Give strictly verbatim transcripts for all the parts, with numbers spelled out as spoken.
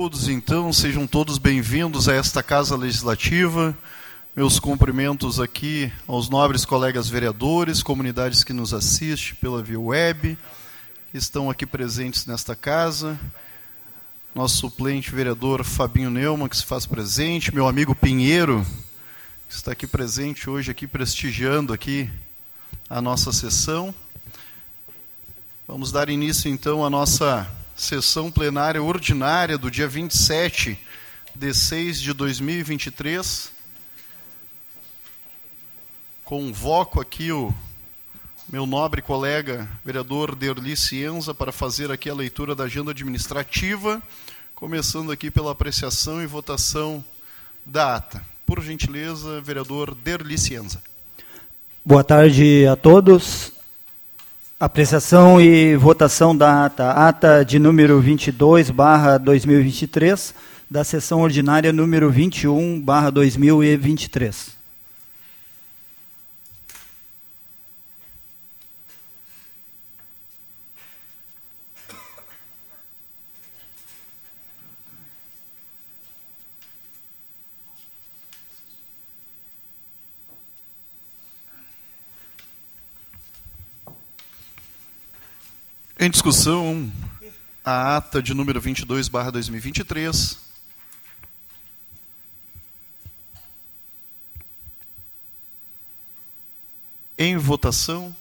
Todos então, sejam todos bem-vindos a esta Casa Legislativa. Meus cumprimentos aqui aos nobres colegas vereadores, comunidades que nos assistem pela via web, que estão aqui presentes nesta casa. Nosso suplente vereador Fabinho Neumann, que se faz presente, meu amigo Pinheiro, que está aqui presente hoje, aqui prestigiando aqui a nossa sessão. Vamos dar início então à nossa sessão plenária ordinária do dia vinte e sete de seis de dois mil e vinte e três. Convoco aqui o meu nobre colega, vereador Derli Cienza, para fazer aqui a leitura da agenda administrativa, começando aqui pela apreciação e votação da ata. Por gentileza, vereador Derli Cienza. Boa tarde a todos. Apreciação e votação da ata. Ata de número vinte e dois barra dois mil e vinte e três, da sessão ordinária número vinte e um barra dois mil e vinte e três. Em discussão, a ata de número vinte e dois barra dois mil e vinte e três. Em votação.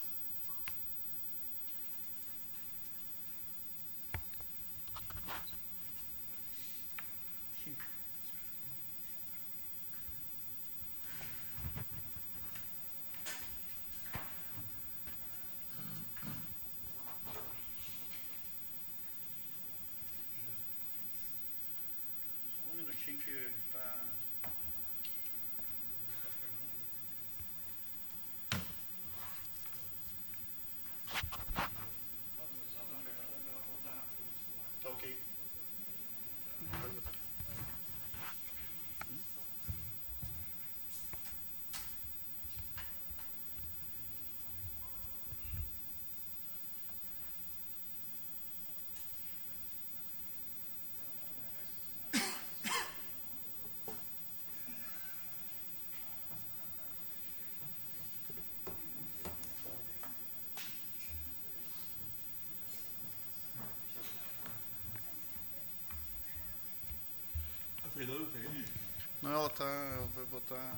Não, ela tá, ela vai botar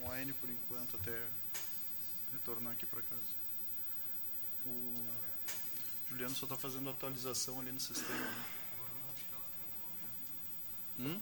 online por enquanto até retornar aqui para casa. O Juliano só está fazendo atualização ali no sistema. Né? Hum?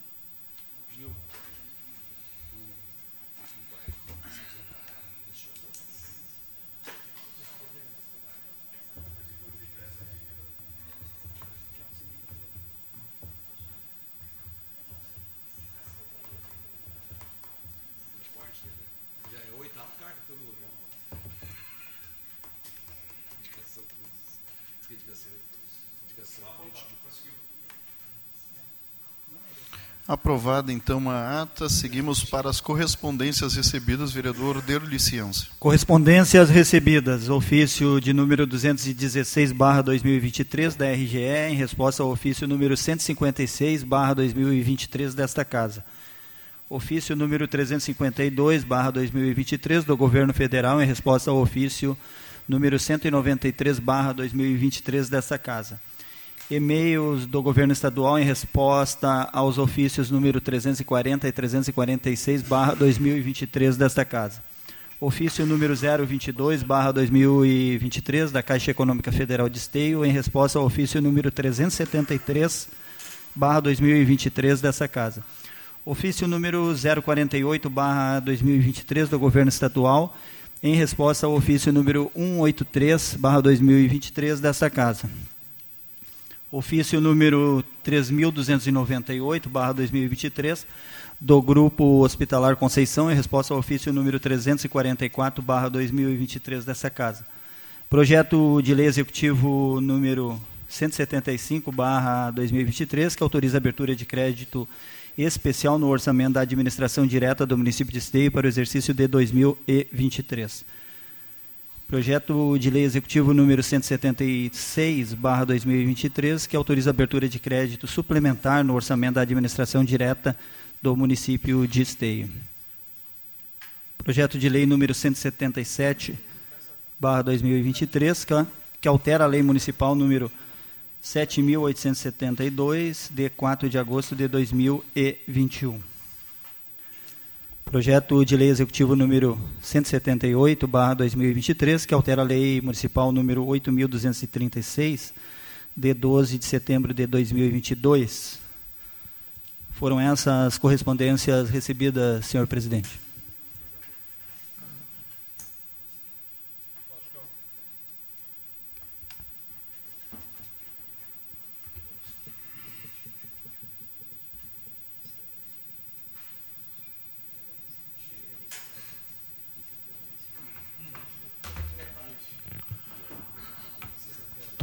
Aprovada, então, a ata. Seguimos para as correspondências recebidas, vereador Derli Cienza. Correspondências recebidas. Ofício de número duzentos e dezesseis barra dois mil e vinte e três da R G E, em resposta ao ofício número cento e cinquenta e seis barra dois mil e vinte e três desta Casa. Ofício número trezentos e cinquenta e dois barra dois mil e vinte e três do Governo Federal, em resposta ao ofício número cento e noventa e três barra dois mil e vinte e três desta Casa. E-mails do Governo Estadual em resposta aos ofícios número trezentos e quarenta e trezentos e quarenta e seis barra dois mil e vinte e três desta Casa. Ofício número zero vinte e dois barra dois mil e vinte e três da Caixa Econômica Federal de Esteio, em resposta ao ofício número trezentos e setenta e três barra dois mil e vinte e três desta Casa. Ofício número zero quarenta e oito barra dois mil e vinte e três do Governo Estadual, em resposta ao ofício número cento e oitenta e três barra dois mil e vinte e três desta Casa. Ofício número três mil duzentos e noventa e oito barra dois mil e vinte e três do Grupo Hospitalar Conceição, em resposta ao ofício número trezentos e quarenta e quatro barra dois mil e vinte e três desta Casa. Projeto de Lei Executivo número cento e setenta e cinco barra dois mil e vinte e três, que autoriza a abertura de crédito especial no orçamento da administração direta do município de Esteio para o exercício de dois mil e vinte e três. Projeto de Lei Executivo número cento e setenta e seis barra dois mil e vinte e três, que autoriza a abertura de crédito suplementar no orçamento da administração direta do município de Esteio. Projeto de Lei número cento e setenta e sete barra dois mil e vinte e três, que, que altera a Lei Municipal número sete mil oitocentos e setenta e dois, de quatro de agosto de dois mil e vinte e um. Projeto de Lei Executivo número cento e setenta e oito barra dois mil e vinte e três, que altera a Lei Municipal número oito mil duzentos e trinta e seis, de doze de setembro de dois mil e vinte e dois. Foram essas correspondências recebidas, senhor presidente.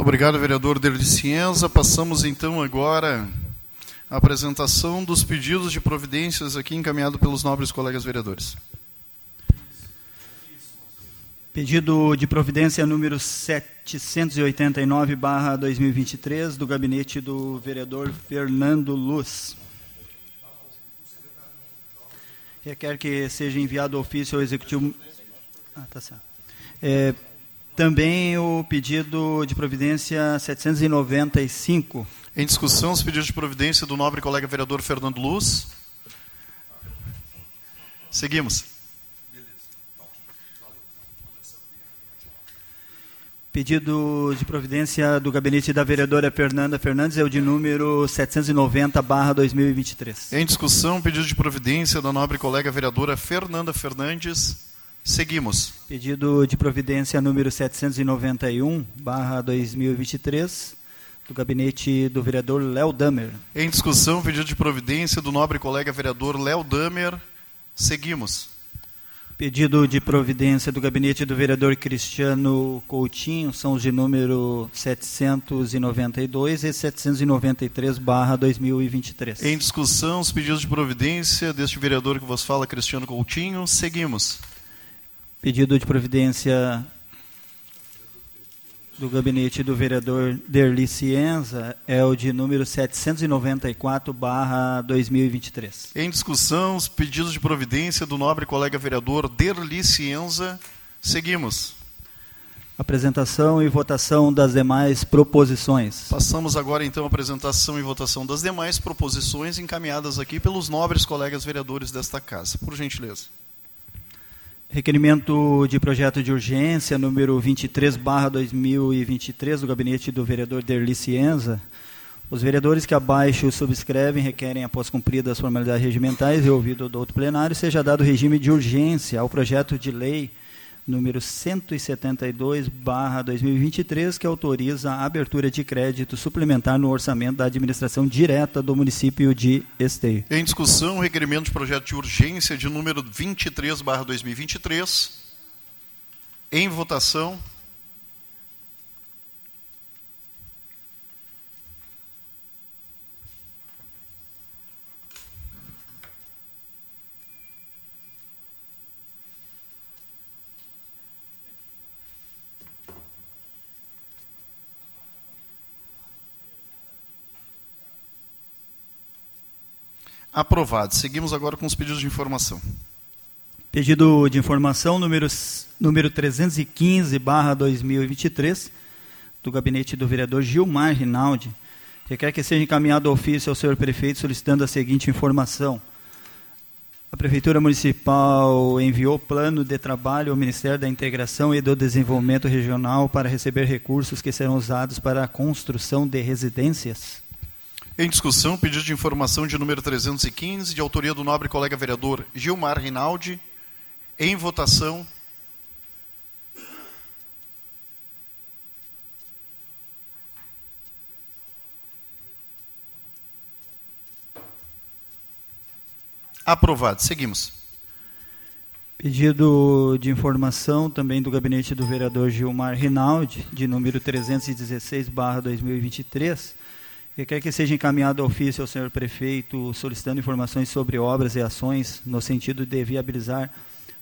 Obrigado, vereador Derli Cienza. Passamos, então, agora à apresentação dos pedidos de providências aqui encaminhado pelos nobres colegas vereadores. Pedido de providência número setecentos e oitenta e nove barra dois mil e vinte e três, do gabinete do vereador Fernando Luz. Requer que seja enviado ofício ao executivo... Ah, tá certo. É... Também o pedido de providência setecentos e noventa e cinco. Em discussão, os pedidos de providência do nobre colega vereador Fernando Luz. Seguimos. Pedido de providência do gabinete da vereadora Fernanda Fernandes é o de número setecentos e noventa barra dois mil e vinte e três. Em discussão, pedido de providência da nobre colega vereadora Fernanda Fernandes. Seguimos. Pedido de providência número setecentos e noventa e um barra dois mil e vinte e três, do gabinete do vereador Léo Damer. Em discussão, pedido de providência do nobre colega vereador Léo Damer. Seguimos. Pedido de providência do gabinete do vereador Cristiano Coutinho, são os de número setecentos e noventa e dois e setecentos e noventa e três barra dois mil e vinte e três. Em discussão, os pedidos de providência deste vereador que vos fala, Cristiano Coutinho. Seguimos. Pedido de providência do gabinete do vereador Derli Cienza é o de número setecentos e noventa e quatro barra dois mil e vinte e três. Em discussão, os pedidos de providência do nobre colega vereador Derli Cienza. Seguimos. Apresentação e votação das demais proposições. Passamos agora, então, à apresentação e votação das demais proposições encaminhadas aqui pelos nobres colegas vereadores desta casa. Por gentileza. Requerimento de projeto de urgência, número vinte e três barra dois mil e vinte e três, do gabinete do vereador Derli Cienza. Os vereadores que abaixo subscrevem requerem, após cumpridas as formalidades regimentais e ouvido do outro plenário, seja dado regime de urgência ao projeto de lei número cento e setenta e dois barra dois mil e vinte e três, que autoriza a abertura de crédito suplementar no orçamento da administração direta do município de Esteio. Em discussão, o requerimento de projeto de urgência de número vinte e três barra dois mil e vinte e três. Em votação. Aprovado. Seguimos agora com os pedidos de informação. Pedido de informação número, número trezentos e quinze barra dois mil e vinte e três, do gabinete do vereador Gilmar Rinaldi, requer que seja encaminhado ofício ao senhor prefeito solicitando a seguinte informação. A Prefeitura Municipal enviou plano de trabalho ao Ministério da Integração e do Desenvolvimento Regional para receber recursos que serão usados para a construção de residências. Em discussão, pedido de informação de número trezentos e quinze, de autoria do nobre colega vereador Gilmar Rinaldi. Em votação. Aprovado. Seguimos. Pedido de informação também do gabinete do vereador Gilmar Rinaldi, de número trezentos e dezesseis barra dois mil e vinte e três. Requer que seja encaminhado ofício ao senhor prefeito solicitando informações sobre obras e ações no sentido de viabilizar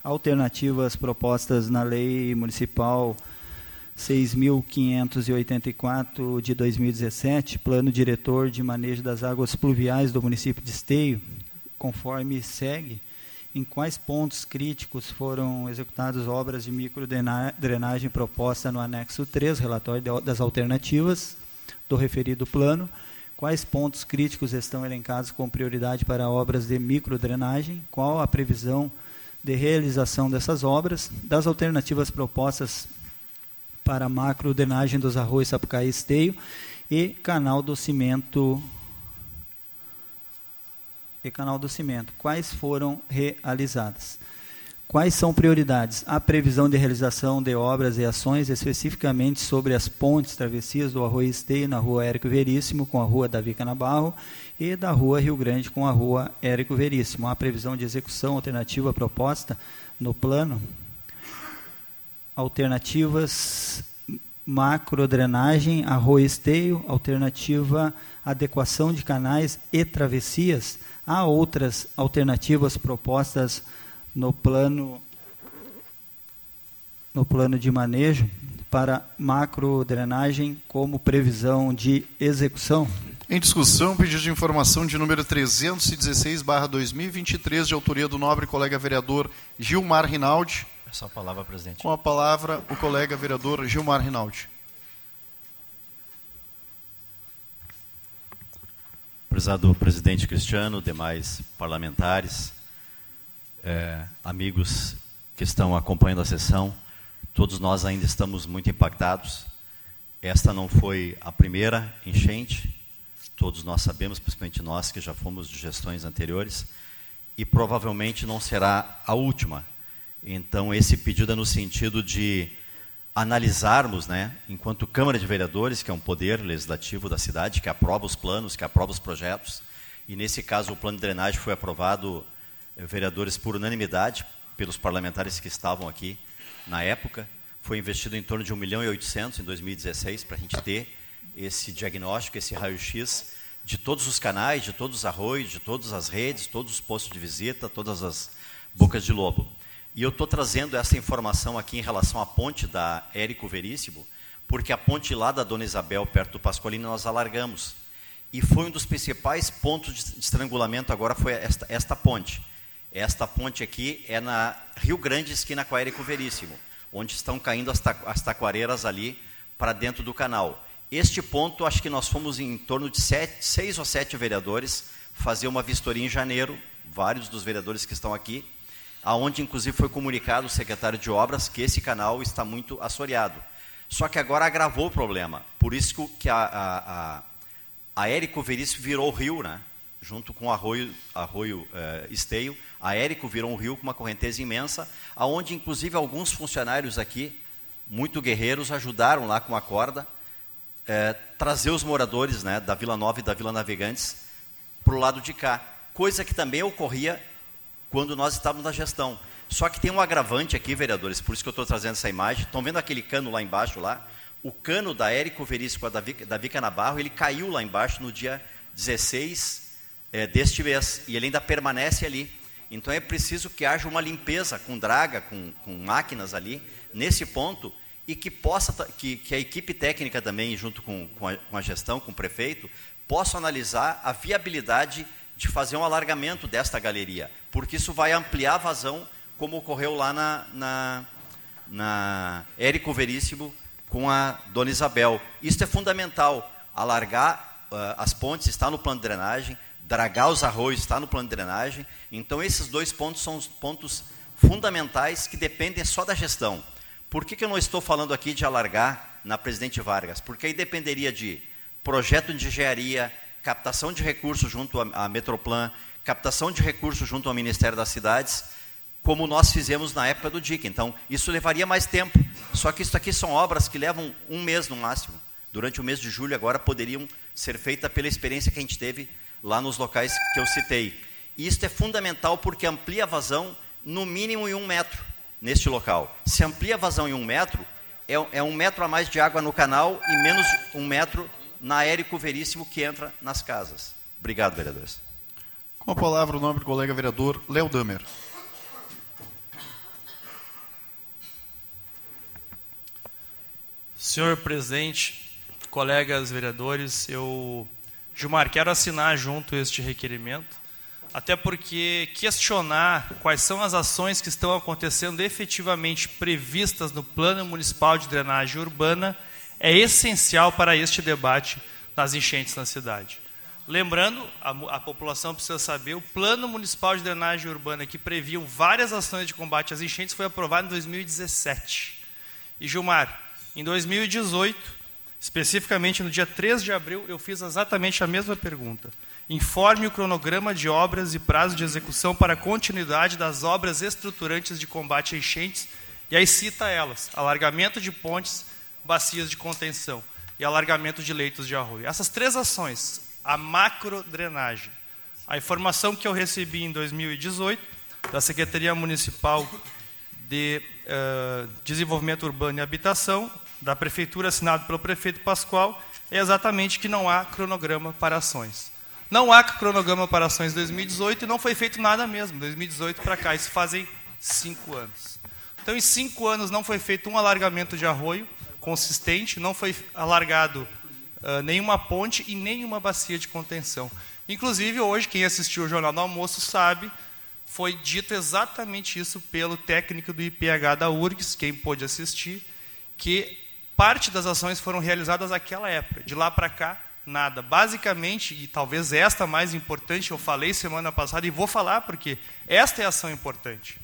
alternativas propostas na Lei Municipal seis mil quinhentos e oitenta e quatro de dois mil e dezessete, Plano Diretor de Manejo das Águas Pluviais do município de Esteio, conforme segue, em quais pontos críticos foram executadas obras de microdrenagem proposta no anexo três, relatório das alternativas do referido plano, quais pontos críticos estão elencados com prioridade para obras de microdrenagem, qual a previsão de realização dessas obras, das alternativas propostas para a macro-drenagem dos arroios Sapucaí, Esteio e canal do cimento. E canal do cimento. Quais foram realizadas? Quais são prioridades? A previsão de realização de obras e ações especificamente sobre as pontes travessias do arroio Esteio na rua Érico Veríssimo com a rua Davi Canabarro e da rua Rio Grande com a rua Érico Veríssimo. A previsão de execução alternativa proposta no plano. Alternativas macrodrenagem, arroio Esteio, alternativa adequação de canais e travessias. Há outras alternativas propostas no plano, no plano de manejo para macrodrenagem como previsão de execução. Em discussão, pedido de informação de número trezentos e dezesseis barra dois mil e vinte e três, de autoria do nobre colega vereador Gilmar Rinaldi. Só a palavra, presidente. Com a palavra, o colega vereador Gilmar Rinaldi. Prezado presidente Cristiano, demais parlamentares, é, amigos que estão acompanhando a sessão, todos nós ainda estamos muito impactados. Esta não foi a primeira enchente, todos nós sabemos, principalmente nós que já fomos de gestões anteriores, e provavelmente não será a última. Então, esse pedido é no sentido de analisarmos, né, enquanto Câmara de Vereadores, que é um poder legislativo da cidade, que aprova os planos, que aprova os projetos, e nesse caso o plano de drenagem foi aprovado, eh, vereadores, por unanimidade, pelos parlamentares que estavam aqui na época, foi investido em torno de um milhão e oitocentos em dois mil e dezesseis, para a gente ter esse diagnóstico, esse raio-x de todos os canais, de todos os arroios, de todas as redes, todos os postos de visita, todas as bocas de lobo. E eu estou trazendo essa informação aqui em relação à ponte da Érico Veríssimo, porque a ponte lá da Dona Isabel, perto do Pascolino, nós alargamos. E foi um dos principais pontos de estrangulamento agora, foi esta, esta ponte. Esta ponte aqui é na Rio Grande, esquina com a Érico Veríssimo, onde estão caindo as, ta, as taquareiras ali para dentro do canal. Este ponto, acho que nós fomos em torno de sete, seis ou sete vereadores fazer uma vistoria em janeiro, vários dos vereadores que estão aqui, aonde inclusive foi comunicado ao secretário de Obras que esse canal está muito assoreado. Só que agora agravou o problema, por isso que a, a, a, a Érico Veríssimo virou rio, né? Junto com o arroio, arroio eh, Esteio, a Érico virou um rio com uma correnteza imensa, aonde inclusive alguns funcionários aqui, muito guerreiros, ajudaram lá com a corda, eh, trazer os moradores, né, da Vila Nova e da Vila Navegantes para o lado de cá, coisa que também ocorria quando nós estávamos na gestão. Só que tem um agravante aqui, vereadores, por isso que eu estou trazendo essa imagem. Estão vendo aquele cano lá embaixo? lá? O cano da Érico Veríssimo, da Davi Canabarro, ele caiu lá embaixo no dia dezesseis é, deste mês, e ele ainda permanece ali. Então é preciso que haja uma limpeza com draga, com, com máquinas ali, nesse ponto, e que, possa, que, que a equipe técnica também, junto com, com, a, com a gestão, com o prefeito, possa analisar a viabilidade de fazer um alargamento desta galeria, porque isso vai ampliar a vazão, como ocorreu lá na, na, na Érico Veríssimo com a Dona Isabel. Isso é fundamental, alargar uh, as pontes, está no plano de drenagem, dragar os arroios, está no plano de drenagem. Então, esses dois pontos são os pontos fundamentais que dependem só da gestão. Por que, que eu não estou falando aqui de alargar na Presidente Vargas? Porque aí dependeria de projeto de engenharia, captação de recursos junto à Metroplan, captação de recursos junto ao Ministério das Cidades, como nós fizemos na época do D I C. Então, isso levaria mais tempo. Só que isso aqui são obras que levam um mês no máximo. Durante o mês de julho, agora, poderiam ser feitas pela experiência que a gente teve lá nos locais que eu citei. E isso é fundamental porque amplia a vazão no mínimo em um metro neste local. Se amplia a vazão em um metro, é um metro a mais de água no canal e menos um metro na Érico Veríssimo, que entra nas casas. Obrigado, vereadores. Com a palavra, o nobre colega vereador Léo Damer. Senhor presidente, colegas vereadores, eu, Gilmar, quero assinar junto este requerimento, até porque questionar quais são as ações que estão acontecendo efetivamente previstas no Plano Municipal de Drenagem Urbana é essencial para este debate nas enchentes na cidade. Lembrando, a, a população precisa saber, o Plano Municipal de Drenagem Urbana, que previu várias ações de combate às enchentes, foi aprovado em dois mil e dezessete. E, Gilmar, em dois mil e dezoito, especificamente no dia três de abril, eu fiz exatamente a mesma pergunta. Informe o cronograma de obras e prazo de execução para a continuidade das obras estruturantes de combate a enchentes, e aí cita elas, alargamento de pontes, bacias de contenção e alargamento de leitos de arroio. Essas três ações... A macrodrenagem. A informação que eu recebi em dois mil e dezoito, da Secretaria Municipal de uh, Desenvolvimento Urbano e Habitação, da Prefeitura, assinado pelo prefeito Pascoal, é exatamente que não há cronograma para ações. Não há cronograma para ações em dois mil e dezoito e não foi feito nada mesmo. dois mil e dezoito para cá, isso fazem cinco anos. Então, em cinco anos não foi feito um alargamento de arroio consistente, não foi alargado Uh, nenhuma ponte e nenhuma bacia de contenção. Inclusive, hoje, quem assistiu o Jornal do Almoço sabe, foi dito exatamente isso pelo técnico do I P H da U R G S, quem pôde assistir, que parte das ações foram realizadas naquela época. De lá para cá, nada. Basicamente, e talvez esta mais importante, eu falei semana passada e vou falar porque esta é a ação importante.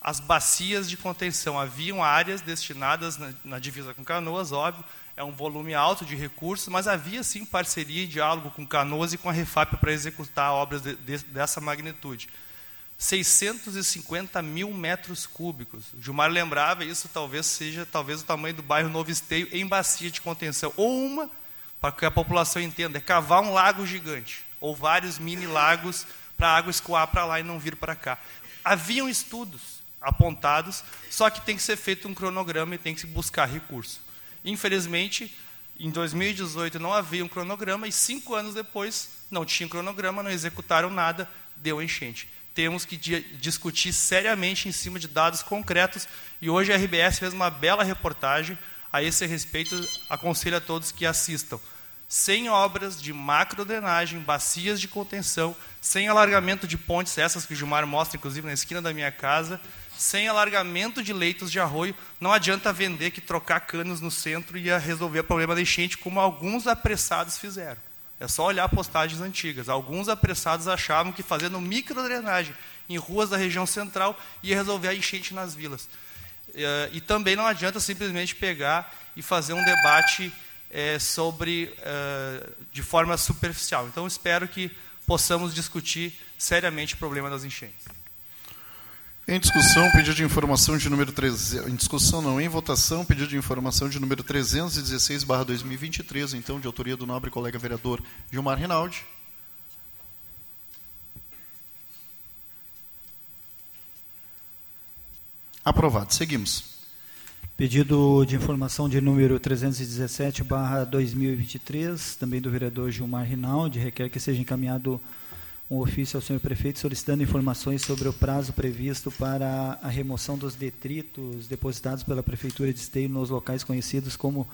As bacias de contenção. Haviam áreas destinadas na, na divisa com Canoas, óbvio, é um volume alto de recursos, mas havia, sim, parceria e diálogo com Canoas e com a REFAP para executar obras de, de, dessa magnitude. seiscentos e cinquenta mil metros cúbicos. Gilmar lembrava, isso talvez seja talvez o tamanho do bairro Novo Esteio em bacia de contenção. Ou uma, para que a população entenda, é cavar um lago gigante, ou vários mini-lagos para a água escoar para lá e não vir para cá. Haviam estudos apontados, só que tem que ser feito um cronograma e tem que se buscar recurso. Infelizmente, em dois mil e dezoito não havia um cronograma e cinco anos depois não tinha um cronograma, não executaram nada, deu enchente. Temos que discutir seriamente em cima de dados concretos e hoje a R B S fez uma bela reportagem a esse respeito, aconselho a todos que assistam. Sem obras de macrodrenagem, bacias de contenção, sem alargamento de pontes, essas que o Gilmar mostra, inclusive, na esquina da minha casa, sem alargamento de leitos de arroio, não adianta vender que trocar canos no centro ia resolver o problema da enchente, como alguns apressados fizeram. É só olhar postagens antigas. Alguns apressados achavam que fazendo microdrenagem em ruas da região central ia resolver a enchente nas vilas. E também não adianta simplesmente pegar e fazer um debate... É, sobre, uh, de forma superficial. Então, espero que possamos discutir seriamente o problema das enchentes. Em discussão, pedido de informação de número treze... Em discussão, não, em votação, pedido de informação de número trezentos e dezesseis barra dois mil e vinte e três, então, de autoria do nobre colega vereador Gilmar Rinaldi. Aprovado. Seguimos. Pedido de informação de número trezentos e dezessete barra dois mil e vinte e três, também do vereador Gilmar Rinaldi, requer que seja encaminhado um ofício ao senhor prefeito solicitando informações sobre o prazo previsto para a remoção dos detritos depositados pela Prefeitura de Esteio nos locais conhecidos como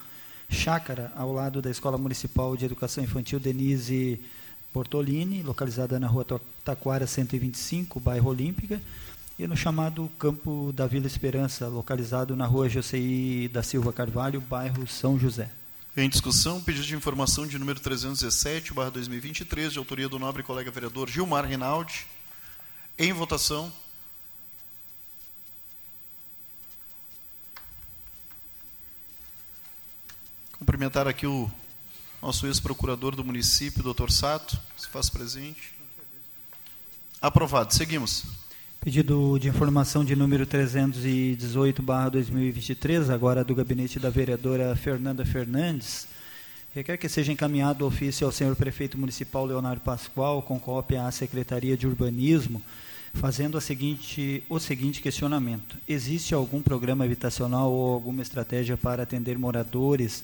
Chácara, ao lado da Escola Municipal de Educação Infantil Denise Bortolini, localizada na rua Taquara cento e vinte e cinco, bairro Olímpica, e no chamado Campo da Vila Esperança, localizado na rua Joceí da Silva Carvalho, bairro São José. Em discussão, pedido de informação de número trezentos e dezessete barra dois mil e vinte e três, de autoria do nobre colega vereador Gilmar Rinaldi. Em votação. Cumprimentar aqui o nosso ex-procurador do município, doutor Sato, se faz presente. Aprovado. Seguimos. Pedido de informação de número trezentos e dezoito barra dois mil e vinte e três, agora do gabinete da vereadora Fernanda Fernandes, requer que seja encaminhado ofício ao senhor prefeito municipal Leonardo Pascoal, com cópia à Secretaria de Urbanismo, fazendo a seguinte, o seguinte questionamento. Existe algum programa habitacional ou alguma estratégia para atender moradores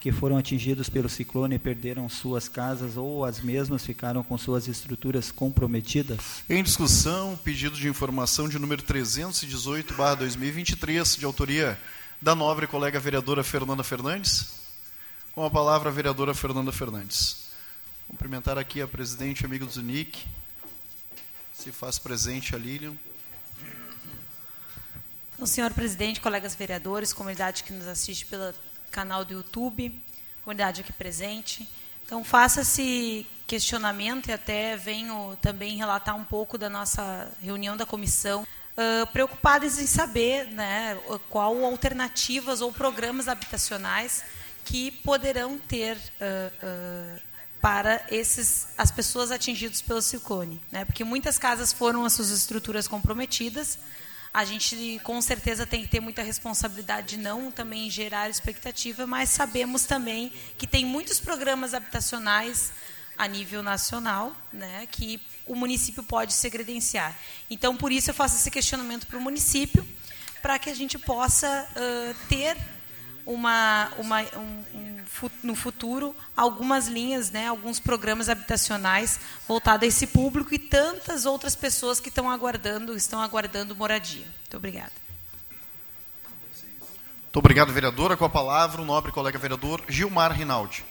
que foram atingidos pelo ciclone e perderam suas casas ou as mesmas ficaram com suas estruturas comprometidas? Em discussão, pedido de informação de número trezentos e dezoito barra dois mil e vinte e três, de autoria da nobre colega vereadora Fernanda Fernandes. Com a palavra, a vereadora Fernanda Fernandes. Cumprimentar aqui a presidente, amigo do Zunic, se faz presente a Lilian. Então, senhor presidente, colegas vereadores, comunidade que nos assiste pelo canal do YouTube, comunidade aqui presente. Então, faça esse questionamento e até venho também relatar um pouco da nossa reunião da comissão. Uh, preocupadas em saber, né, qual alternativas ou programas habitacionais que poderão ter uh, uh, para esses, as pessoas atingidas pelo ciclone, né? Porque muitas casas foram as suas estruturas comprometidas. A gente, com certeza, tem que ter muita responsabilidade de não também gerar expectativa, mas sabemos também que tem muitos programas habitacionais a nível nacional, né, que o município pode se credenciar. Então, por isso, eu faço esse questionamento para o município, para que a gente possa uh, ter uma, uma, um, um, no futuro algumas linhas, né, alguns programas habitacionais voltados a esse público e tantas outras pessoas que estão aguardando, estão aguardando moradia. Muito obrigada. Muito obrigado, vereadora. Com a palavra, o nobre colega vereador Gilmar Rinaldi.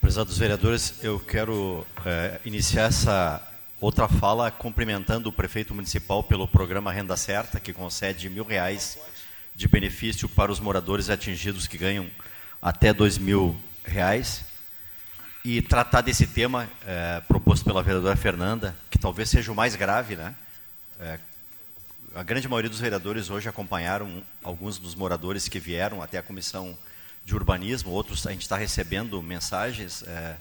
Prezados vereadores, eu quero eh, iniciar essa outra fala cumprimentando o prefeito municipal pelo programa Renda Certa, que concede mil reais de benefício para os moradores atingidos que ganham até dois mil reais. E tratar desse tema eh, proposto pela vereadora Fernanda, que talvez seja o mais grave, né? Eh, a grande maioria dos vereadores hoje acompanharam alguns dos moradores que vieram até a comissão de urbanismo, outros a gente está recebendo mensagens, é,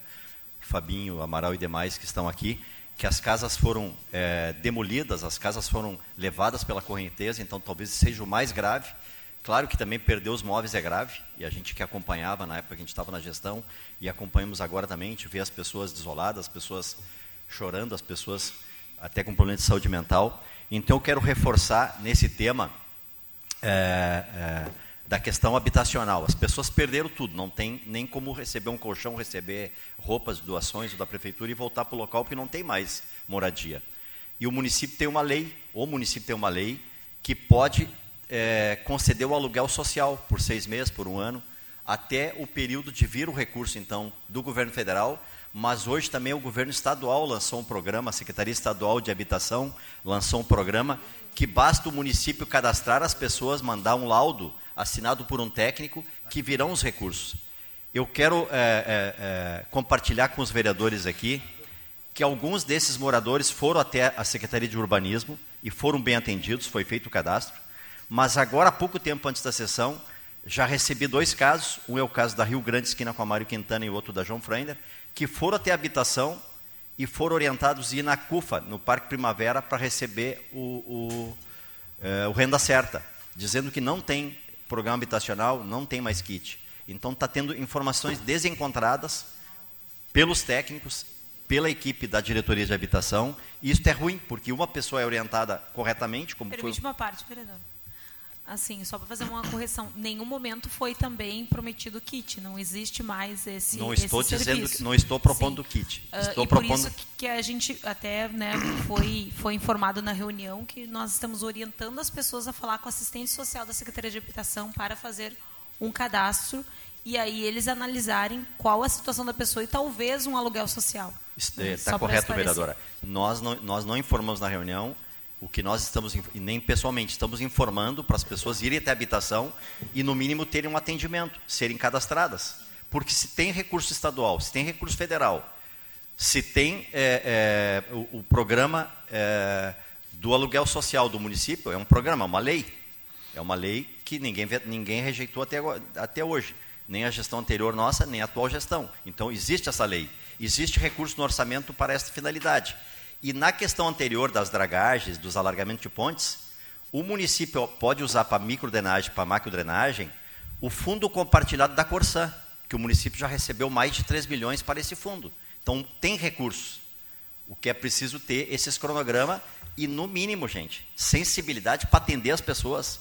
Fabinho, Amaral e demais que estão aqui, que as casas foram é, demolidas, as casas foram levadas pela correnteza, então talvez seja o mais grave. Claro que também perder os móveis é grave, e a gente que acompanhava na época que a gente estava na gestão, e acompanhamos agora também, a gente vê as pessoas desoladas, as pessoas chorando, as pessoas até com problemas de saúde mental. Então eu quero reforçar nesse tema é, é, da questão habitacional. As pessoas perderam tudo, não tem nem como receber um colchão, receber roupas, doações da prefeitura e voltar para o local, porque não tem mais moradia. E o município tem uma lei, o município tem uma lei que pode é, conceder o aluguel social por seis meses, por um ano, até o período de vir o recurso, então, do governo federal, mas hoje também o governo estadual lançou um programa, a Secretaria Estadual de Habitação lançou um programa que basta o município cadastrar as pessoas, mandar um laudo assinado por um técnico, que virão os recursos. Eu quero é, é, é, compartilhar com os vereadores aqui que alguns desses moradores foram até a Secretaria de Urbanismo e foram bem atendidos, foi feito o cadastro, mas agora, há pouco tempo antes da sessão, já recebi dois casos, um é o caso da Rio Grande, esquina com a Mário Quintana, e o outro da João Freiner, que foram até a habitação e foram orientados a ir na CUFA, no Parque Primavera, para receber o, o, é, o Renda Certa, dizendo que não tem programa habitacional, não tem mais kit. Então, está tendo informações desencontradas pelos técnicos, pela equipe da diretoria de habitação, e isso é ruim, porque uma pessoa é orientada corretamente... Como Permite foi... uma parte, vereador. Assim, só para fazer uma correção, nenhum momento foi também prometido kit, não existe mais esse, não estou esse dizendo serviço. Que não estou propondo Sim. kit. Estou uh, e propondo... por isso que a gente até, né, foi, foi informado na reunião que nós estamos orientando as pessoas a falar com o assistente social da Secretaria de Habitação para fazer um cadastro e aí eles analisarem qual a situação da pessoa e talvez um aluguel social. Está né, correto, vereadora. Nós não, nós não informamos na reunião. O que nós estamos, e nem pessoalmente, estamos informando para as pessoas irem até a habitação e, no mínimo, terem um atendimento, serem cadastradas. Porque se tem recurso estadual, se tem recurso federal, se tem é, é, o, o programa é, do aluguel social do município, é um programa, é uma lei. É uma lei que ninguém, ninguém rejeitou até, agora, até hoje. Nem a gestão anterior nossa, nem a atual gestão. Então, existe essa lei. Existe recurso no orçamento para essa finalidade. E na questão anterior das dragagens, dos alargamentos de pontes, o município pode usar para microdrenagem, para macrodrenagem, o fundo compartilhado da Corsã, que o município já recebeu mais de três milhões para esse fundo. Então, tem recursos. O que é preciso ter esses cronogramas e, no mínimo, gente, sensibilidade para atender as pessoas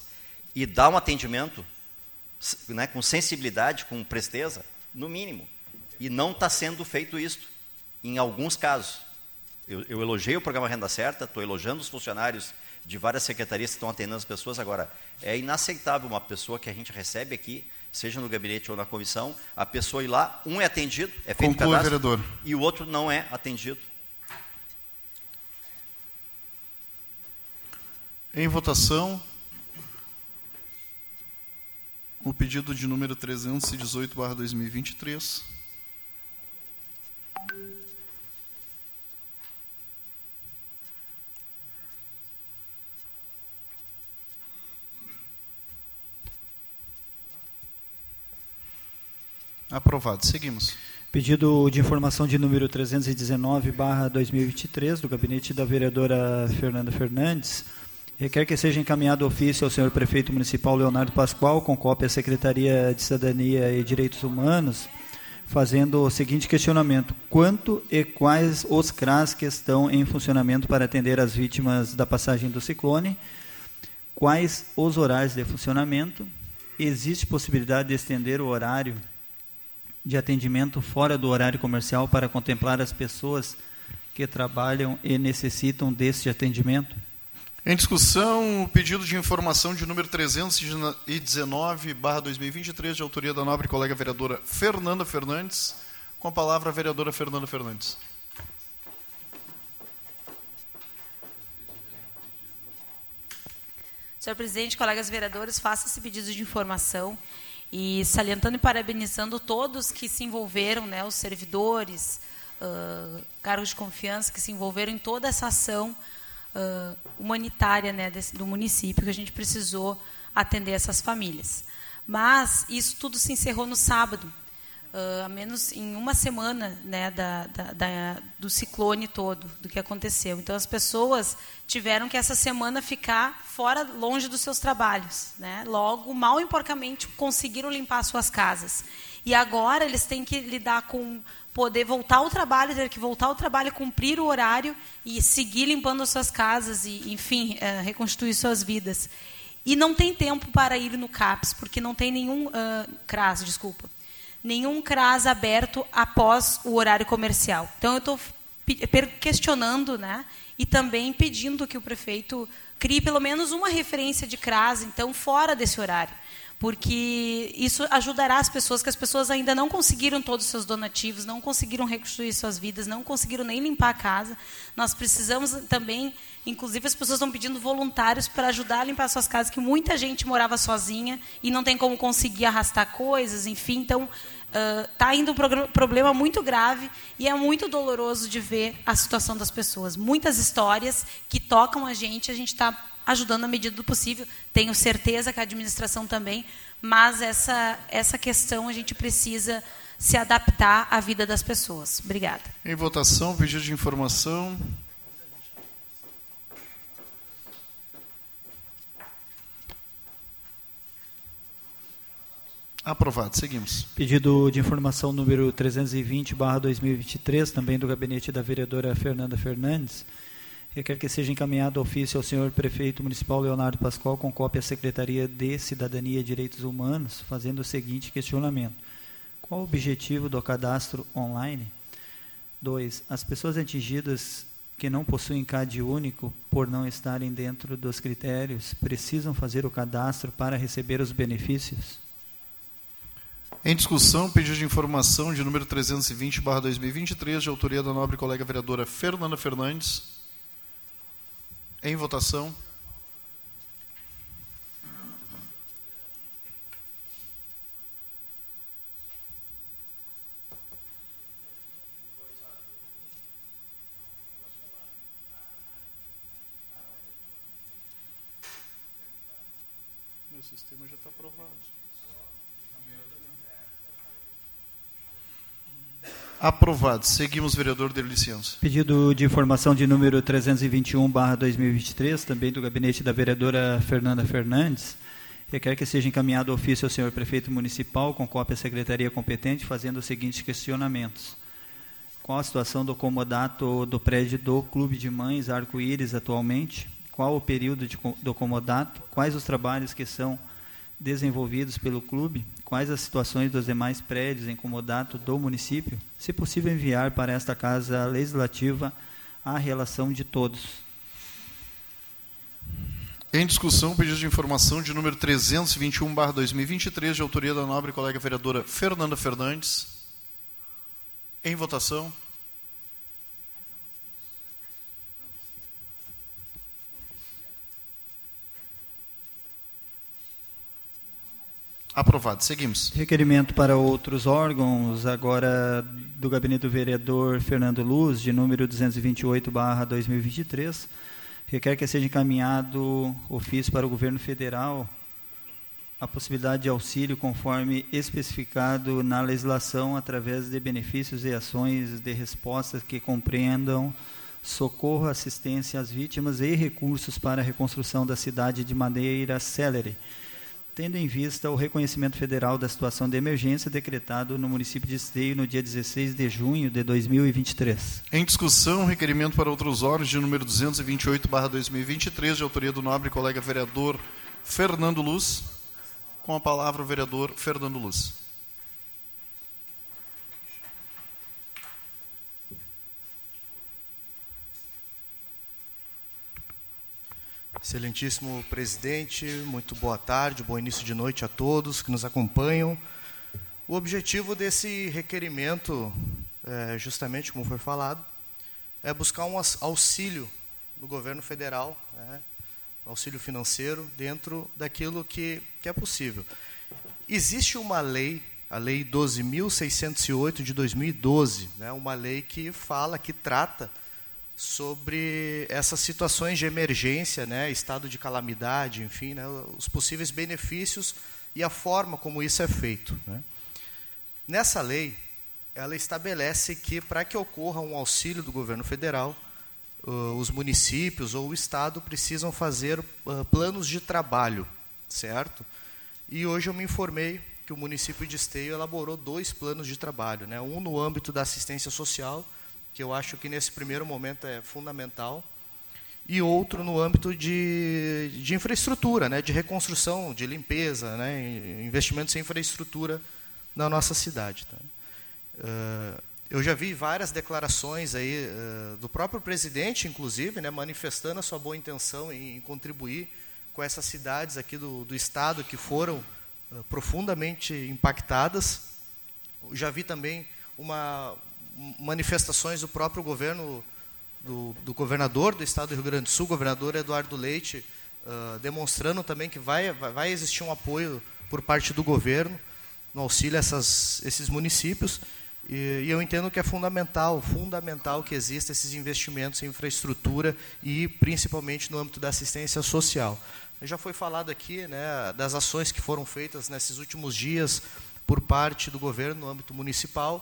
e dar um atendimento, né, com sensibilidade, com presteza, no mínimo. E não está sendo feito isso em alguns casos. Eu, eu elogiei o programa Renda Certa, estou elogiando os funcionários de várias secretarias que estão atendendo as pessoas. Agora, é inaceitável uma pessoa que a gente recebe aqui, seja no gabinete ou na comissão, a pessoa ir lá, um é atendido, é feito o cadastro, vereador, e o outro não é atendido. Em votação, o pedido de número trezentos e dezoito barra dois mil e vinte e três. Aprovado. Seguimos. Pedido de informação de número trezentos e dezenove barra dois mil e vinte e três, do gabinete da vereadora Fernanda Fernandes, requer que seja encaminhado ofício ao senhor prefeito municipal Leonardo Pascoal, com cópia à Secretaria de Cidadania e Direitos Humanos, fazendo o seguinte questionamento: quanto e quais os C R A S que estão em funcionamento para atender as vítimas da passagem do ciclone? Quais os horários de funcionamento? Existe possibilidade de estender o horário de atendimento fora do horário comercial para contemplar as pessoas que trabalham e necessitam deste atendimento? Em discussão, o pedido de informação de número trezentos e dezenove barra dois mil e vinte e três, de autoria da nobre colega vereadora Fernanda Fernandes. Com a palavra, a vereadora Fernanda Fernandes. Senhor presidente, colegas vereadores, faça esse pedido de informação e salientando e parabenizando todos que se envolveram, né, os servidores, uh, cargos de confiança que se envolveram em toda essa ação uh, humanitária, né, desse, do município, que a gente precisou atender essas famílias. Mas isso tudo se encerrou no sábado, uh, a menos em uma semana, né, da, da, da, do ciclone todo, do que aconteceu. Então, as pessoas tiveram que essa semana ficar fora, longe dos seus trabalhos, né? Logo, mal e porcamente, conseguiram limpar suas casas. E agora eles têm que lidar com poder voltar ao trabalho, ter que voltar ao trabalho, cumprir o horário e seguir limpando as suas casas e, enfim, é, reconstituir suas vidas. E não tem tempo para ir no CAPS, porque não tem nenhum uh, CRAS, desculpa, nenhum CRAS aberto após o horário comercial. Então, eu estou questionando, né? E também pedindo que o prefeito crie pelo menos uma referência de CRAS, então, fora desse horário, porque isso ajudará as pessoas, que as pessoas ainda não conseguiram todos os seus donativos, não conseguiram reconstruir suas vidas, não conseguiram nem limpar a casa. Nós precisamos também, inclusive, as pessoas estão pedindo voluntários para ajudar a limpar suas casas, que muita gente morava sozinha e não tem como conseguir arrastar coisas, enfim, então... Está uh, ainda um pro- problema muito grave e é muito doloroso de ver a situação das pessoas. Muitas histórias que tocam a gente, a gente está ajudando à medida do possível. Tenho certeza que a administração também, mas essa, essa questão a gente precisa se adaptar à vida das pessoas. Obrigada. Em votação, pedido de informação. Aprovado. Seguimos. Pedido de informação número trezentos e vinte barra dois mil e vinte e três, também do gabinete da vereadora Fernanda Fernandes, requer que seja encaminhado ofício ao senhor prefeito municipal Leonardo Pascoal, com cópia à Secretaria de Cidadania e Direitos Humanos, fazendo o seguinte questionamento: qual o objetivo do cadastro online? dois. As pessoas atingidas que não possuem C A D único, por não estarem dentro dos critérios, precisam fazer o cadastro para receber os benefícios? Em discussão, pedido de informação de número trezentos e vinte barra dois mil e vinte e três, de autoria da nobre colega vereadora Fernanda Fernandes. Em votação. Meu sistema já está aprovado. Aprovado. Seguimos, vereador Derlicienzo. Pedido de informação de número trezentos e vinte e um barra dois mil e vinte e três, também do gabinete da vereadora Fernanda Fernandes, requer que seja encaminhado ofício ao senhor prefeito municipal, com cópia à secretaria competente, fazendo os seguintes questionamentos: qual a situação do comodato do prédio do Clube de Mães Arco-Íris atualmente? Qual o período de, do comodato? Quais os trabalhos que são desenvolvidos pelo clube? Quais as situações dos demais prédios em comodato do município? Se possível, enviar para esta Casa Legislativa a relação de todos. Tem discussão o pedido de informação de número trezentos e vinte e um barra dois mil e vinte e três, de autoria da nobre colega vereadora Fernanda Fernandes. Em votação. Aprovado. Seguimos. Requerimento para outros órgãos, agora do gabinete do vereador Fernando Luz, de número duzentos e vinte e oito barra dois mil e vinte e três, requer que seja encaminhado ofício para o governo federal a possibilidade de auxílio conforme especificado na legislação através de benefícios e ações de respostas que compreendam socorro, assistência às vítimas e recursos para a reconstrução da cidade de maneira célere, tendo em vista o reconhecimento federal da situação de emergência decretado no município de Esteio no dia dezesseis de junho de dois mil e vinte e três. Em discussão, requerimento para outros órgãos de número duzentos e vinte e oito barra dois mil e vinte e três, de autoria do nobre colega vereador Fernando Luz. Com a palavra o vereador Fernando Luz. Excelentíssimo presidente, muito boa tarde, bom início de noite a todos que nos acompanham. O objetivo desse requerimento, é, justamente como foi falado, é buscar um auxílio do governo federal, né, auxílio financeiro, dentro daquilo que, que é possível. Existe uma lei, a lei doze mil seiscentos e oito de dois mil e doze, né, uma lei que fala, que trata sobre essas situações de emergência, né, estado de calamidade, enfim, né, os possíveis benefícios e a forma como isso é feito, né. Nessa lei, ela estabelece que, para que ocorra um auxílio do governo federal, uh, os municípios ou o estado precisam fazer uh, planos de trabalho, certo? E hoje eu me informei que o município de Esteio elaborou dois planos de trabalho, né, um no âmbito da assistência social, que eu acho que nesse primeiro momento é fundamental, e outro no âmbito de, de infraestrutura, né, de reconstrução, de limpeza, né, investimentos em infraestrutura na nossa cidade. Tá? Uh, eu já vi várias declarações aí, uh, do próprio presidente, inclusive, né, manifestando a sua boa intenção em, em contribuir com essas cidades aqui do, do estado que foram uh, profundamente impactadas. Eu já vi também uma... manifestações do próprio governo, do, do governador do estado do Rio Grande do Sul, governador Eduardo Leite, uh, demonstrando também que vai, vai existir um apoio por parte do governo no auxílio a essas, esses municípios, e, e eu entendo que é fundamental, fundamental que existam esses investimentos em infraestrutura e principalmente no âmbito da assistência social. Já foi falado aqui, né, das ações que foram feitas nesses últimos dias por parte do governo no âmbito municipal,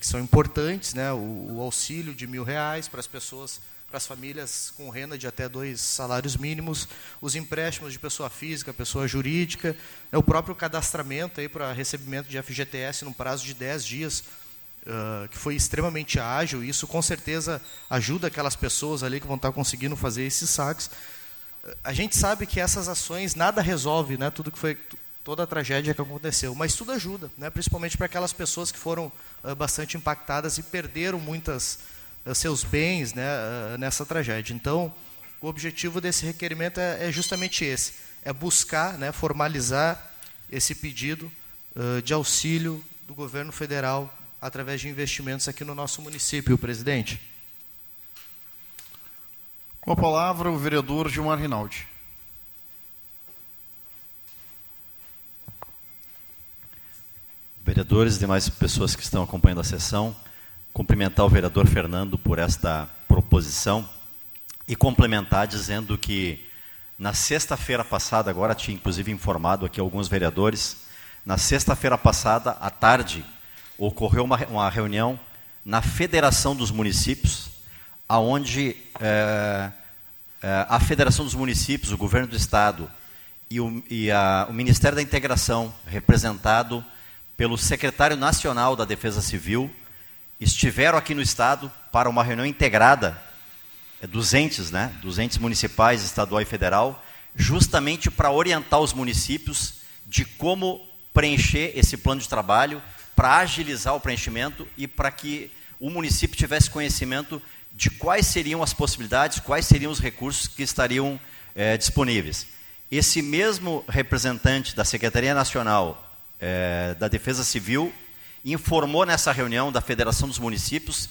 que são importantes, né, o, o auxílio de mil reais para as pessoas, para as famílias com renda de até dois salários mínimos, os empréstimos de pessoa física, pessoa jurídica, né, o próprio cadastramento aí para recebimento de F G T S num prazo de dez dias, uh, que foi extremamente ágil, e isso com certeza ajuda aquelas pessoas ali que vão estar conseguindo fazer esses saques. A gente sabe que essas ações nada resolve, né, tudo que foi... toda a tragédia que aconteceu, mas tudo ajuda, né, principalmente para aquelas pessoas que foram uh, bastante impactadas e perderam muitas uh, seus bens, né, uh, nessa tragédia. Então, o objetivo desse requerimento é, é justamente esse, é buscar, né, formalizar esse pedido uh, de auxílio do governo federal através de investimentos aqui no nosso município, presidente. Com a palavra, o vereador Gilmar Rinaldi. Vereadores e demais pessoas que estão acompanhando a sessão, cumprimentar o vereador Fernando por esta proposição e complementar dizendo que na sexta-feira passada, agora tinha inclusive informado aqui alguns vereadores, na sexta-feira passada, à tarde, ocorreu uma, uma reunião na Federação dos Municípios, onde é, é, a Federação dos Municípios, o Governo do Estado e o, e a, o Ministério da Integração, representado pelo secretário nacional da Defesa Civil, estiveram aqui no Estado para uma reunião integrada dos entes, né, dos entes municipais, estadual e federal, justamente para orientar os municípios de como preencher esse plano de trabalho, para agilizar o preenchimento e para que o município tivesse conhecimento de quais seriam as possibilidades, quais seriam os recursos que estariam é, disponíveis. Esse mesmo representante da Secretaria Nacional é, da Defesa Civil informou nessa reunião da Federação dos Municípios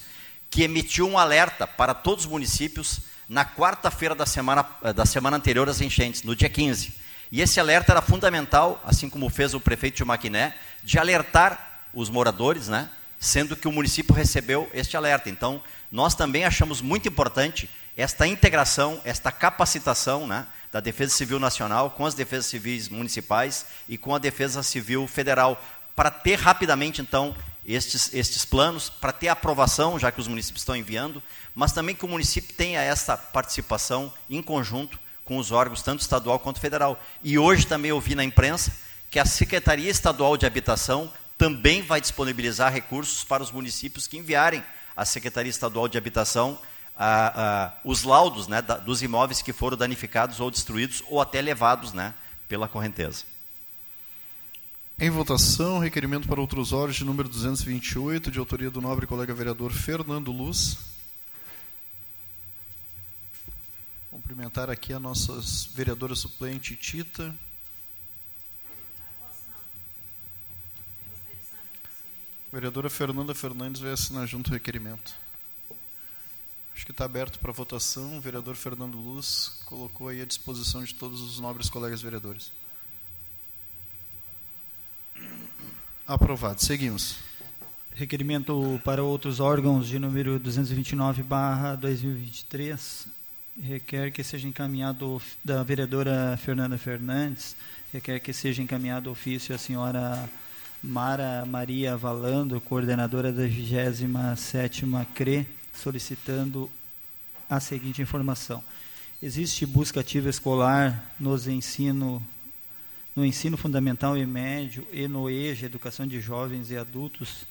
que emitiu um alerta para todos os municípios na quarta-feira da semana, da semana anterior às enchentes, no dia quinze. E esse alerta era fundamental, assim como fez o prefeito de Maquiné, de alertar os moradores, né, sendo que o município recebeu este alerta. Então, nós também achamos muito importante esta integração, esta capacitação, né, da Defesa Civil Nacional com as Defesas Civis Municipais e com a Defesa Civil Federal, para ter rapidamente, então, estes, estes planos, para ter aprovação, já que os municípios estão enviando, mas também que o município tenha essa participação em conjunto com os órgãos, tanto estadual quanto federal. E hoje também ouvi na imprensa que a Secretaria Estadual de Habitação também vai disponibilizar recursos para os municípios que enviarem à Secretaria Estadual de Habitação a, a, os laudos, né, da, dos imóveis que foram danificados ou destruídos ou até levados, né, pela correnteza. Em votação, requerimento para outros horas de número duzentos e vinte e oito, de autoria do nobre colega vereador Fernando Luz. Cumprimentar aqui a nossa vereadora suplente Tita. A vereadora Fernanda Fernandes vai assinar junto o requerimento. Acho que está aberto para votação. O vereador Fernando Luz colocou aí à disposição de todos os nobres colegas vereadores. Aprovado. Seguimos. Requerimento para outros órgãos de número duzentos e vinte e nove barra dois mil e vinte e três. Requer que seja encaminhado, da vereadora Fernanda Fernandes, requer que seja encaminhado ofício à senhora Mara Maria Valando, coordenadora da vigésima sétima C R E, solicitando a seguinte informação. Existe busca ativa escolar nos ensino no ensino fundamental e médio e no E J, Educação de Jovens e Adultos,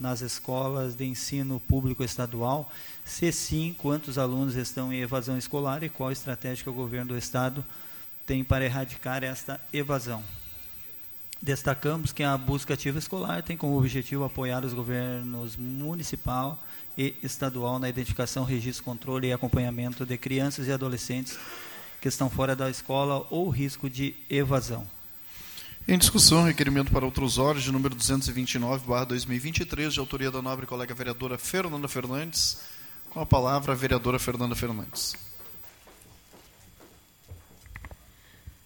nas escolas de ensino público estadual? Se sim, quantos alunos estão em evasão escolar e qual estratégia que o governo do Estado tem para erradicar esta evasão? Destacamos que a busca ativa escolar tem como objetivo apoiar os governos municipal e estadual na identificação, registro, controle e acompanhamento de crianças e adolescentes que estão fora da escola ou risco de evasão. Em discussão, requerimento para outros horas de número duzentos e vinte e nove barra dois mil e vinte e três, de autoria da nobre colega vereadora Fernanda Fernandes. Com a palavra, a vereadora Fernanda Fernandes.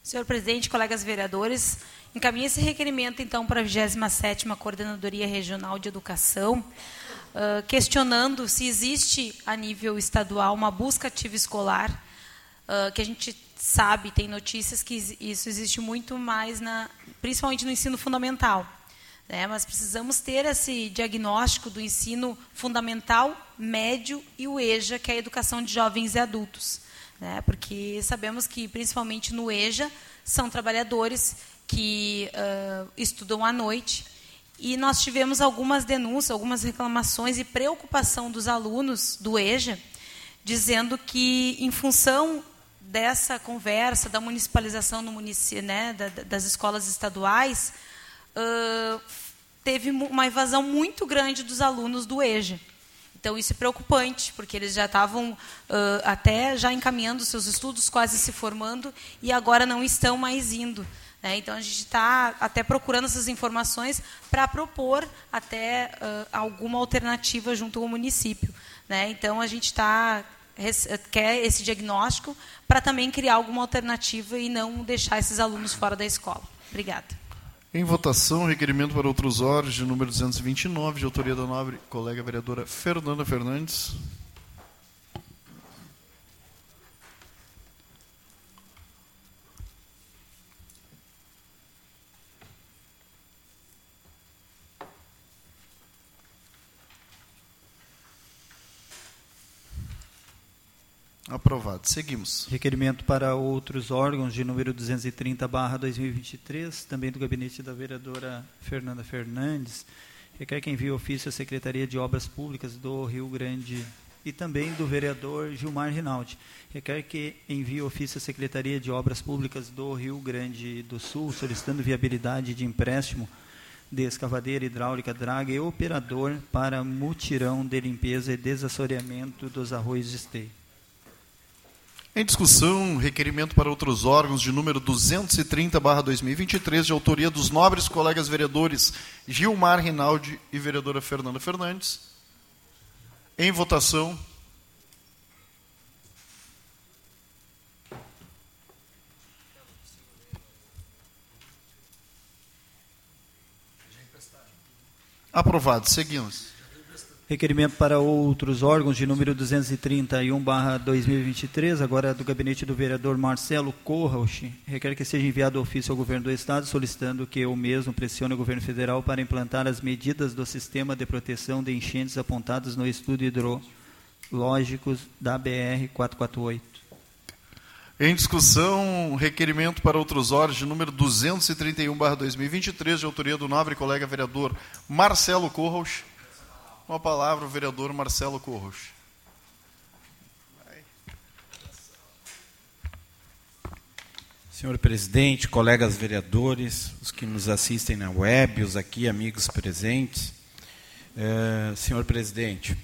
Senhor presidente, colegas vereadores, encaminho esse requerimento, então, para a vigésima sétima Coordenadoria Regional de Educação, uh, questionando se existe, a nível estadual, uma busca ativa escolar, uh, que a gente sabe, tem notícias que isso existe muito mais, na, principalmente no ensino fundamental, né? Mas precisamos ter esse diagnóstico do ensino fundamental, médio e o E J A, que é a educação de jovens e adultos, né? Porque sabemos que, principalmente no E J A, são trabalhadores que uh, estudam à noite, e nós tivemos algumas denúncias, algumas reclamações e preocupação dos alunos do E J A, dizendo que, em função dessa conversa da municipalização no munic... né, da, das escolas estaduais, uh, teve uma evasão muito grande dos alunos do E J A. Então, isso é preocupante, porque eles já estavam uh, até já encaminhando seus estudos, quase se formando, e agora não estão mais indo, né? Então, a gente está até procurando essas informações para propor até uh, alguma alternativa junto ao município, né? Então, a gente está... quer esse diagnóstico para também criar alguma alternativa e não deixar esses alunos fora da escola. Obrigada. Em votação, requerimento para outros horas de número duzentos e vinte e nove, de autoria da nobre colega vereadora Fernanda Fernandes. Aprovado. Seguimos. Requerimento para outros órgãos de número duzentos e trinta barra dois mil e vinte e três, também do gabinete da vereadora Fernanda Fernandes. Requer que envie ofício à Secretaria de Obras Públicas do Rio Grande e também do vereador Gilmar Rinaldi. Requer que envie ofício à Secretaria de Obras Públicas do Rio Grande do Sul, solicitando viabilidade de empréstimo de escavadeira hidráulica, draga e operador para mutirão de limpeza e desassoreamento dos arroios de esteio. Em discussão, requerimento para outros órgãos de número duzentos e trinta barra dois mil e vinte e três, de autoria dos nobres colegas vereadores Gilmar Rinaldi e vereadora Fernanda Fernandes. Em votação. Aprovado. Seguimos. Requerimento para outros órgãos de número duzentos e trinta e um barra dois mil e vinte e três, agora do gabinete do vereador Marcelo Corrauch, requer que seja enviado ofício ao governo do Estado, solicitando que eu mesmo pressione o governo federal para implantar as medidas do sistema de proteção de enchentes apontadas no estudo hidrológico da B R quatrocentos e quarenta e oito. Em discussão, requerimento para outros órgãos de número duzentos e trinta e um barra dois mil e vinte e três, de autoria do nobre colega vereador Marcelo Corrauch. Uma palavra, o vereador Marcelo Corros. Senhor presidente, colegas vereadores, os que nos assistem na web, os aqui amigos presentes. É, senhor presidente,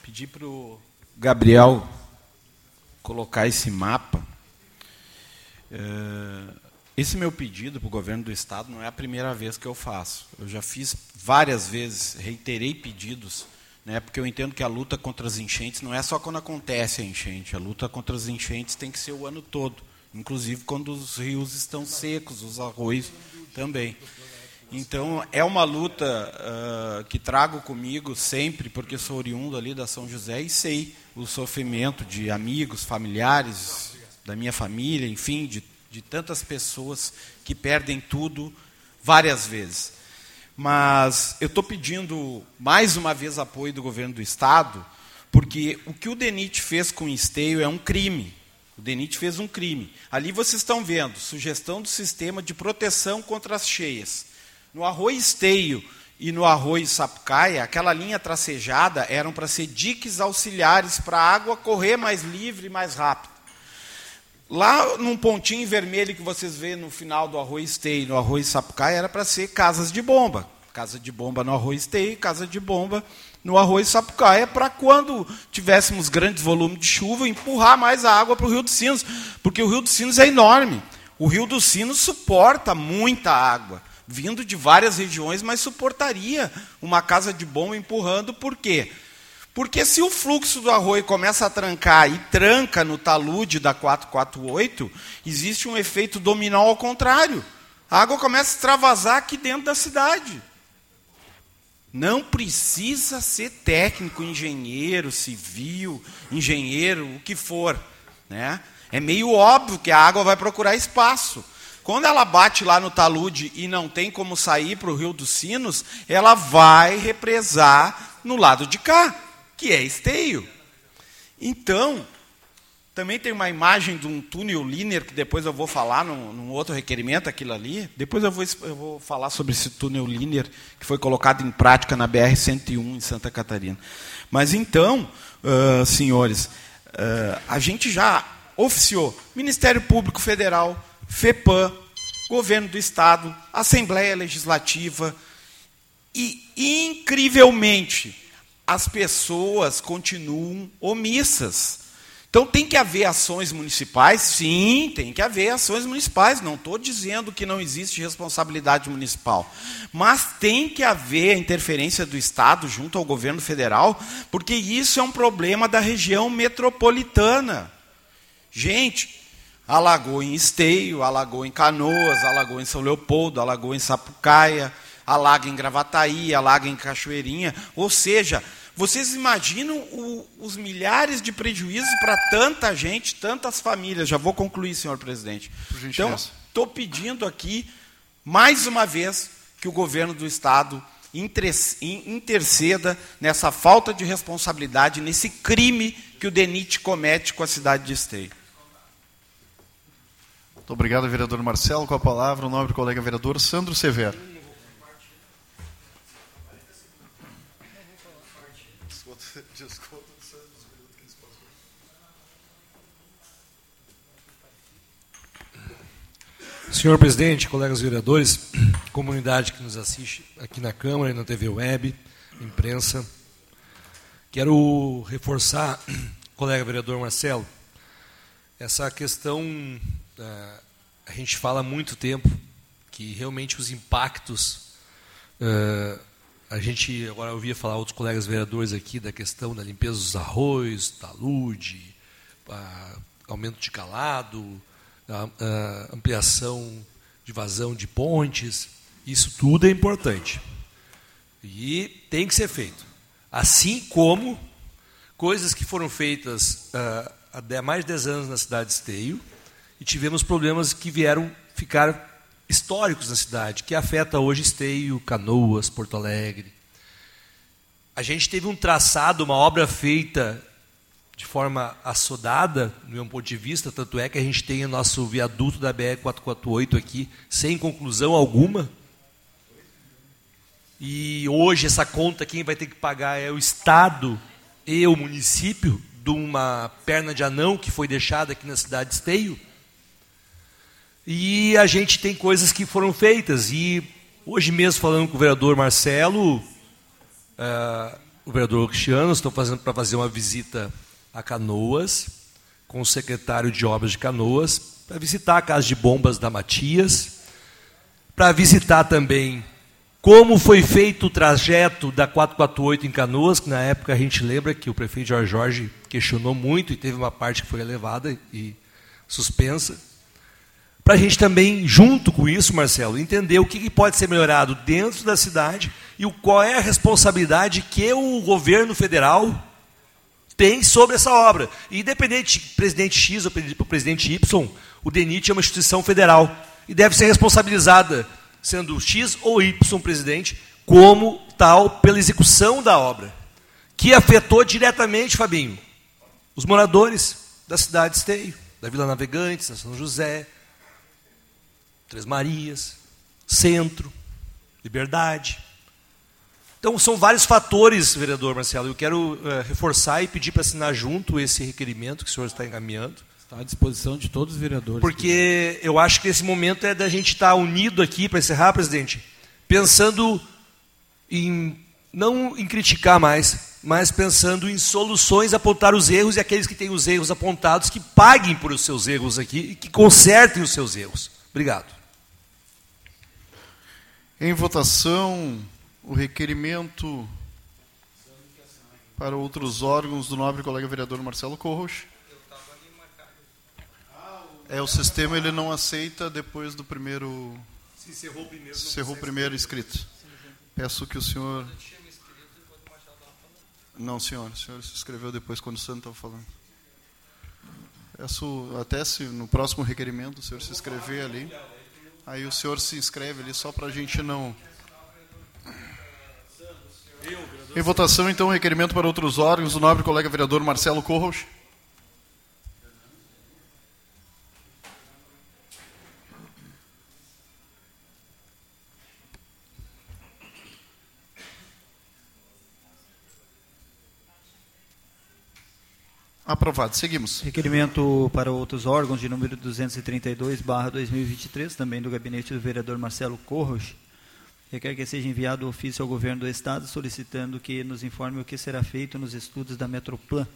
pedi para o Gabriel colocar esse mapa. É, Esse meu pedido para o governo do Estado não é a primeira vez que eu faço. Eu já fiz várias vezes, reiterei pedidos, né, porque eu entendo que a luta contra as enchentes não é só quando acontece a enchente. A luta contra as enchentes tem que ser o ano todo, inclusive quando os rios estão secos, os arroios também. Então, é uma luta uh, que trago comigo sempre, porque sou oriundo ali da São José e sei o sofrimento de amigos, familiares, da minha família, enfim, de de tantas pessoas que perdem tudo várias vezes. Mas eu estou pedindo, mais uma vez, apoio do governo do Estado, porque o que o DENIT fez com o esteio é um crime. O DENIT fez um crime. Ali vocês estão vendo, sugestão do sistema de proteção contra as cheias. No arroio Esteio e no arroio Sapucaia, aquela linha tracejada eram para ser diques auxiliares para a água correr mais livre e mais rápido. Lá, num pontinho vermelho que vocês veem no final do arroio Esteio e no arroio Sapucaia, era para ser casas de bomba. Casa de bomba no arroio Esteio, casa de bomba no arroio Sapucaia, para quando tivéssemos grandes volumes de chuva, empurrar mais a água para o Rio dos Sinos, porque o Rio dos Sinos é enorme. O Rio dos Sinos suporta muita água, vindo de várias regiões, mas suportaria uma casa de bomba empurrando. Por quê? Porque se o fluxo do arroio começa a trancar e tranca no talude da quatrocentos e quarenta e oito, existe um efeito dominó ao contrário. A água começa a extravasar aqui dentro da cidade. Não precisa ser técnico, engenheiro, civil, engenheiro, o que for, né? É meio óbvio que a água vai procurar espaço. Quando ela bate lá no talude e não tem como sair para o Rio dos Sinos, ela vai represar no lado de cá, que é Esteio. Então, também tem uma imagem de um túnel linear, que depois eu vou falar num, num outro requerimento, aquilo ali. Depois eu vou, eu vou falar sobre esse túnel linear que foi colocado em prática na B R cento e um, em Santa Catarina. Mas então, uh, senhores, uh, a gente já oficiou Ministério Público Federal, FEPAM, Governo do Estado, Assembleia Legislativa, e, incrivelmente, as pessoas continuam omissas. Então, tem que haver ações municipais? Sim, tem que haver ações municipais. Não estou dizendo que não existe responsabilidade municipal. Mas tem que haver interferência do Estado junto ao governo federal, porque isso é um problema da região metropolitana. Gente, a lagoa em Esteio, a lagoa em Canoas, a lagoa em São Leopoldo, a lagoa em Sapucaia, a laga em Gravataí, a laga em Cachoeirinha. Ou seja, vocês imaginam o, os milhares de prejuízos para tanta gente, tantas famílias. Já vou concluir, senhor presidente. Então, estou pedindo aqui, mais uma vez, que o governo do Estado interceda nessa falta de responsabilidade, nesse crime que o DENIT comete com a cidade de Esteio. Muito obrigado, vereador Marcelo. Com a palavra, o nobre colega vereador Sandro Severo. Senhor presidente, colegas vereadores, comunidade que nos assiste aqui na Câmara e na T V Web, imprensa, quero reforçar, colega vereador Marcelo, Essa questão, uh, a gente fala há muito tempo, que realmente os impactos, uh, a gente agora ouvia falar outros colegas vereadores aqui da questão da limpeza dos arroios, talude, uh, aumento de calado, uh, ampliação de vazão de pontes, isso tudo é importante. E tem que ser feito. Assim como coisas que foram feitas uh, há mais de dez anos na cidade de Esteio, e tivemos problemas que vieram ficar históricos na cidade, que afeta hoje Esteio, Canoas, Porto Alegre. A gente teve um traçado, uma obra feita de forma assodada, no meu ponto de vista, tanto é que a gente tem o nosso viaduto da B R quatrocentos e quarenta e oito aqui, sem conclusão alguma. E hoje essa conta quem vai ter que pagar é o Estado e o município, de uma perna de anão que foi deixada aqui na cidade de Esteio. E a gente tem coisas que foram feitas. E hoje mesmo, falando com o vereador Marcelo, uh, o vereador Cristiano, estou fazendo para fazer uma visita a Canoas, com o secretário de Obras de Canoas, para visitar a Casa de Bombas da Matias, para visitar também como foi feito o trajeto da quatrocentos e quarenta e oito em Canoas, que na época a gente lembra que o prefeito Jorge Jorge questionou muito e teve uma parte que foi elevada e suspensa. Para a gente também, junto com isso, Marcelo, entender o que pode ser melhorado dentro da cidade e qual é a responsabilidade que o governo federal tem sobre essa obra. E independente do presidente X ou do presidente Y, o DENIT é uma instituição federal e deve ser responsabilizada, sendo X ou Y presidente, como tal, pela execução da obra, que afetou diretamente, Fabinho, os moradores da cidade de Esteio, da Vila Navegantes, da São José, Três Marias, Centro, Liberdade. Então, são vários fatores, vereador Marcelo. Eu quero uh, reforçar e pedir para assinar junto esse requerimento que o senhor está encaminhando. Está à disposição de todos os vereadores. Porque eu acho que esse momento é da gente estar unido aqui, para encerrar, presidente, pensando em, não em criticar mais, mas pensando em soluções, apontar os erros, e aqueles que têm os erros apontados, que paguem por os seus erros aqui, e que consertem os seus erros. Obrigado. Em votação, o requerimento para outros órgãos do nobre colega vereador Marcelo Corros. É, o sistema ele não aceita depois do primeiro... Se encerrou o primeiro... Se encerrou o primeiro inscrito. Peço que o senhor... Não, senhor. O senhor se inscreveu depois, quando o senhor estava falando. Peço, até se no próximo requerimento, o senhor se inscrever ali. Aí o senhor se inscreve ali, só para a gente não... Em votação, então, o requerimento para outros órgãos, o nobre colega vereador Marcelo Corros. Aprovado. Seguimos. Requerimento para outros órgãos de número duzentos e trinta e dois barra dois mil e vinte e três, também do gabinete do vereador Marcelo Corros. Requer que seja enviado ofício ao governo do Estado solicitando que nos informe o que será feito nos estudos da Metroplan,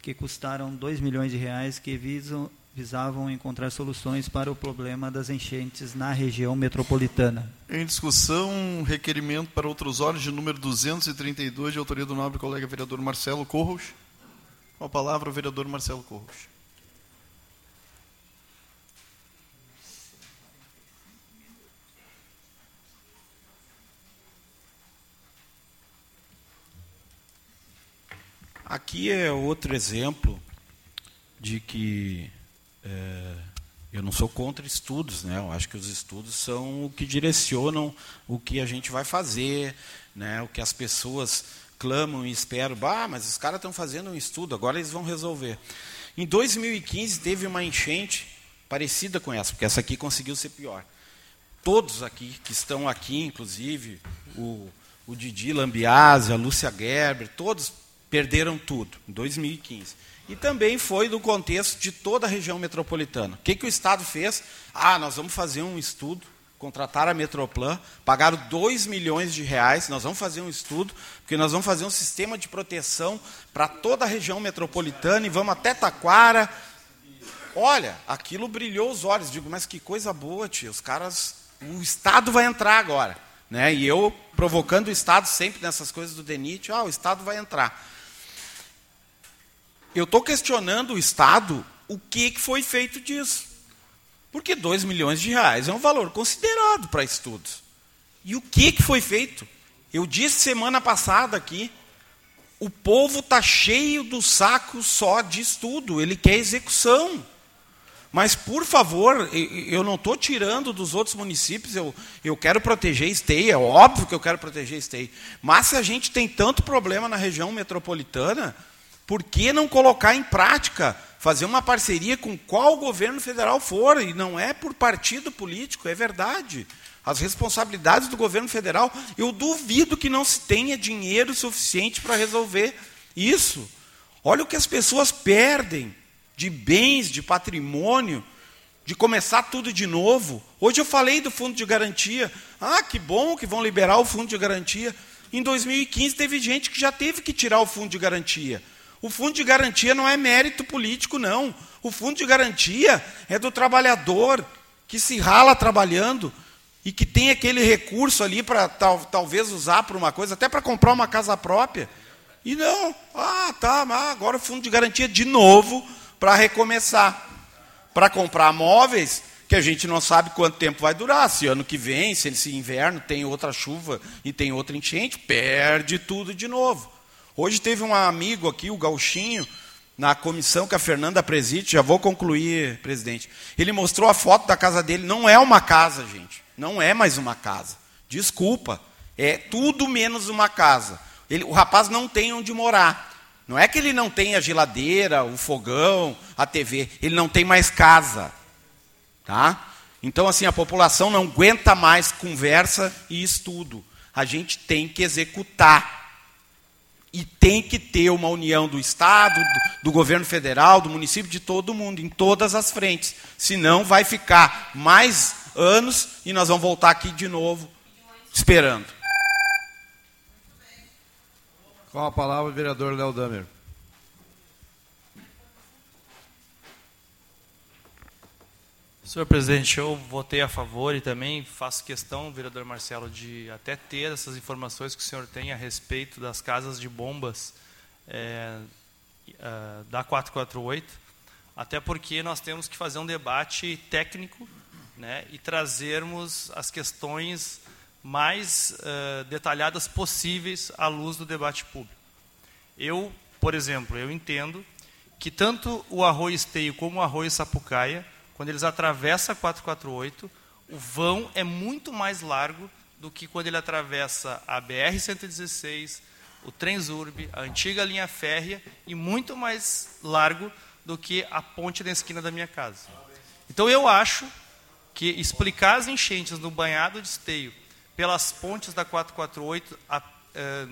que custaram dois milhões de reais, que visam, visavam encontrar soluções para o problema das enchentes na região metropolitana. Em discussão, um requerimento para outros órgãos de número duzentos e trinta e dois, de autoria do nobre colega vereador Marcelo Corros. Com a palavra, o vereador Marcelo Corros. Aqui é outro exemplo de que é, eu não sou contra estudos, né? Eu acho que os estudos são o que direcionam o que a gente vai fazer, né? O que as pessoas clamam e esperam. Ah, mas os caras estão fazendo um estudo, agora eles vão resolver. Em dois mil e quinze teve uma enchente parecida com essa, porque essa aqui conseguiu ser pior. Todos aqui que estão aqui, inclusive o, o Didi Lambiase, a Lúcia Gerber, todos perderam tudo em dois mil e quinze. E também foi no contexto de toda a região metropolitana. O que, que o Estado fez? Ah, nós vamos fazer um estudo. Contrataram a Metroplan, pagaram dois milhões de reais, nós vamos fazer um estudo, porque nós vamos fazer um sistema de proteção para toda a região metropolitana e vamos até Taquara, Olha, aquilo brilhou os olhos. Digo, mas que coisa boa, tia. Os caras, o Estado vai entrar agora. Né? E eu provocando o Estado sempre nessas coisas do DENIT. Ah, o Estado vai entrar. Eu estou questionando o Estado o que, que foi feito disso. Porque dois milhões de reais é um valor considerado para estudos. E o que, que foi feito? Eu disse semana passada aqui, o povo está cheio do saco só de estudo, ele quer execução. Mas, por favor, eu não estou tirando dos outros municípios, eu, eu quero proteger Esteio, é óbvio que eu quero proteger Esteio. Mas se a gente tem tanto problema na região metropolitana, por que não colocar em prática, fazer uma parceria com qual governo federal for? E não é por partido político, é verdade. As responsabilidades do governo federal, eu duvido que não se tenha dinheiro suficiente para resolver isso. Olha o que as pessoas perdem de bens, de patrimônio, de começar tudo de novo. Hoje eu falei do fundo de garantia. Ah, que bom que vão liberar o fundo de garantia. Em dois mil e quinze teve gente que já teve que tirar o fundo de garantia. O fundo de garantia não é mérito político, não. O fundo de garantia é do trabalhador que se rala trabalhando, e que tem aquele recurso ali para tal, talvez usar para uma coisa, até para comprar uma casa própria, e não, ah, tá, agora o fundo de garantia de novo para recomeçar, para comprar móveis, que a gente não sabe quanto tempo vai durar, se ano que vem, se esse inverno tem outra chuva e tem outra enchente, perde tudo de novo. Hoje teve um amigo aqui, o Gauchinho, na comissão que a Fernanda preside, já vou concluir, presidente, ele mostrou a foto da casa dele, não é uma casa, gente. Não é mais uma casa. Desculpa. É tudo menos uma casa. Ele, o rapaz não tem onde morar. Não é que ele não tem a geladeira, o fogão, a T V. Ele não tem mais casa. Tá? Então, assim, a população não aguenta mais conversa e estudo. A gente tem que executar. E tem que ter uma união do Estado, do, do governo federal, do município, de todo mundo, em todas as frentes. Senão vai ficar mais anos, e nós vamos voltar aqui de novo, esperando. Com a palavra, o vereador Léo Damer. Senhor presidente, eu votei a favor e também faço questão, vereador Marcelo, de até ter essas informações que o senhor tem a respeito das casas de bombas é, é, da quatrocentos e quarenta e oito, até porque nós temos que fazer um debate técnico, né, e trazermos as questões mais uh, detalhadas possíveis à luz do debate público. Eu, por exemplo, eu entendo que tanto o Arroio Esteio como o Arroio Sapucaia, quando eles atravessam a quatrocentos e quarenta e oito, o vão é muito mais largo do que quando ele atravessa a B R cento e dezesseis, o Transurb, a antiga linha férrea, e muito mais largo do que a ponte da esquina da minha casa. Então, eu acho que explicar as enchentes no banhado de Esteio pelas pontes da quatrocentos e quarenta e oito a, é,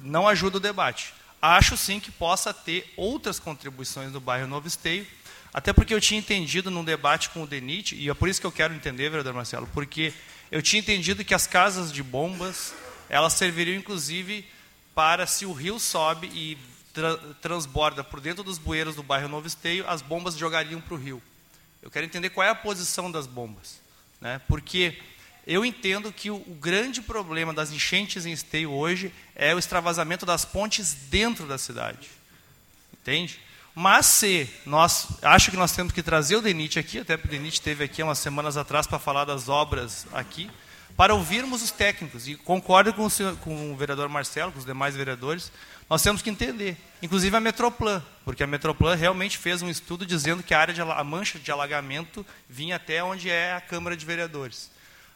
não ajuda o debate. Acho, sim, que possa ter outras contribuições do bairro Novo Esteio, até porque eu tinha entendido num debate com o DENIT, e é por isso que eu quero entender, vereador Marcelo, porque eu tinha entendido que as casas de bombas, elas serviriam, inclusive, para se o rio sobe e tra- transborda por dentro dos bueiros do bairro Novo Esteio, as bombas jogariam para o rio. Eu quero entender qual é a posição das bombas, né? Porque eu entendo que o, o grande problema das enchentes em Esteio hoje é o extravasamento das pontes dentro da cidade. Entende? Mas se nós, acho que nós temos que trazer o DENIT aqui, até porque o DENIT esteve aqui há umas semanas atrás para falar das obras aqui, para ouvirmos os técnicos, e concordo com o, senhor, com o vereador Marcelo, com os demais vereadores, nós temos que entender, inclusive a Metroplan, porque a Metroplan realmente fez um estudo dizendo que a, área de, a mancha de alagamento vinha até onde é a Câmara de Vereadores.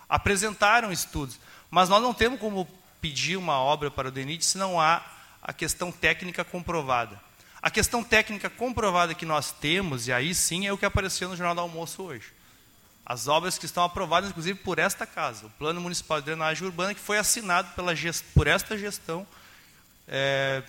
Apresentaram estudos, mas nós não temos como pedir uma obra para o DENIT se não há a questão técnica comprovada. A questão técnica comprovada que nós temos, e aí sim é o que apareceu no Jornal do Almoço hoje. As obras que estão aprovadas, inclusive, por esta casa, o Plano Municipal de Drenagem Urbana, que foi assinado pela gest- por esta gestão é,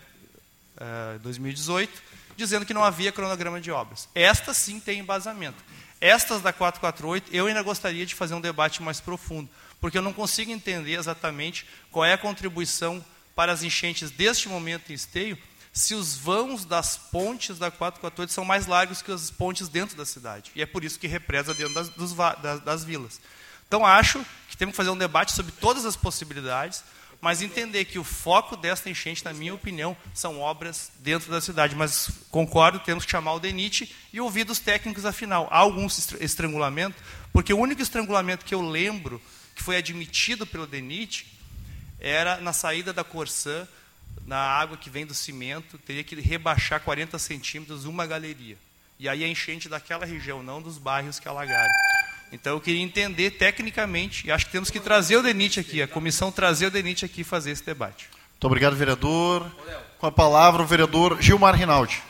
é, dois mil e dezoito, dizendo que não havia cronograma de obras. Esta, sim, tem embasamento. Estas da quatrocentos e quarenta e oito, eu ainda gostaria de fazer um debate mais profundo, porque eu não consigo entender exatamente qual é a contribuição para as enchentes deste momento em Esteio, se os vãos das pontes da quatro quatorze são mais largos que as pontes dentro da cidade. E é por isso que represa dentro das, dos, das, das vilas. Então, acho que temos que fazer um debate sobre todas as possibilidades, mas entender que o foco desta enchente, na minha opinião, são obras dentro da cidade. Mas, concordo, temos que chamar o DENIT e ouvir dos técnicos, afinal. Há algum estrangulamento? Porque o único estrangulamento que eu lembro que foi admitido pelo DENIT era na saída da Corsã, na água que vem do cimento, teria que rebaixar quarenta centímetros uma galeria. E aí a enchente daquela região, não dos bairros que alagaram. Então, eu queria entender tecnicamente, e acho que temos que trazer o DENIT aqui, a comissão trazer o DENIT aqui e fazer esse debate. Muito obrigado, vereador. Com a palavra, o vereador Gilmar Rinaldi.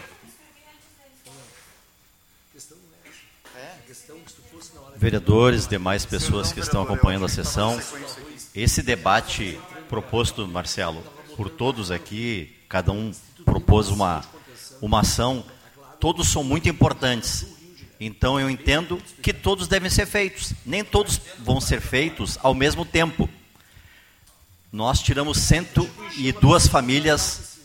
Vereadores, demais pessoas que estão acompanhando a sessão, esse debate proposto, Marcelo, por todos aqui, cada um propôs uma, uma ação, todos são muito importantes. Então, eu entendo que todos devem ser feitos. Nem todos vão ser feitos ao mesmo tempo. Nós tiramos cento e duas famílias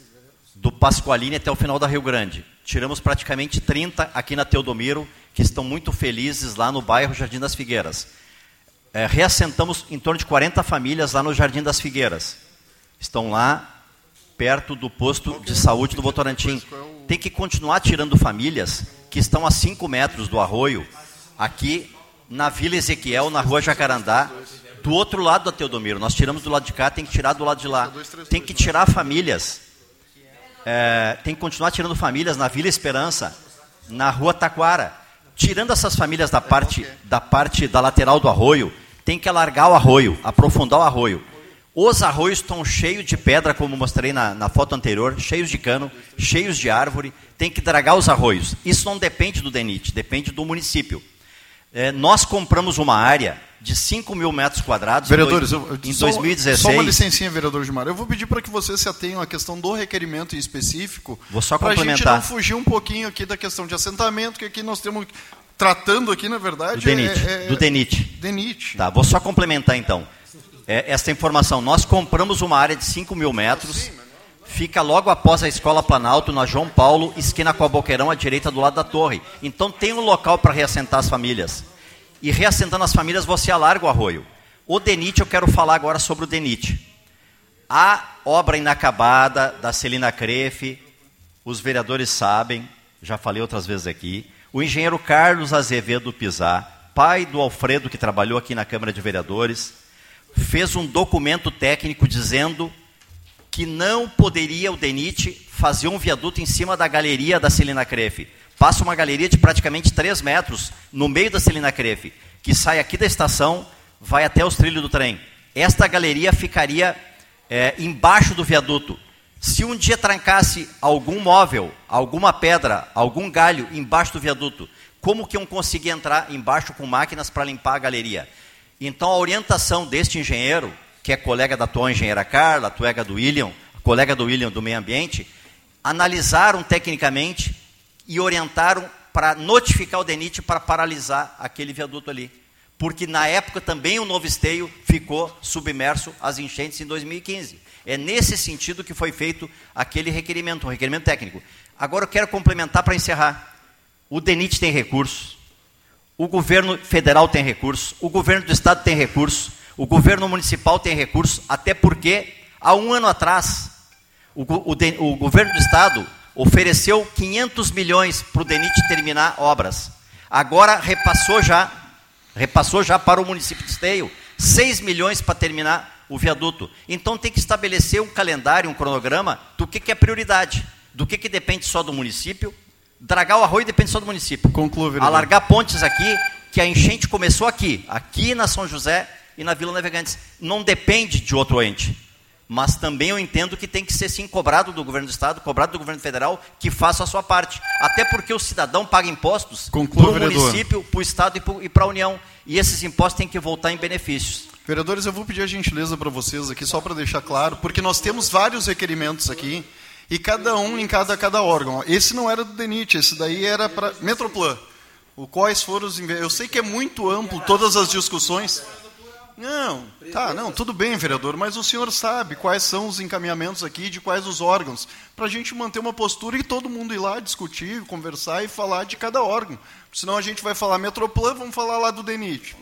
do Pascoalini até o final da Rio Grande. Tiramos praticamente trinta aqui na Teodomiro, que estão muito felizes lá no bairro Jardim das Figueiras. É, reassentamos em torno de quarenta famílias lá no Jardim das Figueiras. Estão lá, perto do posto de saúde do Votorantim. Tem que continuar tirando famílias que estão a cinco metros do arroio, aqui na Vila Ezequiel, na Rua Jacarandá, do outro lado da Teodomiro. Nós tiramos do lado de cá, tem que tirar do lado de lá. Tem que tirar famílias. É, tem que continuar tirando famílias na Vila Esperança, na Rua Taquara. Tirando essas famílias da parte, da parte da lateral do arroio, tem que alargar o arroio, aprofundar o arroio. Os arroios estão cheios de pedra, como mostrei na, na foto anterior, cheios de cano, cheios de árvore, tem que dragar os arroios. Isso não depende do DENIT, depende do município. É, nós compramos uma área de cinco mil metros quadrados vereadores, em, dois, eu, em só, dois mil e dezesseis. Só uma licencinha, vereador Gilmar. Eu vou pedir para que vocês se atenham à questão do requerimento em específico, para a gente não fugir um pouquinho aqui da questão de assentamento, que aqui nós temos, tratando aqui, na verdade... Do DENIT. É, é, do DENIT. DENIT. Tá, vou só complementar, então. É, essa informação, nós compramos uma área de cinco mil metros, fica logo após a Escola Planalto, na João Paulo, esquina com a Boqueirão, à direita do lado da torre. Então tem um local para reassentar as famílias. E reassentando as famílias, você alarga o arroio. O DENIT, eu quero falar agora sobre o DENIT. A obra inacabada da Celina Crefe, os vereadores sabem, já falei outras vezes aqui, o engenheiro Carlos Azevedo Pizar, pai do Alfredo, que trabalhou aqui na Câmara de Vereadores, fez um documento técnico dizendo que não poderia o DENIT fazer um viaduto em cima da galeria da Celina Crefe. Passa uma galeria de praticamente três metros no meio da Celina Crefe, que sai aqui da estação, vai até os trilhos do trem. Esta galeria ficaria é, embaixo do viaduto. Se um dia trancasse algum móvel, alguma pedra, algum galho embaixo do viaduto, como que iam conseguir entrar embaixo com máquinas para limpar a galeria? Então, a orientação deste engenheiro, que é colega da tua engenheira Carla, colega do William, colega do William do Meio Ambiente, analisaram tecnicamente e orientaram para notificar o DENIT para paralisar aquele viaduto ali. Porque, na época, também o Novo Esteio ficou submerso às enchentes em dois mil e quinze. É nesse sentido que foi feito aquele requerimento, um requerimento técnico. Agora, eu quero complementar para encerrar. O DENIT tem recursos. O governo federal tem recursos, o governo do estado tem recursos, o governo municipal tem recursos, até porque, há um ano atrás, o, o, o governo do estado ofereceu quinhentos milhões para o DENIT terminar obras. Agora repassou já, repassou já para o município de Esteio seis milhões para terminar o viaduto. Então tem que estabelecer um calendário, um cronograma do que, que é prioridade, do que, que depende só do município. Dragar o arroio depende só do município. Conclua, alargar pontes aqui, que a enchente começou aqui, aqui na São José e na Vila Navegantes. Não depende de outro ente. Mas também eu entendo que tem que ser, sim, cobrado do governo do estado, cobrado do governo federal, que faça a sua parte. Até porque o cidadão paga impostos para o município, para o estado e para a União. E esses impostos têm que voltar em benefícios. Vereadores, eu vou pedir a gentileza para vocês aqui, só para deixar claro, porque nós temos vários requerimentos aqui, e cada um em cada, cada órgão. Esse não era do DENIT, esse daí era para Metroplan. O quais foram os... Eu sei que é muito amplo todas as discussões. Não, tá, não, tudo bem, vereador, mas o senhor sabe quais são os encaminhamentos aqui, de quais os órgãos, para a gente manter uma postura e todo mundo ir lá discutir, conversar e falar de cada órgão. Senão a gente vai falar Metroplan, vamos falar lá do DENIT.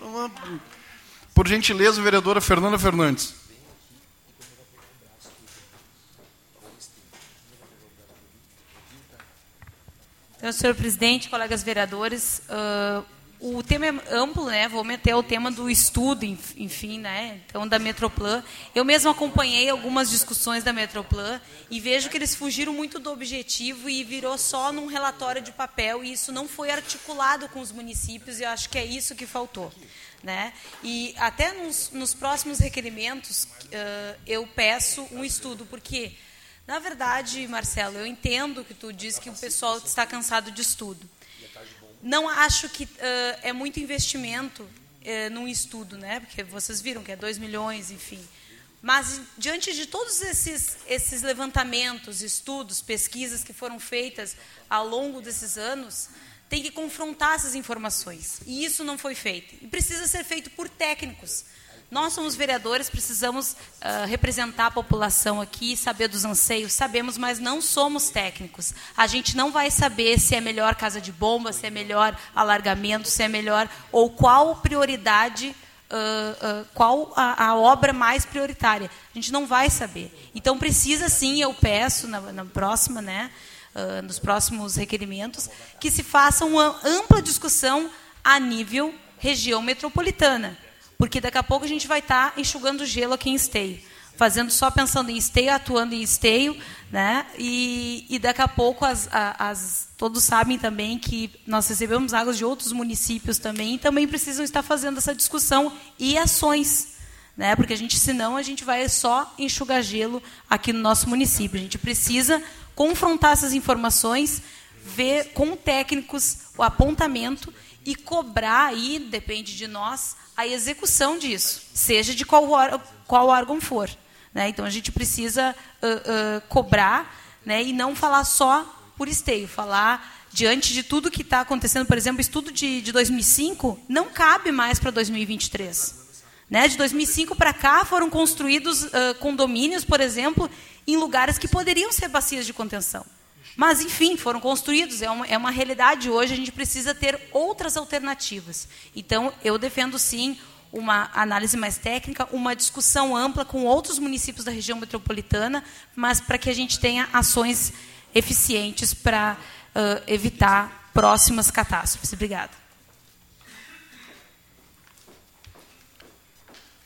Por gentileza, vereadora Fernanda Fernandes. Então, senhor presidente, colegas vereadores, uh, o tema é amplo, né? Vou meter o tema do estudo, enfim, né? Então, da Metroplan. Eu mesma acompanhei algumas discussões da Metroplan e vejo que eles fugiram muito do objetivo e virou só num relatório de papel, e isso não foi articulado com os municípios, e eu acho que é isso que faltou, né? E até nos, nos próximos requerimentos, uh, eu peço um estudo, porque... Na verdade, Marcelo, eu entendo que tu diz que o pessoal está cansado de estudo. Não acho que uh, é muito investimento uh, num estudo, né? Porque vocês viram que é dois milhões, enfim. Mas, diante de todos esses, esses levantamentos, estudos, pesquisas que foram feitas ao longo desses anos, tem que confrontar essas informações. E isso não foi feito. E precisa ser feito por técnicos. Nós somos vereadores, precisamos uh, representar a população aqui, saber dos anseios, sabemos, mas não somos técnicos. A gente não vai saber se é melhor casa de bomba, se é melhor alargamento, se é melhor, ou qual prioridade, uh, uh, qual a, a obra mais prioritária. A gente não vai saber. Então, precisa sim, eu peço, na, na próxima, né, uh, nos próximos requerimentos, que se faça uma ampla discussão a nível região metropolitana. Porque daqui a pouco a gente vai estar enxugando gelo aqui em Esteio, fazendo só pensando em Esteio, atuando em Esteio, né? E, e daqui a pouco as, as, todos sabem também que nós recebemos águas de outros municípios também, e também precisam estar fazendo essa discussão e ações, né? Porque a gente, senão a gente vai só enxugar gelo aqui no nosso município. A gente precisa confrontar essas informações, ver com técnicos o apontamento e cobrar aí, depende de nós, a execução disso, seja de qual, qual órgão for, né? Então, a gente precisa uh, uh, cobrar, né? E não falar só por esteio, falar diante de tudo que está acontecendo. Por exemplo, o estudo de, de dois mil e cinco não cabe mais para dois mil e vinte e três. Né? De dois mil e cinco para cá foram construídos uh, condomínios, por exemplo, em lugares que poderiam ser bacias de contenção. Mas, enfim, foram construídos, é uma, é uma realidade hoje, a gente precisa ter outras alternativas. Então, eu defendo, sim, uma análise mais técnica, uma discussão ampla com outros municípios da região metropolitana, mas para que a gente tenha ações eficientes para uh, evitar próximas catástrofes. Obrigada.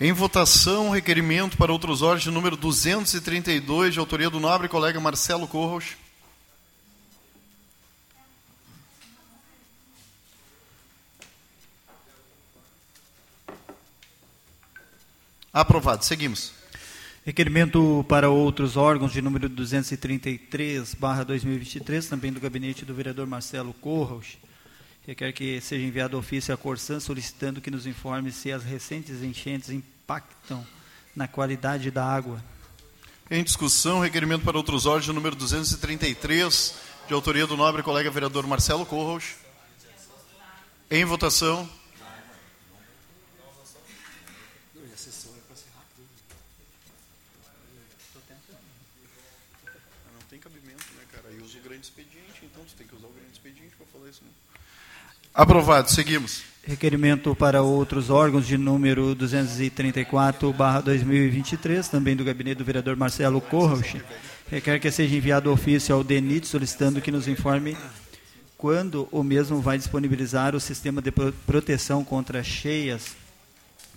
Em votação, requerimento para outros órgãos de número duzentos e trinta e dois, de autoria do nobre colega Marcelo Corros. Aprovado. Seguimos. Requerimento para outros órgãos de número duzentos e trinta e três barra dois mil e vinte e três, também do gabinete do vereador Marcelo Corros. Requer que seja enviado ofício à Corsan solicitando que nos informe se as recentes enchentes impactam na qualidade da água. Em discussão, requerimento para outros órgãos de número duzentos e trinta e três, de autoria do nobre colega vereador Marcelo Corros. Em votação. Aprovado. Seguimos. Requerimento para outros órgãos de número duzentos e trinta e quatro barra dois mil e vinte e três, também do gabinete do vereador Marcelo Corros. Requer que seja enviado ofício ao DENIT solicitando que nos informe quando o mesmo vai disponibilizar o sistema de proteção contra cheias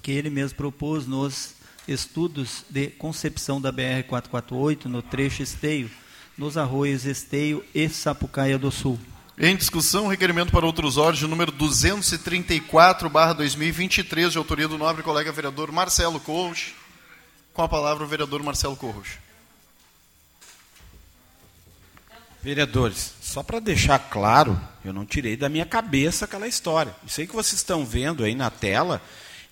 que ele mesmo propôs nos estudos de concepção da B R quatrocentos e quarenta e oito no trecho Esteio, nos arroios Esteio e Sapucaia do Sul. Em discussão, requerimento para outros órgãos de número duzentos e trinta e quatro barra dois mil e vinte e três, de autoria do nobre colega vereador Marcelo Corros. Com a palavra o vereador Marcelo Corros. Vereadores, só para deixar claro, eu não tirei da minha cabeça aquela história. Isso aí que vocês estão vendo aí na tela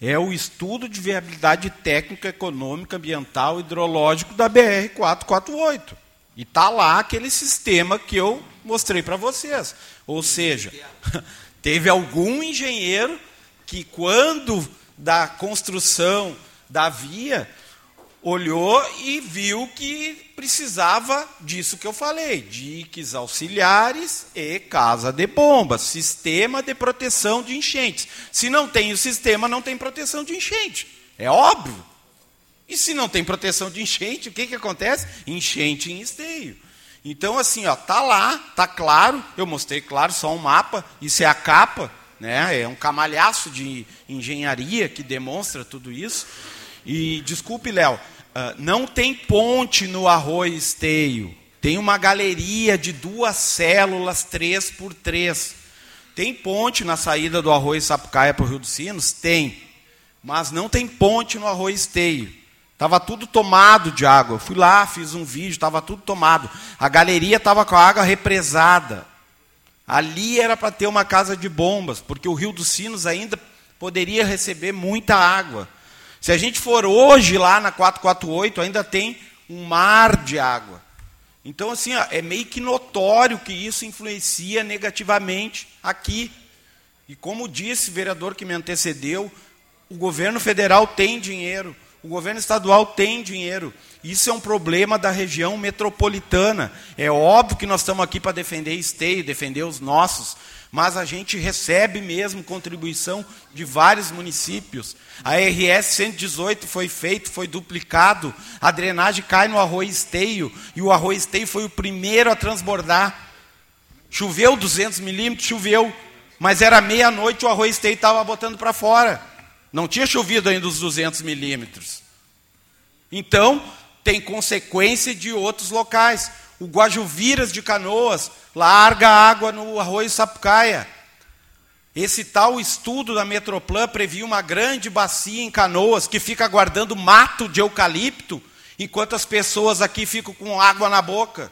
é o estudo de viabilidade técnica, econômica, ambiental e hidrológico da B R quatrocentos e quarenta e oito. E está lá aquele sistema que eu mostrei para vocês. Ou seja, teve algum engenheiro que, quando da construção da via, olhou e viu que precisava disso que eu falei, diques auxiliares e casa de bomba, sistema de proteção de enchentes. Se não tem o sistema, não tem proteção de enchente, é óbvio. E se não tem proteção de enchente, o que, que acontece? Enchente em esteio. Então, assim, ó, tá lá, tá claro, eu mostrei, claro, só um mapa, isso é a capa, né? É um camalhaço de engenharia que demonstra tudo isso. E, desculpe, Léo, não tem ponte no arroio esteio, tem uma galeria de duas células, três por três. Tem ponte na saída do arroio Sapucaia para o Rio dos Sinos? Tem. Mas não tem ponte no arroio esteio. Estava tudo tomado de água. Eu fui lá, fiz um vídeo, estava tudo tomado. A galeria estava com a água represada. Ali era para ter uma casa de bombas, porque o Rio dos Sinos ainda poderia receber muita água. Se a gente for hoje lá na quatrocentos e quarenta e oito, ainda tem um mar de água. Então, assim, ó, é meio que notório que isso influencia negativamente aqui. E como disse o vereador que me antecedeu, o governo federal tem dinheiro, o governo estadual tem dinheiro. Isso é um problema da região metropolitana. É óbvio que nós estamos aqui para defender esteio, defender os nossos, mas a gente recebe mesmo contribuição de vários municípios. A erre esse cento e dezoito foi feito, foi duplicado, a drenagem cai no arroio esteio, e o arroio esteio foi o primeiro a transbordar. Choveu duzentos milímetros, choveu, mas era meia-noite, o arroio esteio estava botando para fora. Não tinha chovido ainda os duzentos milímetros. Então, tem consequência de outros locais. O Guajuviras de Canoas larga água no arroio Sapucaia. Esse tal estudo da Metroplan previa uma grande bacia em Canoas que fica guardando mato de eucalipto, enquanto as pessoas aqui ficam com água na boca.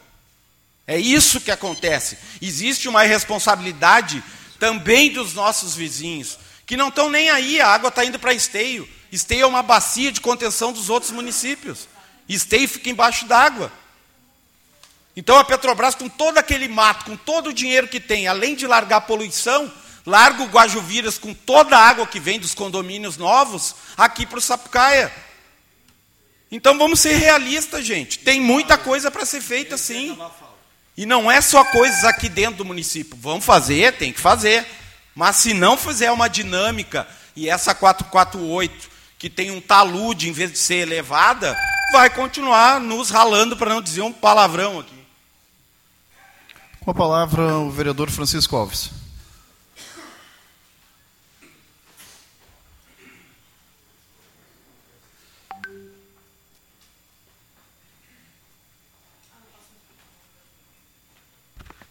É isso que acontece. Existe uma irresponsabilidade também dos nossos vizinhos, que não estão nem aí, a água está indo para esteio. Esteio é uma bacia de contenção dos outros municípios. Esteio fica embaixo d'água. Então a Petrobras, com todo aquele mato, com todo o dinheiro que tem, além de largar a poluição, larga o Guajuviras com toda a água que vem dos condomínios novos aqui para o Sapucaia. Então vamos ser realistas, gente. Tem muita coisa para ser feita, sim. E não é só coisas aqui dentro do município. Vamos fazer, tem que fazer. Mas se não fizer uma dinâmica, e essa quatrocentos e quarenta e oito, que tem um talude, em vez de ser elevada, vai continuar nos ralando, para não dizer um palavrão aqui. Com a palavra, o vereador Francisco Alves.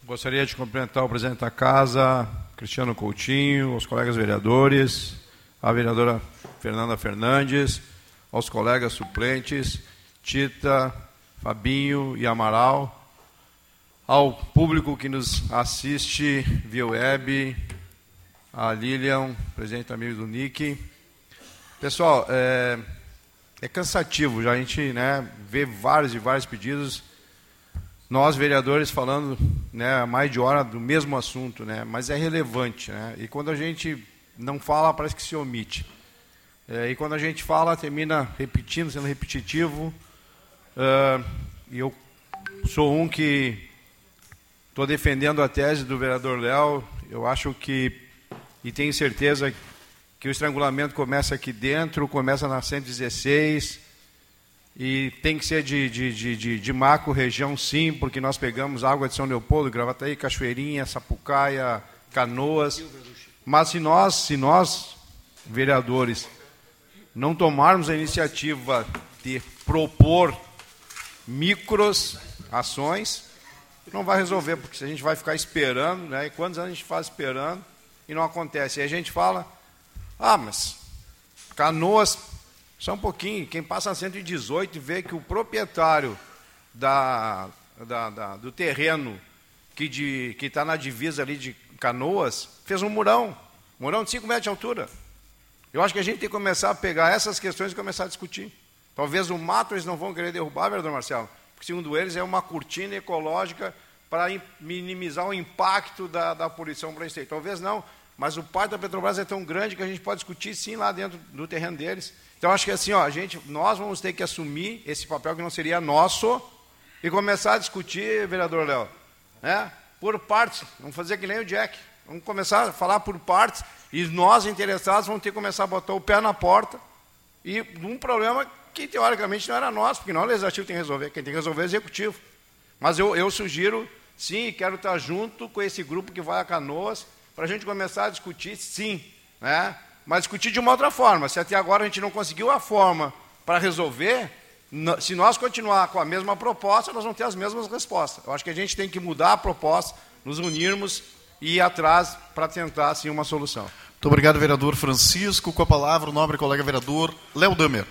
Gostaria de cumprimentar o presidente da casa, Cristiano Coutinho, aos colegas vereadores, à vereadora Fernanda Fernandes, aos colegas suplentes, Tita, Fabinho e Amaral, ao público que nos assiste via web, a Lilian, presidente amigo do N I C. Pessoal, é, é cansativo, já a gente, né, vê vários e vários pedidos, nós vereadores falando, né, mais de hora do mesmo assunto, né, mas é relevante, né, e quando a gente não fala, parece que se omite. É, e quando a gente fala, termina repetindo, sendo repetitivo. Uh, e eu sou um que estou defendendo a tese do vereador Léo. Eu acho que, e tenho certeza, que o estrangulamento começa aqui dentro, começa na cento e dezesseis, e tem que ser de, de, de, de, de macro região, sim, porque nós pegamos água de São Leopoldo, Gravataí, Cachoeirinha, Sapucaia, Canoas. Mas se nós, se nós, vereadores, não tomarmos a iniciativa de propor micros ações, não vai resolver, porque se a gente vai ficar esperando, né, e quantos anos a gente faz esperando e não acontece. E a gente fala, ah, mas Canoas... Só um pouquinho, quem passa na cento e dezoito vê que o proprietário da, da, da, do terreno que está na divisa ali de Canoas fez um murão, murão de cinco metros de altura. Eu acho que a gente tem que começar a pegar essas questões e começar a discutir. Talvez o mato eles não vão querer derrubar, vereador Marcelo, porque, segundo eles, é uma cortina ecológica para minimizar o impacto da, da poluição para o esteio. Talvez não, Mas o pátio da Petrobras é tão grande que a gente pode discutir, sim, lá dentro do terreno deles. Então, acho que assim, ó, a gente, nós vamos ter que assumir esse papel que não seria nosso e começar a discutir, vereador Léo, né, por partes. Vamos fazer que nem o Jack. Vamos começar a falar por partes e nós, interessados, vamos ter que começar a botar o pé na porta e um problema que, teoricamente, não era nosso, porque não o Legislativo tem que resolver. Quem tem que resolver é o Executivo. Mas eu, eu sugiro, sim, quero estar junto com esse grupo que vai a Canoas para a gente começar a discutir, sim, né? Mas discutir de uma outra forma. Se até agora a gente não conseguiu a forma para resolver, se nós continuar com a mesma proposta, nós vamos ter as mesmas respostas. Eu acho que a gente tem que mudar a proposta, nos unirmos e ir atrás para tentar, sim, uma solução. Muito obrigado, vereador Francisco. Com a palavra, o nobre colega vereador Léo Damer.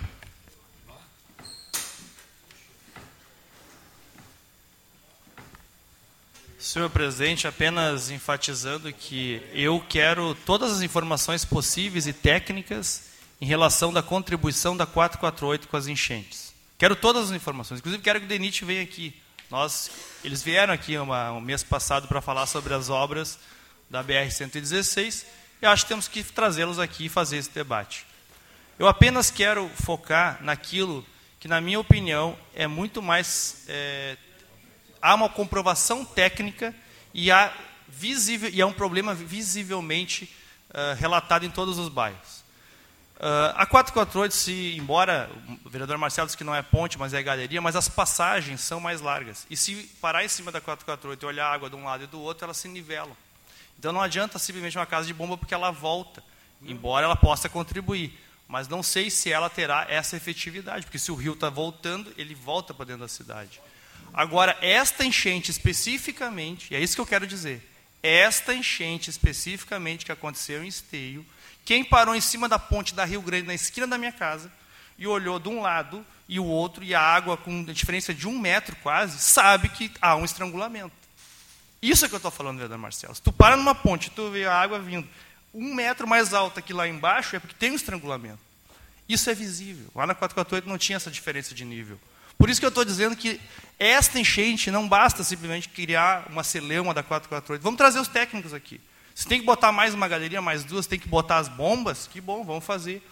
Senhor presidente, apenas enfatizando que eu quero todas as informações possíveis e técnicas em relação da contribuição da quatrocentos e quarenta e oito com as enchentes. Quero todas as informações. Inclusive, quero que o DENIT venha aqui. Nós, eles vieram aqui uma, um mês passado para falar sobre as obras da B R cento e dezesseis e acho que temos que trazê-los aqui e fazer esse debate. Eu apenas quero focar naquilo que, na minha opinião, é muito mais... É, há uma comprovação técnica e há, visível, e há um problema visivelmente uh, relatado em todos os bairros. Uh, a quatrocentos e quarenta e oito, se, embora o vereador Marcelo disse que não é ponte, mas é galeria, mas as passagens são mais largas. E se parar em cima da quatrocentos e quarenta e oito e olhar a água de um lado e do outro, elas se nivelam. Então não adianta simplesmente uma casa de bomba porque ela volta, embora ela possa contribuir. Mas não sei se ela terá essa efetividade, porque se o rio está voltando, ele volta para dentro da cidade. Agora, esta enchente especificamente, e é isso que eu quero dizer, esta enchente especificamente que aconteceu em Esteio, quem parou em cima da ponte da Rio Grande, na esquina da minha casa, e olhou de um lado e o outro, e a água com a diferença de um metro quase, sabe que há um estrangulamento. Isso é que eu estou falando, vereador Marcelo. Se tu para numa ponte, tu vê a água vindo um metro mais alta que lá embaixo, é porque tem um estrangulamento. Isso é visível. Lá na quatrocentos e quarenta e oito não tinha essa diferença de nível. Por isso que eu estou dizendo que esta enchente não basta simplesmente criar uma celeuma da quatrocentos e quarenta e oito. Vamos trazer os técnicos aqui. Se tem que botar mais uma galeria, mais duas, tem que botar as bombas, que bom, vamos fazer.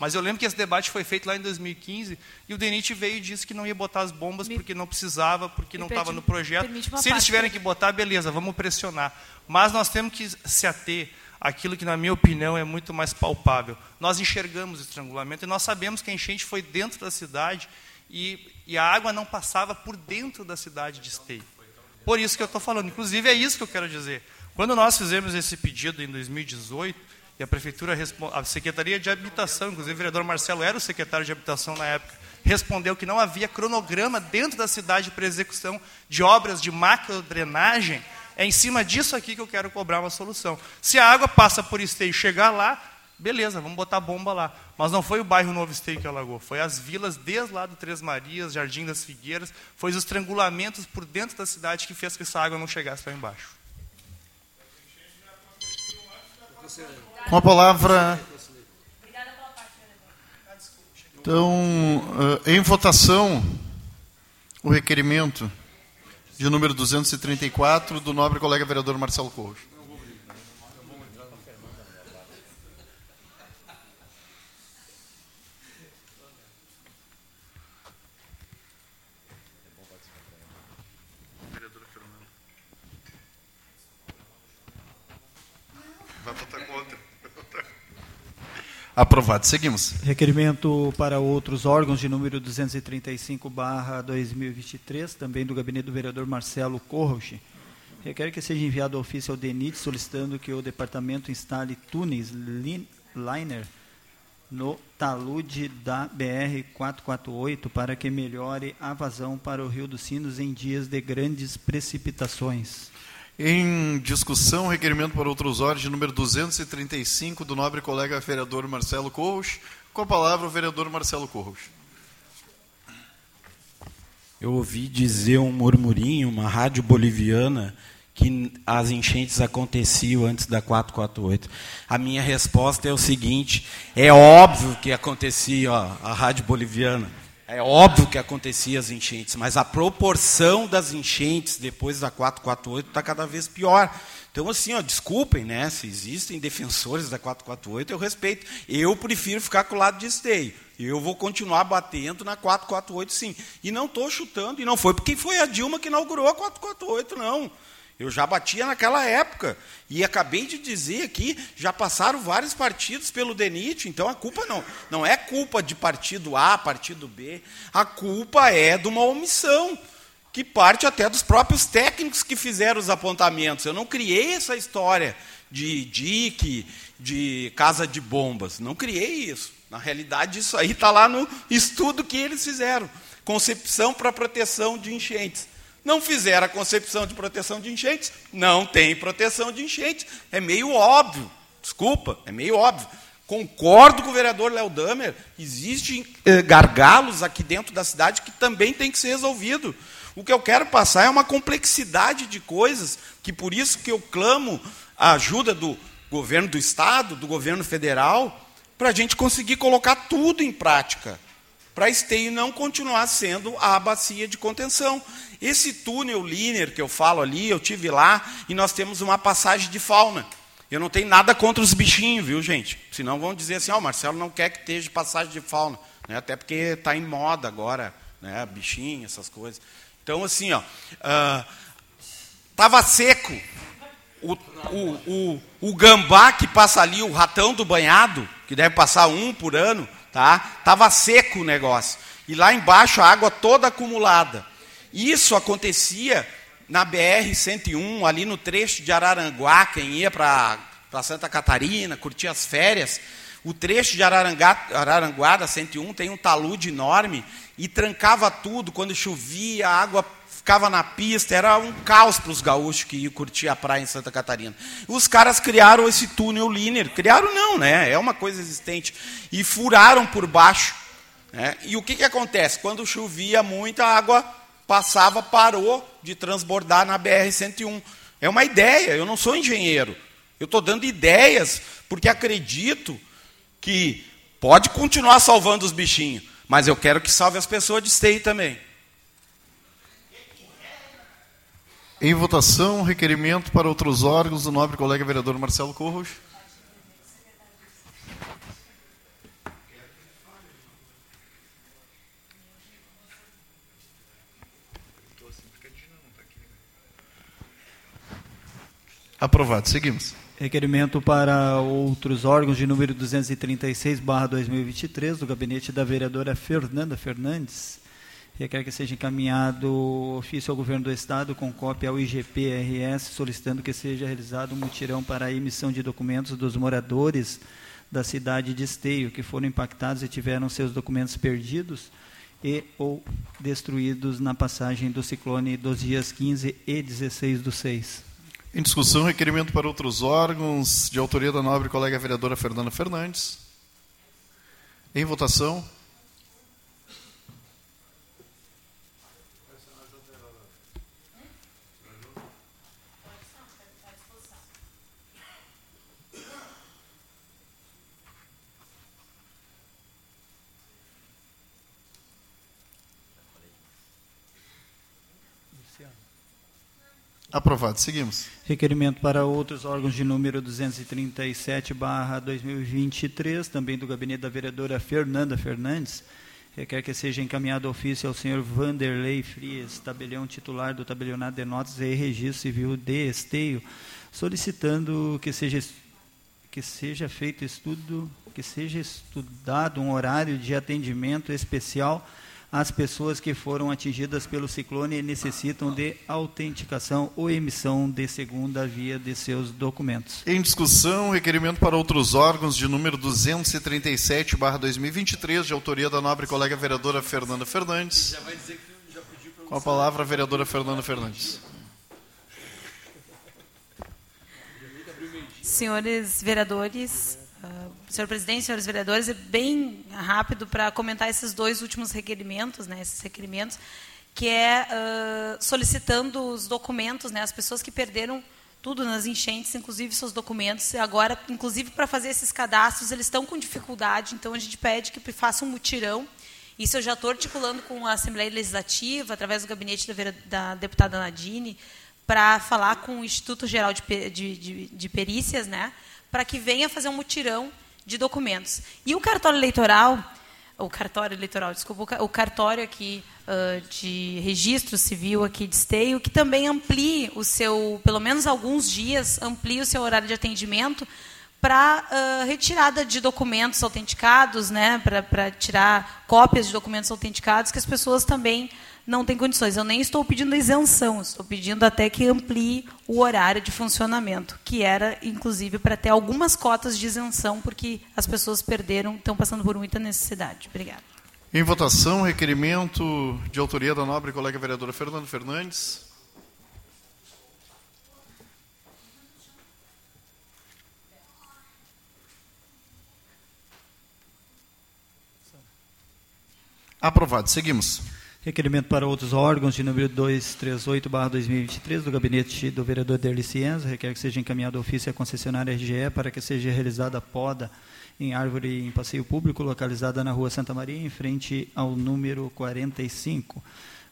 Mas eu lembro que esse debate foi feito lá em dois mil e quinze e o DENIT veio e disse que não ia botar as bombas me, porque não precisava, porque não estava no projeto. Se eles tiverem que botar, beleza, vamos pressionar. Mas nós temos que se ater àquilo que, na minha opinião, é muito mais palpável. Nós enxergamos o estrangulamento e nós sabemos que a enchente foi dentro da cidade. E, e a água não passava por dentro da cidade de Esteio. Por isso que eu estou falando. Inclusive, é isso que eu quero dizer. Quando nós fizemos esse pedido em dois mil e dezoito, e a Prefeitura, a Secretaria de Habitação, inclusive o vereador Marcelo era o secretário de Habitação na época, respondeu que não havia cronograma dentro da cidade para execução de obras de macrodrenagem, é em cima disso aqui que eu quero cobrar uma solução. Se a água passa por Esteio e chegar lá, beleza, vamos botar bomba lá. Mas não foi o bairro Novo Esteio que alagou, foi as vilas desde lá do Três Marias, Jardim das Figueiras, foi os estrangulamentos por dentro da cidade que fez que essa água não chegasse lá embaixo. Com a palavra... Então, em votação, o requerimento de número duzentos e trinta e quatro do nobre colega vereador Marcelo Corro. Aprovado. Seguimos. Requerimento para outros órgãos de número duzentos e trinta e cinco barra dois mil e vinte e três, também do gabinete do vereador Marcelo Corroch. Requer que seja enviado ofício ao DENIT solicitando que o departamento instale túneis liner no talude da B R quatrocentos e quarenta e oito para que melhore a vazão para o Rio dos Sinos em dias de grandes precipitações. Em discussão, requerimento para outros órgãos de número duzentos e trinta e cinco, do nobre colega vereador Marcelo Corros. Com a palavra, o vereador Marcelo Corros. Eu ouvi dizer um murmurinho, uma rádio boliviana, que as enchentes aconteciam antes da quatrocentos e quarenta e oito. A minha resposta é o seguinte, é óbvio que acontecia, ó, a rádio boliviana. É óbvio que acontecia as enchentes, mas a proporção das enchentes depois da quatrocentos e quarenta e oito está cada vez pior. Então, assim, ó, desculpem, né, se existem defensores da quatrocentos e quarenta e oito, eu respeito. Eu prefiro ficar com o lado de esteio. Eu vou continuar batendo na quatrocentos e quarenta e oito, sim. E não estou chutando, e não foi porque foi a Dilma que inaugurou a quatrocentos e quarenta e oito, não. Eu já batia naquela época. E acabei de dizer aqui, já passaram vários partidos pelo DENIT, então a culpa não, não é culpa de partido A, partido B, a culpa é de uma omissão, que parte até dos próprios técnicos que fizeram os apontamentos. Eu não criei essa história de D I C, de casa de bombas, não criei isso. Na realidade, isso aí está lá no estudo que eles fizeram, concepção para proteção de enchentes. Não fizeram a concepção de proteção de enchentes, não tem proteção de enchentes. É meio óbvio, desculpa, é meio óbvio. Concordo com o vereador Léo Damer, existem eh, gargalos aqui dentro da cidade que também tem que ser resolvido. O que eu quero passar é uma complexidade de coisas, que por isso que eu clamo a ajuda do governo do Estado, do governo federal, para a gente conseguir colocar tudo em prática, para esteio não continuar sendo a bacia de contenção. Esse túnel linear que eu falo ali, eu tive lá, e nós temos uma passagem de fauna. Eu não tenho nada contra os bichinhos, viu, gente? Senão vão dizer assim, ó, oh, Marcelo não quer que esteja passagem de fauna, né? Até porque está em moda agora, né? Bichinho, essas coisas. Então, assim, ó, uh, tava seco. O, o, o, o gambá que passa ali, o ratão do banhado, que deve passar um por ano, tá? Tava seco o negócio. E lá embaixo a água toda acumulada. Isso acontecia na B R cento e um, ali no trecho de Araranguá, quem ia para Santa Catarina, curtia as férias. O trecho de Ararangá, Araranguá, da cento e um, tem um talude enorme e trancava tudo. Quando chovia, a água ficava na pista, era um caos para os gaúchos que iam curtir a praia em Santa Catarina. Os caras criaram esse túnel linear. Criaram não, né? É uma coisa existente. E furaram por baixo, né? E o que, que acontece? Quando chovia muito, a água passava, parou de transbordar na B R cento e um. É uma ideia, eu não sou engenheiro. Eu estou dando ideias, porque acredito que pode continuar salvando os bichinhos, mas eu quero que salve as pessoas de esteio também. Em votação, requerimento para outros órgãos do nobre colega vereador Marcelo Corros. Aprovado. Seguimos. Requerimento para outros órgãos de número duzentos e trinta e seis barra dois mil e vinte e três, do gabinete da vereadora Fernanda Fernandes. Requer que seja encaminhado ofício ao governo do Estado com cópia ao I G P R S, solicitando que seja realizado um mutirão para a emissão de documentos dos moradores da cidade de Esteio, que foram impactados e tiveram seus documentos perdidos e ou destruídos na passagem do ciclone dos dias quinze e dezesseis do seis. Em discussão, requerimento para outros órgãos, de autoria da nobre colega vereadora Fernanda Fernandes. Em votação. Aprovado. Seguimos. Requerimento para outros órgãos de número duzentos e trinta e sete barra dois mil e vinte e três, também do gabinete da vereadora Fernanda Fernandes. Requer que seja encaminhado ofício ao senhor Vanderlei Frias, tabelião titular do tabelionato de notas e registro civil de Esteio, solicitando que seja, que seja feito estudo, que seja estudado um horário de atendimento especial às pessoas que foram atingidas pelo ciclone e necessitam de autenticação ou emissão de segunda via de seus documentos. Em discussão, requerimento para outros órgãos de número duzentos e trinta e sete barra dois mil e vinte e três, de autoria da nobre colega vereadora Fernanda Fernandes. Já vai dizer que já pediu para... Com a palavra, a vereadora Fernanda Fernandes. Senhores vereadores, Uh, senhor presidente, senhores vereadores, é bem rápido para comentar esses dois últimos requerimentos, né, esses requerimentos, que é uh, solicitando os documentos, né, as pessoas que perderam tudo nas enchentes, inclusive seus documentos, agora, inclusive para fazer esses cadastros, eles estão com dificuldade, então a gente pede que faça um mutirão Isso eu já estou articulando com a Assembleia Legislativa, através do gabinete da, vera, da deputada Nadine, para falar com o Instituto Geral de, de, de, de Perícias, né, para que venha fazer um mutirão de documentos. E o cartório eleitoral, o cartório eleitoral, desculpa, o cartório aqui uh, de registro civil aqui de Esteio, que também amplie o seu, pelo menos alguns dias, amplie o seu horário de atendimento para uh, retirada de documentos autenticados, né, para tirar cópias de documentos autenticados, que as pessoas também não têm condições. Eu nem estou pedindo isenção, estou pedindo até que amplie o horário de funcionamento, que era, inclusive, para ter algumas cotas de isenção, porque as pessoas perderam, estão passando por muita necessidade. Obrigada. Em votação, requerimento de autoria da nobre colega vereadora Fernanda Fernandes. Aprovado. Seguimos. Requerimento para outros órgãos de número duzentos e trinta e oito barra dois mil e vinte e três do gabinete do vereador Derli Cienza, requer que seja encaminhado ao ofício à concessionária R G E para que seja realizada a poda em árvore em passeio público localizada na rua Santa Maria, em frente ao número quarenta e cinco,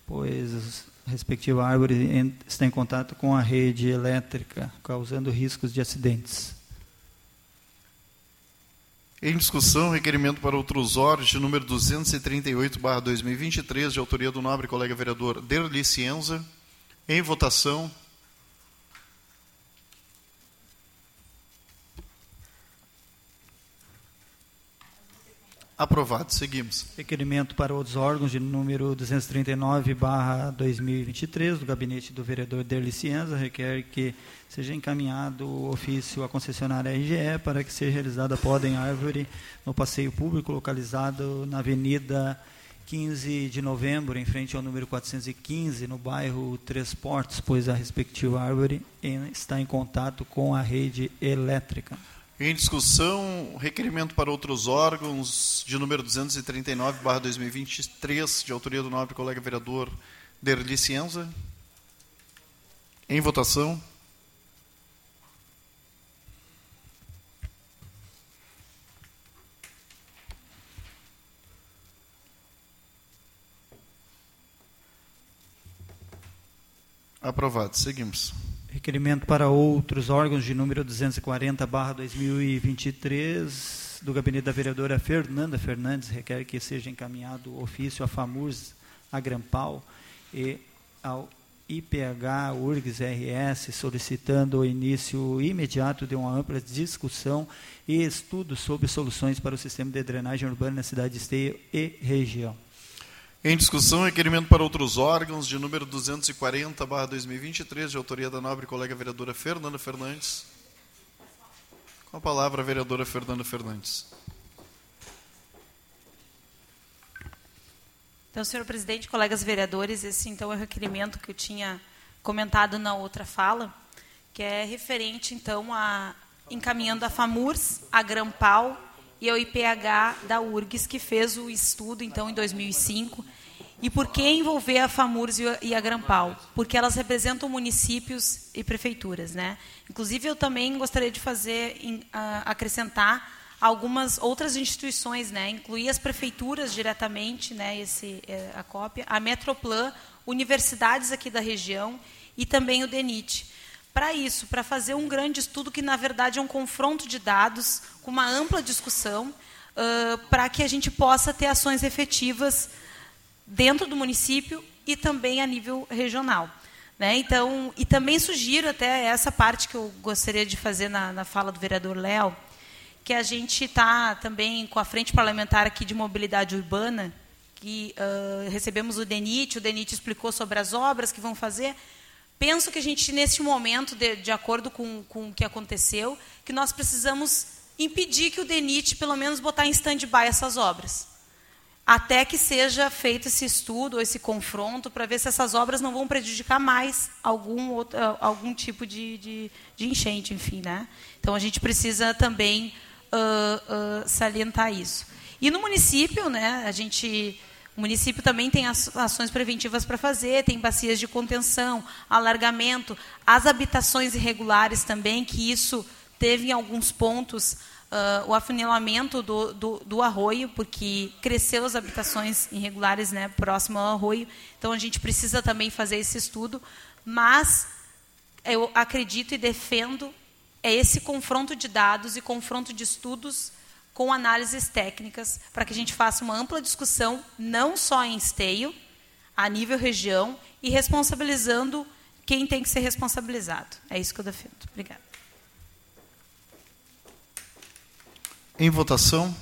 pois a respectiva árvore está em contato com a rede elétrica, causando riscos de acidentes. Em discussão, requerimento para outros órgãos de número duzentos e trinta e oito barra dois mil e vinte e três, de autoria do nobre colega vereador Derli Cienza. Em votação. Aprovado. Seguimos. Requerimento para outros órgãos de número duzentos e trinta e nove barra dois mil e vinte e três, do gabinete do vereador Derli Cienza, requer que seja encaminhado o ofício à concessionária R G E para que seja realizada a poda em árvore no passeio público localizado na avenida quinze de novembro, em frente ao número quatrocentos e quinze, no bairro Três Portos, pois a respectiva árvore está em contato com a rede elétrica. Em discussão, requerimento para outros órgãos de número duzentos e trinta e nove barra dois mil e vinte e três, de autoria do nobre colega vereador Derli Cienza. Em votação. Aprovado. Seguimos. Requerimento para outros órgãos de número duzentos e quarenta barra dois mil e vinte e três, do gabinete da vereadora Fernanda Fernandes, requer que seja encaminhado o ofício à FAMURS, à Grampal e ao I P H U R G S R S, solicitando o início imediato de uma ampla discussão e estudo sobre soluções para o sistema de drenagem urbana na cidade de Esteio e região. Em discussão, requerimento para outros órgãos de número duzentos e quarenta barra dois mil e vinte e três, de autoria da nobre colega vereadora Fernanda Fernandes. Com a palavra, a vereadora Fernanda Fernandes. Então, senhor presidente, colegas vereadores, esse então é o requerimento que eu tinha comentado na outra fala, que é referente então a encaminhando a FAMURS, a Grampal e ao I P H da U R G S, que fez o estudo, então, em dois mil e cinco. E por que envolver a FAMURS e a Grampal? Porque elas representam municípios e prefeituras, né? Inclusive, eu também gostaria de fazer, acrescentar algumas outras instituições, né? Incluir as prefeituras diretamente, né? Esse, a cópia, a Metroplan, universidades aqui da região e também o DENIT. Para isso, para fazer um grande estudo que, na verdade, é um confronto de dados, com uma ampla discussão, uh, para que a gente possa ter ações efetivas dentro do município e também a nível regional. Né? Então, e também sugiro até essa parte que eu gostaria de fazer na, na fala do vereador Léo, que a gente está também com a Frente Parlamentar aqui de Mobilidade Urbana, que uh, recebemos o DENIT, o DENIT explicou sobre as obras que vão fazer. Penso que a gente, neste momento, de, de acordo com, com o que aconteceu, que nós precisamos impedir que o DENIT, pelo menos, botar em stand-by essas obras, até que seja feito esse estudo, ou esse confronto, para ver se essas obras não vão prejudicar mais algum, outro, algum tipo de, de, de enchente, enfim, né? Então, a gente precisa também uh, uh, salientar isso. E no município, né, a gente... O município também tem ações preventivas para fazer, tem bacias de contenção, alargamento, as habitações irregulares também, que isso teve em alguns pontos uh, o afunilamento do, do, do arroio, porque cresceu as habitações irregulares, né, próximo ao arroio. Então, a gente precisa também fazer esse estudo, mas eu acredito e defendo é esse confronto de dados e confronto de estudos com análises técnicas, para que a gente faça uma ampla discussão, não só em esteio, a nível região, e responsabilizando quem tem que ser responsabilizado. É isso que eu defendo. Obrigada. Em votação.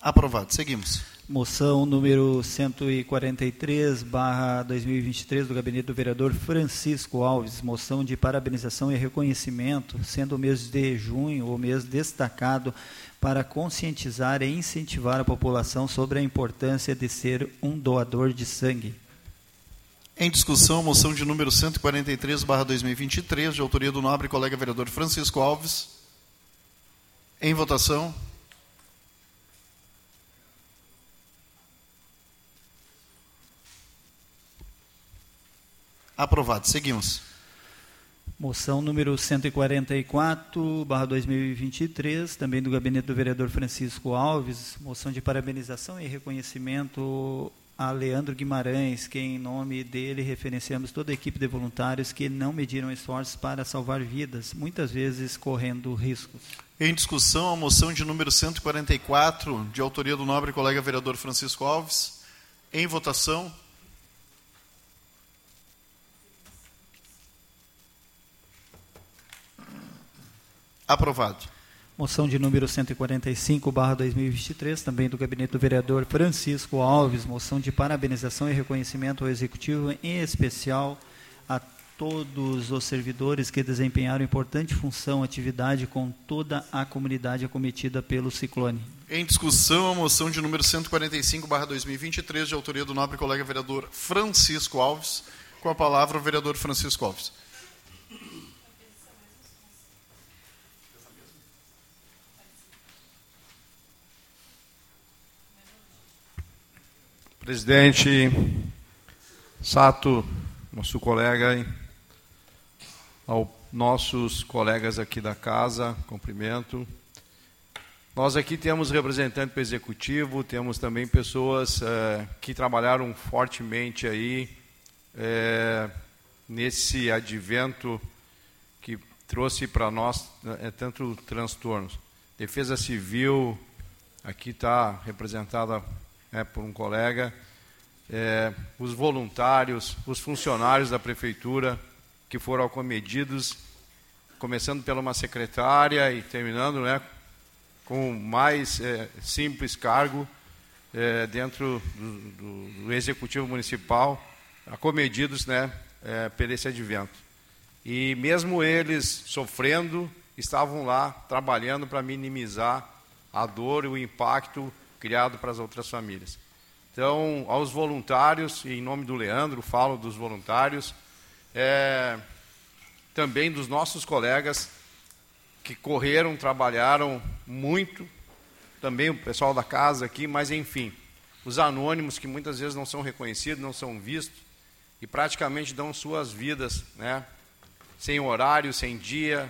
Aprovado. Seguimos. Moção número cento e quarenta e três, barra dois mil e vinte e três, do gabinete do vereador Francisco Alves. Moção de parabenização e reconhecimento, sendo o mês de junho o mês destacado para conscientizar e incentivar a população sobre a importância de ser um doador de sangue. Em discussão, moção de número cento e quarenta e três, barra dois mil e vinte e três, de autoria do nobre colega vereador Francisco Alves. Em votação. Aprovado. Seguimos. Moção número cento e quarenta e quatro, barra dois mil e vinte e três, também do gabinete do vereador Francisco Alves. Moção de parabenização e reconhecimento a Leandro Guimarães, que em nome dele referenciamos toda a equipe de voluntários que não mediram esforços para salvar vidas, muitas vezes correndo riscos. Em discussão, a moção de número cento e quarenta e quatro, de autoria do nobre colega vereador Francisco Alves. Em votação. Aprovado. Moção de número cento e quarenta e cinco, barra dois mil e vinte e três, também do gabinete do vereador Francisco Alves. Moção de parabenização e reconhecimento ao Executivo, em especial a todos os servidores que desempenharam importante função, atividade com toda a comunidade acometida pelo ciclone. Em discussão, a moção de número cento e quarenta e cinco, barra dois mil e vinte e três, de autoria do nobre colega vereador Francisco Alves. Com a palavra, o vereador Francisco Alves. Presidente Sato, nosso colega, aos nossos colegas aqui da casa, cumprimento. Nós aqui temos representante do Executivo, temos também pessoas eh, que trabalharam fortemente aí eh, nesse advento que trouxe para nós eh, tanto transtornos. Defesa Civil, aqui está representada É, por um colega, é, os voluntários, os funcionários da prefeitura que foram acometidos, começando pela uma secretária e terminando, né, com o mais é, simples cargo é, dentro do, do, do Executivo Municipal, acometidos, né, é, por esse advento. E mesmo eles sofrendo, estavam lá trabalhando para minimizar a dor e o impacto criado para as outras famílias. Então, aos voluntários, e em nome do Leandro, falo dos voluntários, é, também dos nossos colegas que correram, trabalharam muito, também o pessoal da casa aqui, mas, enfim, os anônimos que muitas vezes não são reconhecidos, não são vistos, e praticamente dão suas vidas, né, sem horário, sem dia,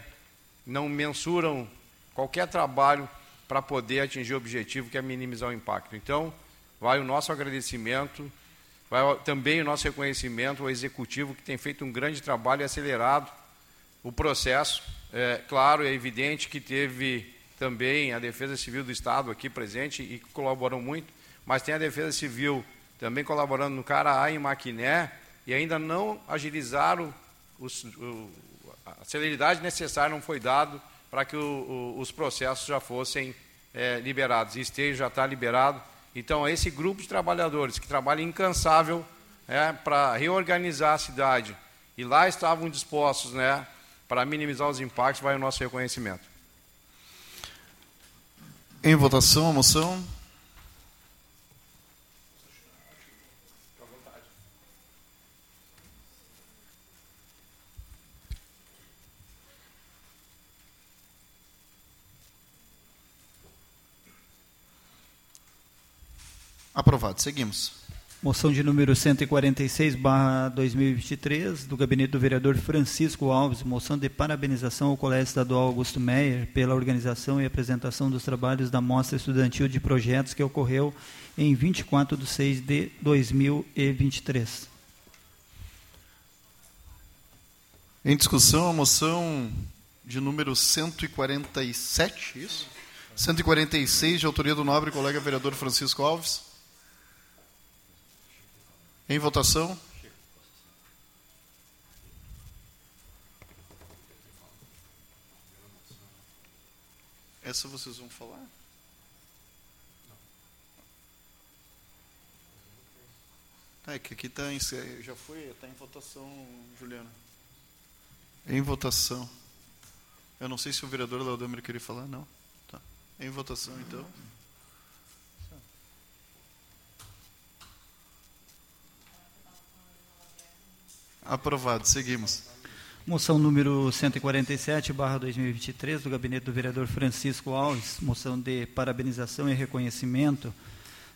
não mensuram qualquer trabalho para poder atingir o objetivo, que é minimizar o impacto. Então, vai o nosso agradecimento, vai também o nosso reconhecimento ao Executivo, que tem feito um grande trabalho e acelerado o processo. É claro, é evidente que teve também a Defesa Civil do Estado aqui presente e colaborou muito, mas tem a Defesa Civil também colaborando no Caraá e em Maquiné, e ainda não agilizaram, os, o, a celeridade necessária não foi dada para que o, o, os processos já fossem é, liberados. Esteio já está liberado. Então, é esse grupo de trabalhadores que trabalha incansável, né, para reorganizar a cidade, e lá estavam dispostos, né, para minimizar os impactos, vai o nosso reconhecimento. Em votação, a moção. Aprovado. Seguimos. Moção de número cento e quarenta e seis barra dois mil e vinte e três, do gabinete do vereador Francisco Alves, moção de parabenização ao Colégio Estadual Augusto Meyer pela organização e apresentação dos trabalhos da Mostra Estudantil de Projetos que ocorreu em vinte e quatro de seis de dois mil e vinte e três. Em discussão, a moção de número cento e quarenta e sete, isso? cento e quarenta e seis, de autoria do nobre colega vereador Francisco Alves. Em votação. Essa vocês vão falar? Tá, é que aqui tá em, já foi, está em votação, Juliana. Em votação. Eu não sei se o vereador Laudamir queria falar, não. Tá. Em votação, então. Aprovado. Seguimos. Moção número cento e quarenta e sete barra dois mil e vinte e três, do gabinete do vereador Francisco Alves, moção de parabenização e reconhecimento,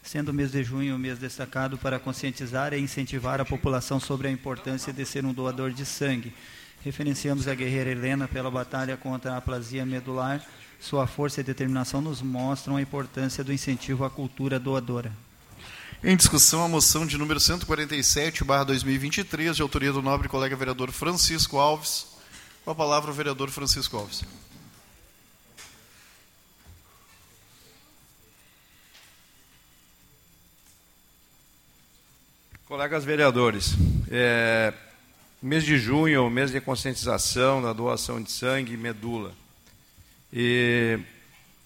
sendo o mês de junho um mês destacado para conscientizar e incentivar a população sobre a importância de ser um doador de sangue. Referenciamos a guerreira Helena pela batalha contra a aplasia medular. Sua força e determinação nos mostram a importância do incentivo à cultura doadora. Em discussão, a moção de número cento e quarenta e sete barra dois mil e vinte e três, de autoria do nobre colega vereador Francisco Alves. Com a palavra o vereador Francisco Alves. Colegas vereadores, é, mês de junho é o mês de conscientização da doação de sangue e medula. E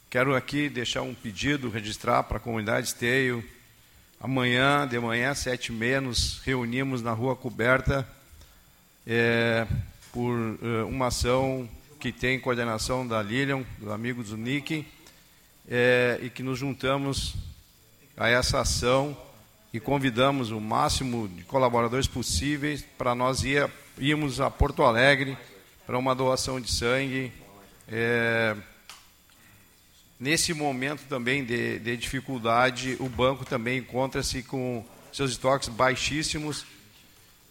quero aqui deixar um pedido, registrar para a comunidade Esteio. Amanhã, de manhã, sete e meia, nos reunimos na Rua Coberta é, por é, uma ação que tem coordenação da Lilian, do amigo do Nick, é, e que nos juntamos a essa ação e convidamos o máximo de colaboradores possíveis para nós ir, irmos a Porto Alegre para uma doação de sangue. É, Nesse momento também de, de dificuldade, o banco também encontra-se com seus estoques baixíssimos.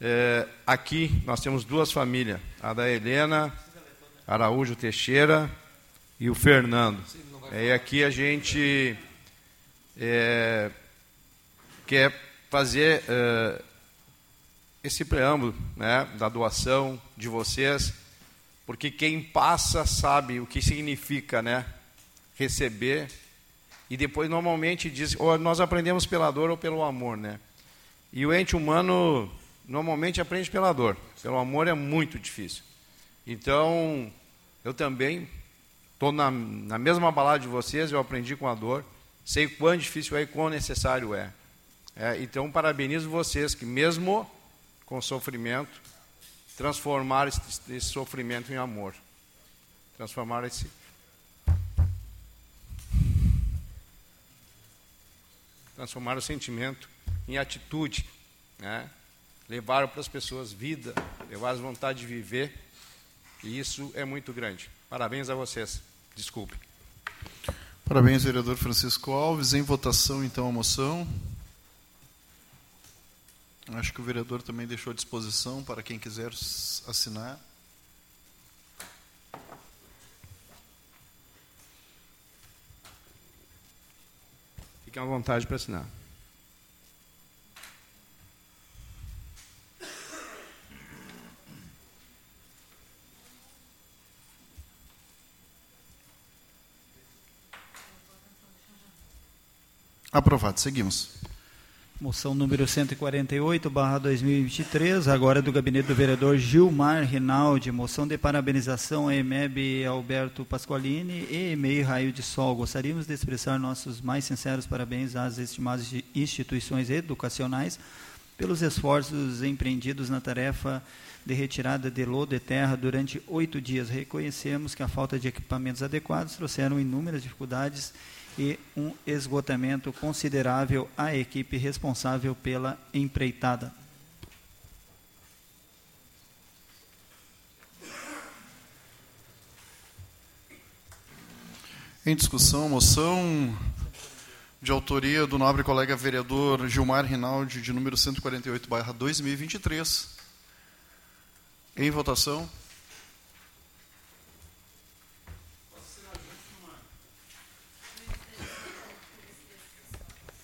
É, aqui nós temos duas famílias, a da Helena Araújo Teixeira e o Fernando. É, e aqui a gente é, quer fazer é, esse preâmbulo, né, da doação de vocês, porque quem passa sabe o que significa, né? Receber, e depois normalmente diz, ou nós aprendemos pela dor ou pelo amor, né? E o ente humano normalmente aprende pela dor, pelo amor é muito difícil. Então, eu também estou na, na mesma balada de vocês, eu aprendi com a dor, sei o quão difícil é e quão necessário é. é. Então, parabenizo vocês que mesmo com sofrimento, transformaram esse, esse sofrimento em amor. Transformaram esse... transformar o sentimento em atitude, né? Levaram para as pessoas vida, levaram a vontade de viver, e isso é muito grande. Parabéns a vocês. Desculpe. Parabéns, vereador Francisco Alves. Em votação, então, a moção. Acho que o vereador também deixou à disposição para quem quiser assinar. À vontade para assinar. Aprovado. Seguimos. Moção número cento e quarenta e oito barra dois mil e vinte e três, agora do gabinete do vereador Gilmar Rinaldi, moção de parabenização a EMEB Alberto Pasqualini e E M E I Raio de Sol. Gostaríamos de expressar nossos mais sinceros parabéns às estimadas instituições educacionais pelos esforços empreendidos na tarefa de retirada de lodo e terra durante oito dias. Reconhecemos que a falta de equipamentos adequados trouxeram inúmeras dificuldades e um esgotamento considerável à equipe responsável pela empreitada. Em discussão, moção de autoria do nobre colega vereador Gilmar Rinaldi, de número cento e quarenta e oito barra dois mil e vinte e três. Em votação.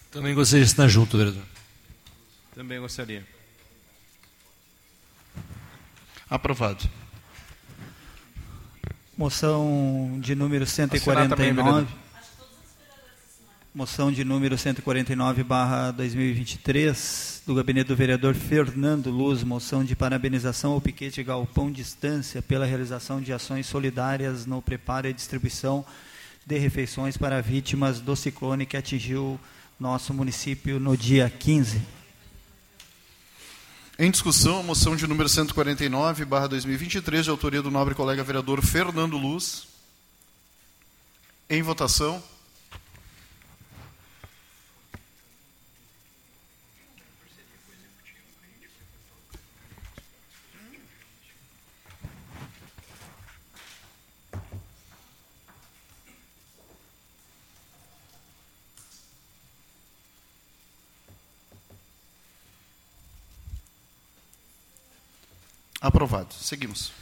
Também gostaria de assinar junto, vereador. Também gostaria. Aprovado. Moção de número cento e quarenta e nove. Moção de número cento e quarenta e nove barra dois mil e vinte e três, do gabinete do vereador Fernando Luz, moção de parabenização ao piquete Galpão Distância pela realização de ações solidárias no preparo e distribuição de refeições para vítimas do ciclone que atingiu nosso município no dia quinze. Em discussão, a moção de número cento e quarenta e nove barra dois mil e vinte e três, de autoria do nobre colega vereador Fernando Luz. Em votação. Aprovado. Seguimos.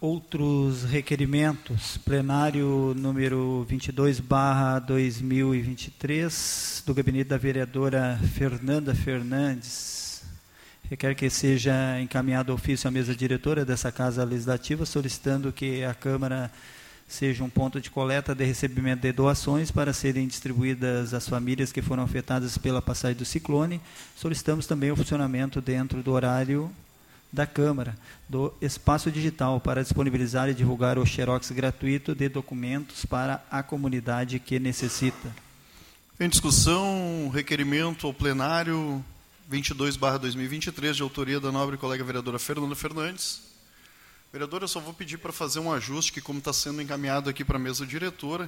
Outros requerimentos. Plenário número vinte e dois barra dois mil e vinte e três, do gabinete da vereadora Fernanda Fernandes. Requer que seja encaminhado ofício à mesa diretora dessa Casa Legislativa, solicitando que a Câmara seja um ponto de coleta de recebimento de doações para serem distribuídas às famílias que foram afetadas pela passagem do ciclone. Solicitamos também o funcionamento dentro do horário da Câmara, do Espaço Digital, para disponibilizar e divulgar o xerox gratuito de documentos para a comunidade que necessita. Em discussão, requerimento ao plenário vinte e dois barra dois mil e vinte e três, de autoria da nobre colega vereadora Fernanda Fernandes. Vereadora, eu só vou pedir para fazer um ajuste, que como está sendo encaminhado aqui para a mesa diretora,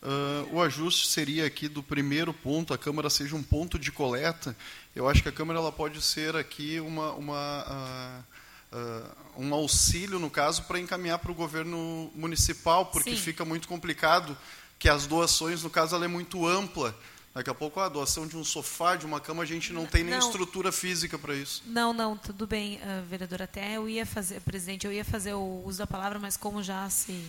Uh, o ajuste seria aqui do primeiro ponto, a Câmara seja um ponto de coleta. Eu acho que a Câmara ela pode ser aqui uma, uma, uh, uh, um auxílio, no caso, para encaminhar para o governo municipal, porque Sim. fica muito complicado, que as doações, no caso, ela é muito ampla. Daqui a pouco, a doação de um sofá, de uma cama, a gente não tem nem não, estrutura física para isso. Não, não, tudo bem, vereadora. Até eu ia fazer, presidente, eu ia fazer o uso da palavra, mas como já se...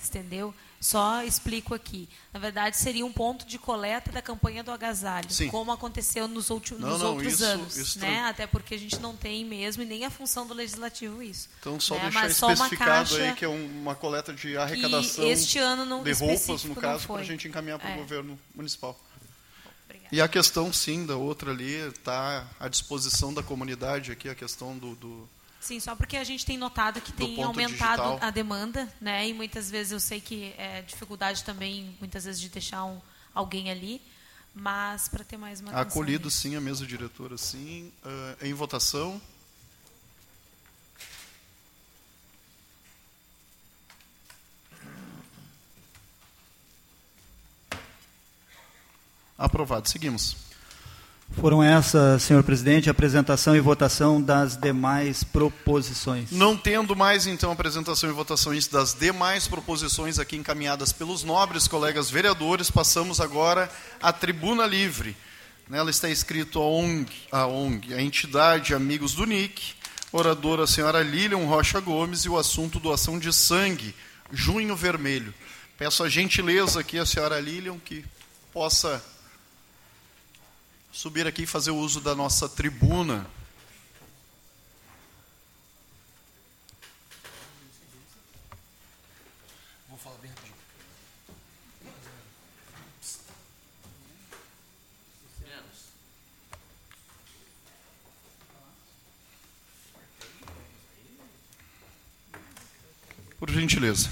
estendeu, só explico aqui. Na verdade, seria um ponto de coleta da campanha do agasalho, Sim. como aconteceu nos, últimos, não, nos não, outros isso, anos. Isso né? Tran... Até porque a gente não tem mesmo, e nem a função do legislativo isso. Então, só né? deixar Mas especificado só uma aí, que é uma coleta de arrecadação este ano não, de roupas, no caso, para a gente encaminhar para o é. governo municipal. E a questão, sim, da outra ali, está à disposição da comunidade aqui, a questão do... do Sim, só porque a gente tem notado que tem aumentado digital. a demanda, né? E muitas vezes eu sei que é dificuldade também, muitas vezes, de deixar um, alguém ali, mas para ter mais uma atenção. Acolhido, sim, a mesa diretora, sim. Uh, em votação. Aprovado. Seguimos. Foram essas, senhor presidente, a apresentação e votação das demais proposições. Não tendo mais, então, a apresentação e votação das demais proposições aqui encaminhadas pelos nobres colegas vereadores, passamos agora à tribuna livre. Nela está escrito a ONG, a, ONG, a entidade Amigos do N I C, oradora a senhora Lilian Rocha Gomes, e o assunto doação de sangue, junho vermelho. Peço a gentileza aqui à senhora Lilian que possa... subir aqui e fazer o uso da nossa tribuna. Vou falar bem rapidinho. Por gentileza.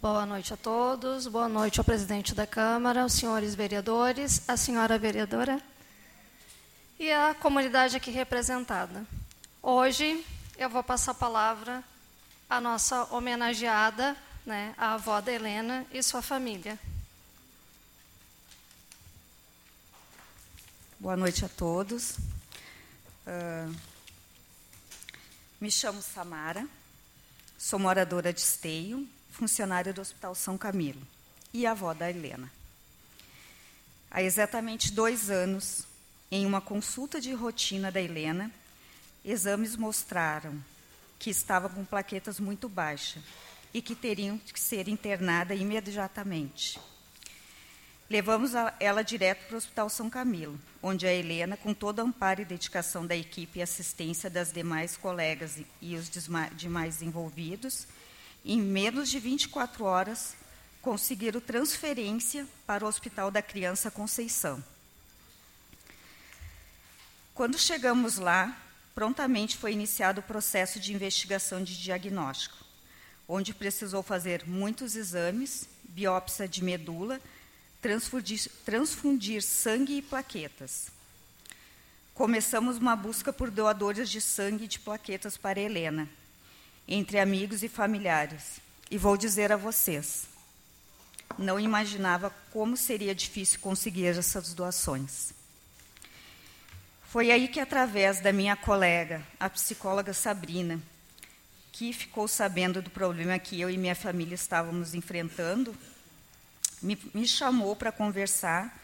Boa noite a todos, boa noite ao presidente da Câmara, aos senhores vereadores, à senhora vereadora e à comunidade aqui representada. Hoje eu vou passar a palavra à nossa homenageada, né, à avó da Helena e sua família. Boa noite a todos. Uh, me chamo Samara, sou moradora de Esteio, funcionária do Hospital São Camilo, e a avó da Helena. Há exatamente dois anos, em uma consulta de rotina da Helena, exames mostraram que estava com plaquetas muito baixas e que teriam que ser internada imediatamente. Levamos a, ela direto para o Hospital São Camilo, onde a Helena, com todo o amparo e dedicação da equipe e assistência das demais colegas e, e os demais envolvidos, em menos de vinte e quatro horas, conseguiram transferência para o Hospital da Criança Conceição. Quando chegamos lá, prontamente foi iniciado o processo de investigação de diagnóstico, onde precisou fazer muitos exames, biópsia de medula, transfundir, transfundir sangue e plaquetas. Começamos uma busca por doadores de sangue e de plaquetas para Helena, entre amigos e familiares. E vou dizer a vocês, não imaginava como seria difícil conseguir essas doações. Foi aí que, através da minha colega, a psicóloga Sabrina, que ficou sabendo do problema que eu e minha família estávamos enfrentando, me, me chamou para conversar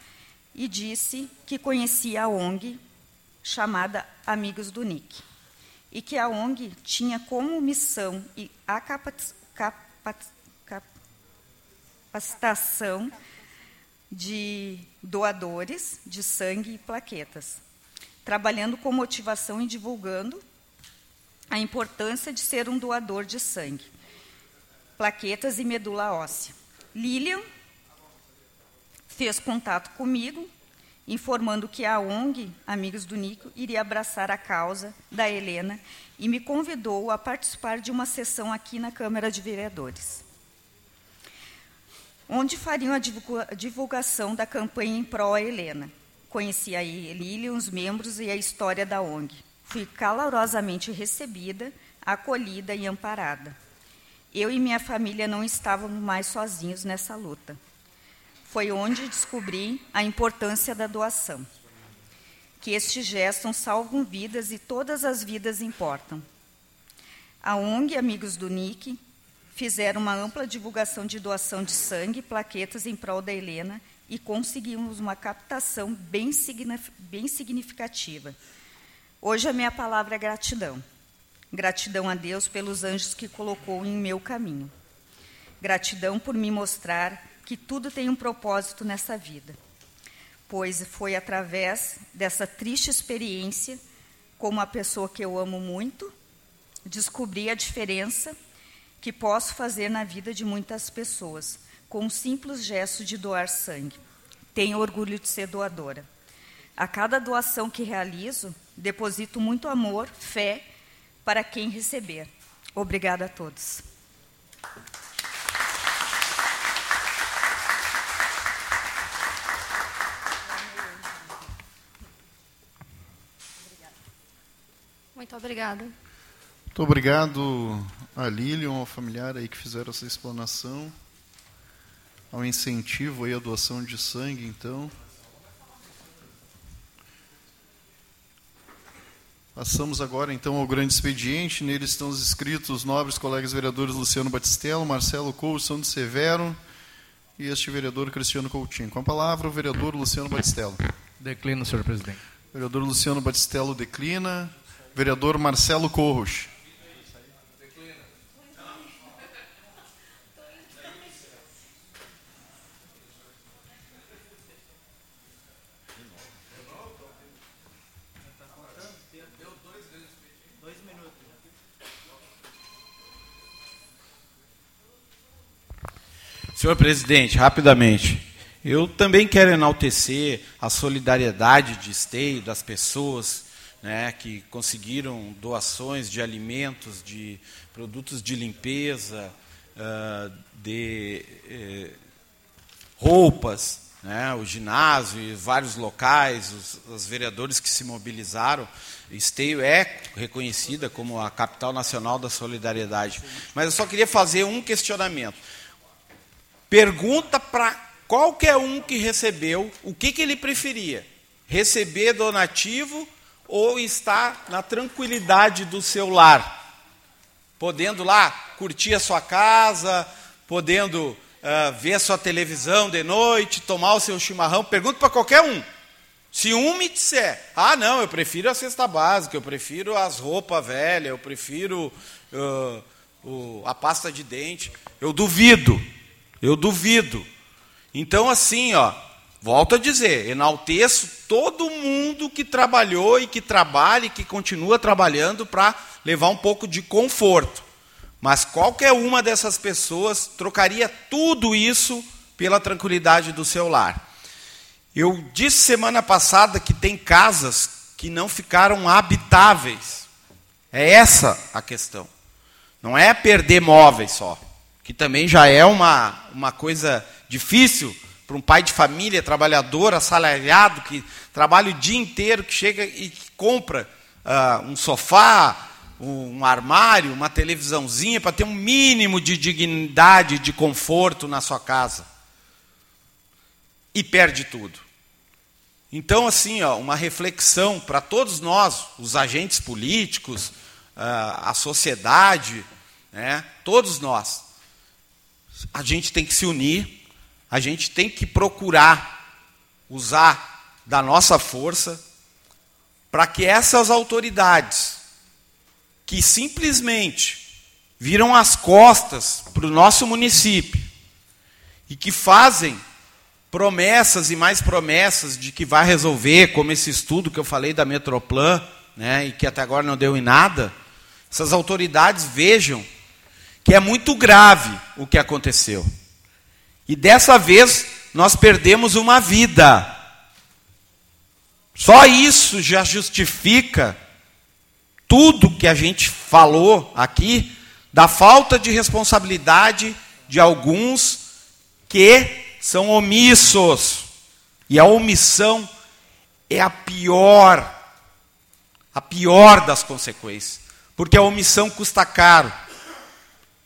e disse que conhecia a ONG chamada Amigos do N I C, e que a ONG tinha como missão e a capac, capac, capacitação de doadores de sangue e plaquetas, trabalhando com motivação e divulgando a importância de ser um doador de sangue, plaquetas e medula óssea. Lilian fez contato comigo, informando que a ONG, Amigos do Nico, iria abraçar a causa da Helena e me convidou a participar de uma sessão aqui na Câmara de Vereadores, onde fariam a divulgação da campanha em pró Helena. Conheci a Lilian, os membros e a história da ONG. Fui calorosamente recebida, acolhida e amparada. Eu e minha família não estávamos mais sozinhos nessa luta. Foi onde descobri a importância da doação, que estes gestos salvam vidas e todas as vidas importam. A ONG Amigos do N I C fizeram uma ampla divulgação de doação de sangue e plaquetas em prol da Helena e conseguimos uma captação bem, bem significativa. Hoje a minha palavra é gratidão. Gratidão a Deus pelos anjos que colocou em meu caminho. Gratidão por me mostrar que tudo tem um propósito nessa vida, pois foi através dessa triste experiência, com uma pessoa que eu amo muito, descobri a diferença que posso fazer na vida de muitas pessoas, com um simples gesto de doar sangue. Tenho orgulho de ser doadora. A cada doação que realizo, deposito muito amor, fé, para quem receber. Obrigada a todos. Muito obrigada. Muito obrigado a Lilian, ao familiar aí que fizeram essa explanação, ao incentivo aí à doação de sangue, então. Passamos agora, então, ao grande expediente. Nele estão os inscritos nobres colegas vereadores Luciano Batistello, Marcelo Couto, Sandro Severo e este vereador Cristiano Coutinho. Com a palavra, o vereador Luciano Batistello. Declina, senhor presidente. O vereador Luciano Batistello declina. O vereador Marcelo Corros. Senhor presidente, rapidamente, eu também quero enaltecer a solidariedade de esteio das pessoas, né, que conseguiram doações de alimentos, de produtos de limpeza, uh, de eh, roupas, né, o ginásio e vários locais, os, os vereadores que se mobilizaram. Esteio é reconhecida como a capital nacional da solidariedade. Mas eu só queria fazer um questionamento. Pergunta para qualquer um que recebeu o que, que ele preferia, receber donativo ou estar na tranquilidade do seu lar, podendo lá curtir a sua casa, podendo uh, ver a sua televisão de noite, tomar o seu chimarrão. Pergunto para qualquer um. Se um me disser, ah, não, eu prefiro a cesta básica, eu prefiro as roupas velhas, eu prefiro uh, o, a pasta de dente, eu duvido, eu duvido. Então, assim, ó, volto a dizer, enalteço todo mundo que trabalhou e que trabalha e que continua trabalhando para levar um pouco de conforto. Mas qualquer uma dessas pessoas trocaria tudo isso pela tranquilidade do seu lar. Eu disse semana passada que tem casas que não ficaram habitáveis. É essa a questão. Não é perder móveis só, que também já é uma, uma coisa difícil para um pai de família, trabalhador, assalariado, que trabalha o dia inteiro, que chega e que compra uh, um sofá, um armário, uma televisãozinha, para ter um mínimo de dignidade, de conforto na sua casa. E perde tudo. Então, assim, ó, uma reflexão para todos nós, os agentes políticos, a sociedade, né, todos nós. A gente tem que se unir, a gente tem que procurar usar da nossa força para que essas autoridades que simplesmente viram as costas para o nosso município e que fazem promessas e mais promessas de que vai resolver, como esse estudo que eu falei da Metroplan, né, e que até agora não deu em nada, essas autoridades vejam que é muito grave o que aconteceu. E dessa vez nós perdemos uma vida. Só isso já justifica tudo que a gente falou aqui da falta de responsabilidade de alguns que são omissos. E a omissão é a pior, a pior das consequências, porque a omissão custa caro.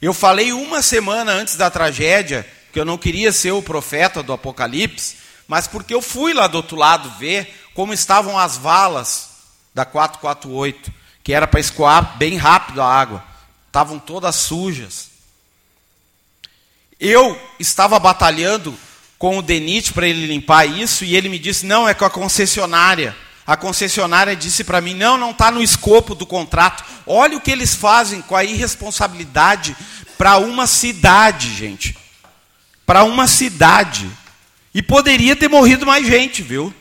Eu falei uma semana antes da tragédia que eu não queria ser o profeta do Apocalipse, mas porque eu fui lá do outro lado ver como estavam as valas da quatrocentos e quarenta e oito, que era para escoar bem rápido a água. Estavam todas sujas. Eu estava batalhando com o DENIT para ele limpar isso, e ele me disse, não, é com a concessionária. A concessionária disse para mim, não, não está no escopo do contrato. Olha o que eles fazem com a irresponsabilidade para uma cidade, gente. Para uma cidade. E poderia ter morrido mais gente, viu?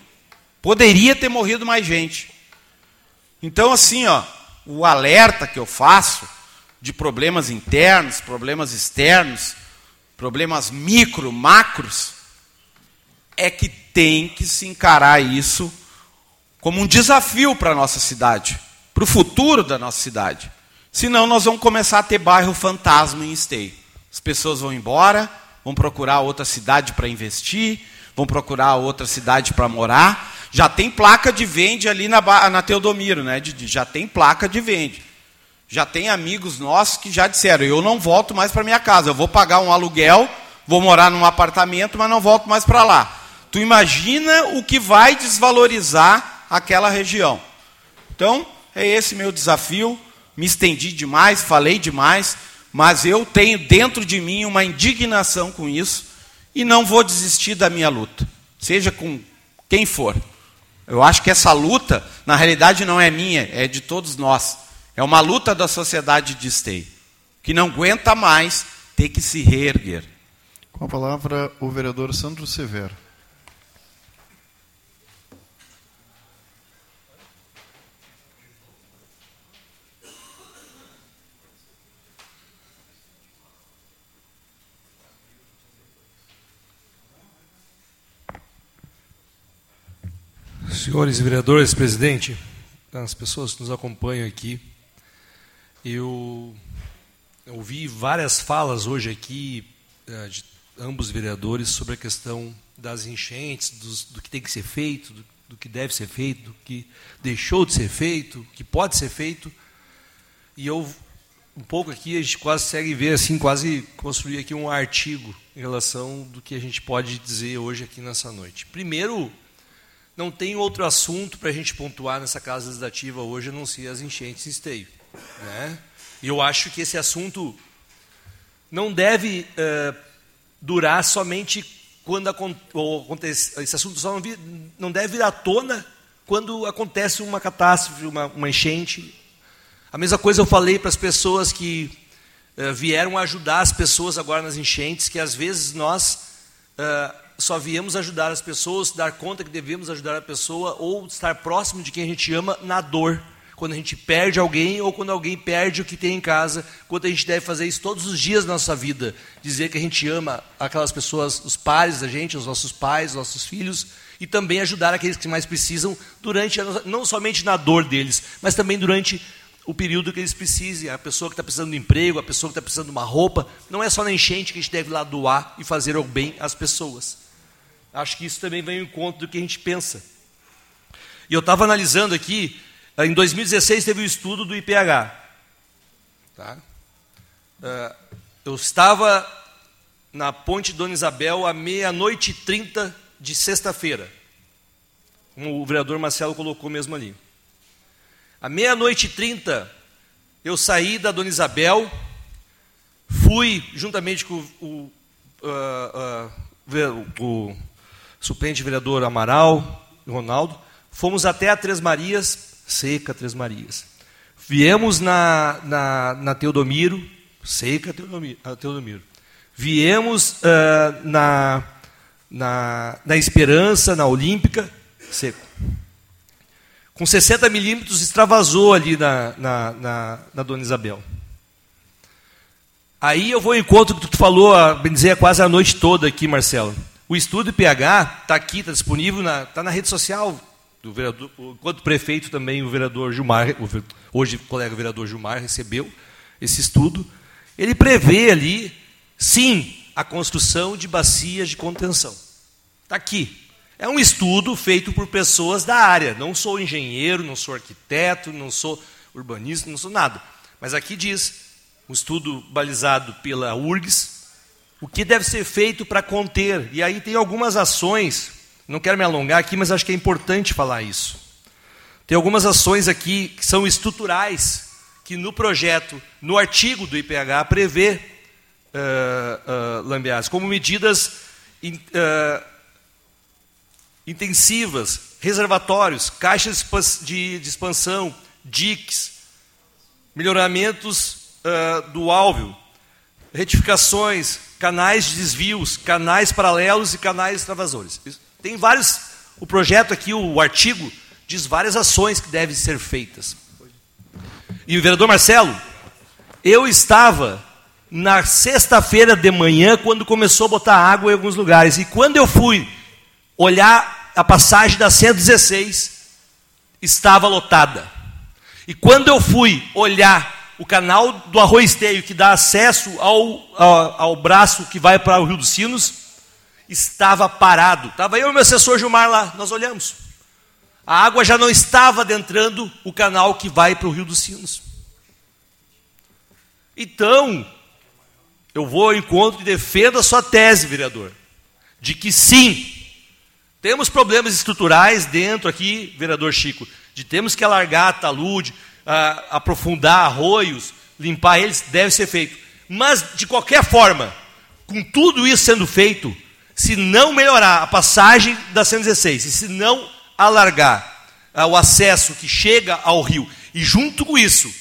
Poderia ter morrido mais gente. Então, assim, ó, o alerta que eu faço de problemas internos, problemas externos, problemas micro, macros, é que tem que se encarar isso como um desafio para a nossa cidade, para o futuro da nossa cidade. Senão nós vamos começar a ter bairro fantasma em Esteio. As pessoas vão embora, vão procurar outra cidade para investir, vão procurar outra cidade para morar. Já tem placa de vende ali na, na Teodomiro, né, Didi? Já tem placa de vende. Já tem amigos nossos que já disseram, eu não volto mais para minha casa, eu vou pagar um aluguel, vou morar num apartamento, mas não volto mais para lá. Tu imagina o que vai desvalorizar aquela região. Então, é esse meu desafio, me estendi demais, falei demais, mas eu tenho dentro de mim uma indignação com isso e não vou desistir da minha luta, seja com quem for. Eu acho que essa luta, na realidade, não é minha, é de todos nós. É uma luta da sociedade de Esteio, que não aguenta mais ter que se reerguer. Com a palavra, o vereador Sandro Severo. Senhores vereadores, presidente, as pessoas que nos acompanham aqui, Eu ouvi várias falas hoje aqui de ambos vereadores sobre a questão das enchentes, dos, do que tem que ser feito, do, do que deve ser feito, do que deixou de ser feito, que pode ser feito. E eu, um pouco aqui, a gente quase consegue ver, assim, quase construir aqui um artigo em relação do que a gente pode dizer hoje aqui nessa noite. Primeiro, não tem outro assunto para a gente pontuar nessa Casa Legislativa hoje, a não ser as enchentes em Esteio. Né? Eu acho que esse assunto não deve uh, durar somente quando acontece. Esse assunto só não, vir, não deve vir à tona quando acontece uma catástrofe, uma, uma enchente. A mesma coisa eu falei para as pessoas que uh, vieram ajudar as pessoas agora nas enchentes, que às vezes nós uh, só viemos ajudar as pessoas, dar conta que devemos ajudar a pessoa ou estar próximo de quem a gente ama na dor. Quando a gente perde alguém ou quando alguém perde o que tem em casa, quando a gente deve fazer isso todos os dias da nossa vida, dizer que a gente ama aquelas pessoas, os pares da gente, os nossos pais, os nossos filhos, e também ajudar aqueles que mais precisam, durante a nossa, não somente na dor deles, mas também durante o período que eles precisem, a pessoa que está precisando de emprego, a pessoa que está precisando de uma roupa. Não é só na enchente que a gente deve ir lá doar e fazer o bem às pessoas. Acho que isso também vem em conta do que a gente pensa. E eu estava analisando aqui, em dois mil e dezesseis teve um estudo do I P H. Tá? Uh, eu estava na Ponte Dona Isabel à meia-noite e trinta de sexta-feira, como o vereador Marcelo colocou mesmo ali. À meia-noite e trinta, eu saí da Dona Isabel, fui, juntamente com o, uh, uh, o, o suplente vereador Amaral, Ronaldo, fomos até a Três Marias, seca Três Marias. Viemos na, na, na Teodomiro, seca Teodomiro. Teodomiro. Viemos uh, na, na, na Esperança, na Olímpica, seco. Com sessenta milímetros extravasou ali na, na, na, na Dona Isabel. Aí eu vou ao encontro que tu falou, bem dizer, quase a noite toda aqui, Marcelo. O estudo I P H está aqui, está disponível, está na rede social do vereador, enquanto prefeito também o vereador Gilmar, hoje o colega vereador Gilmar recebeu esse estudo. Ele prevê ali, sim, a construção de bacias de contenção. Está aqui. É um estudo feito por pessoas da área. Não sou engenheiro, não sou arquiteto, não sou urbanista, não sou nada. Mas aqui diz, um estudo balizado pela U R G S, o que deve ser feito para conter. E aí tem algumas ações, não quero me alongar aqui, mas acho que é importante falar isso. Tem algumas ações aqui que são estruturais, que no projeto, no artigo do I P H, prevê, uh, uh, Lambiás, como medidas... In, uh, intensivas, reservatórios, caixas de, de expansão, diques, melhoramentos uh, do álveo, retificações, canais de desvios, canais paralelos e canais extravasores. Tem vários, o projeto aqui, o artigo, diz várias ações que devem ser feitas. E o vereador Marcelo, eu estava na sexta-feira de manhã, quando começou a botar água em alguns lugares, e quando eu fui olhar a passagem da cento e dezesseis, estava lotada. E quando eu fui olhar o canal do Arroisteio, que dá acesso ao, ao, ao braço que vai para o Rio dos Sinos, estava parado. Estava eu e o meu assessor Gilmar lá, nós olhamos. A água já não estava adentrando o canal que vai para o Rio dos Sinos. Então, eu vou ao encontro e defendo a sua tese, vereador, de que sim, temos problemas estruturais dentro aqui, vereador Chico, de temos que alargar talude, a, aprofundar arroios, limpar eles, deve ser feito. Mas, de qualquer forma, com tudo isso sendo feito, se não melhorar a passagem da cento e dezesseis, e se não alargar a, o acesso que chega ao rio, e junto com isso,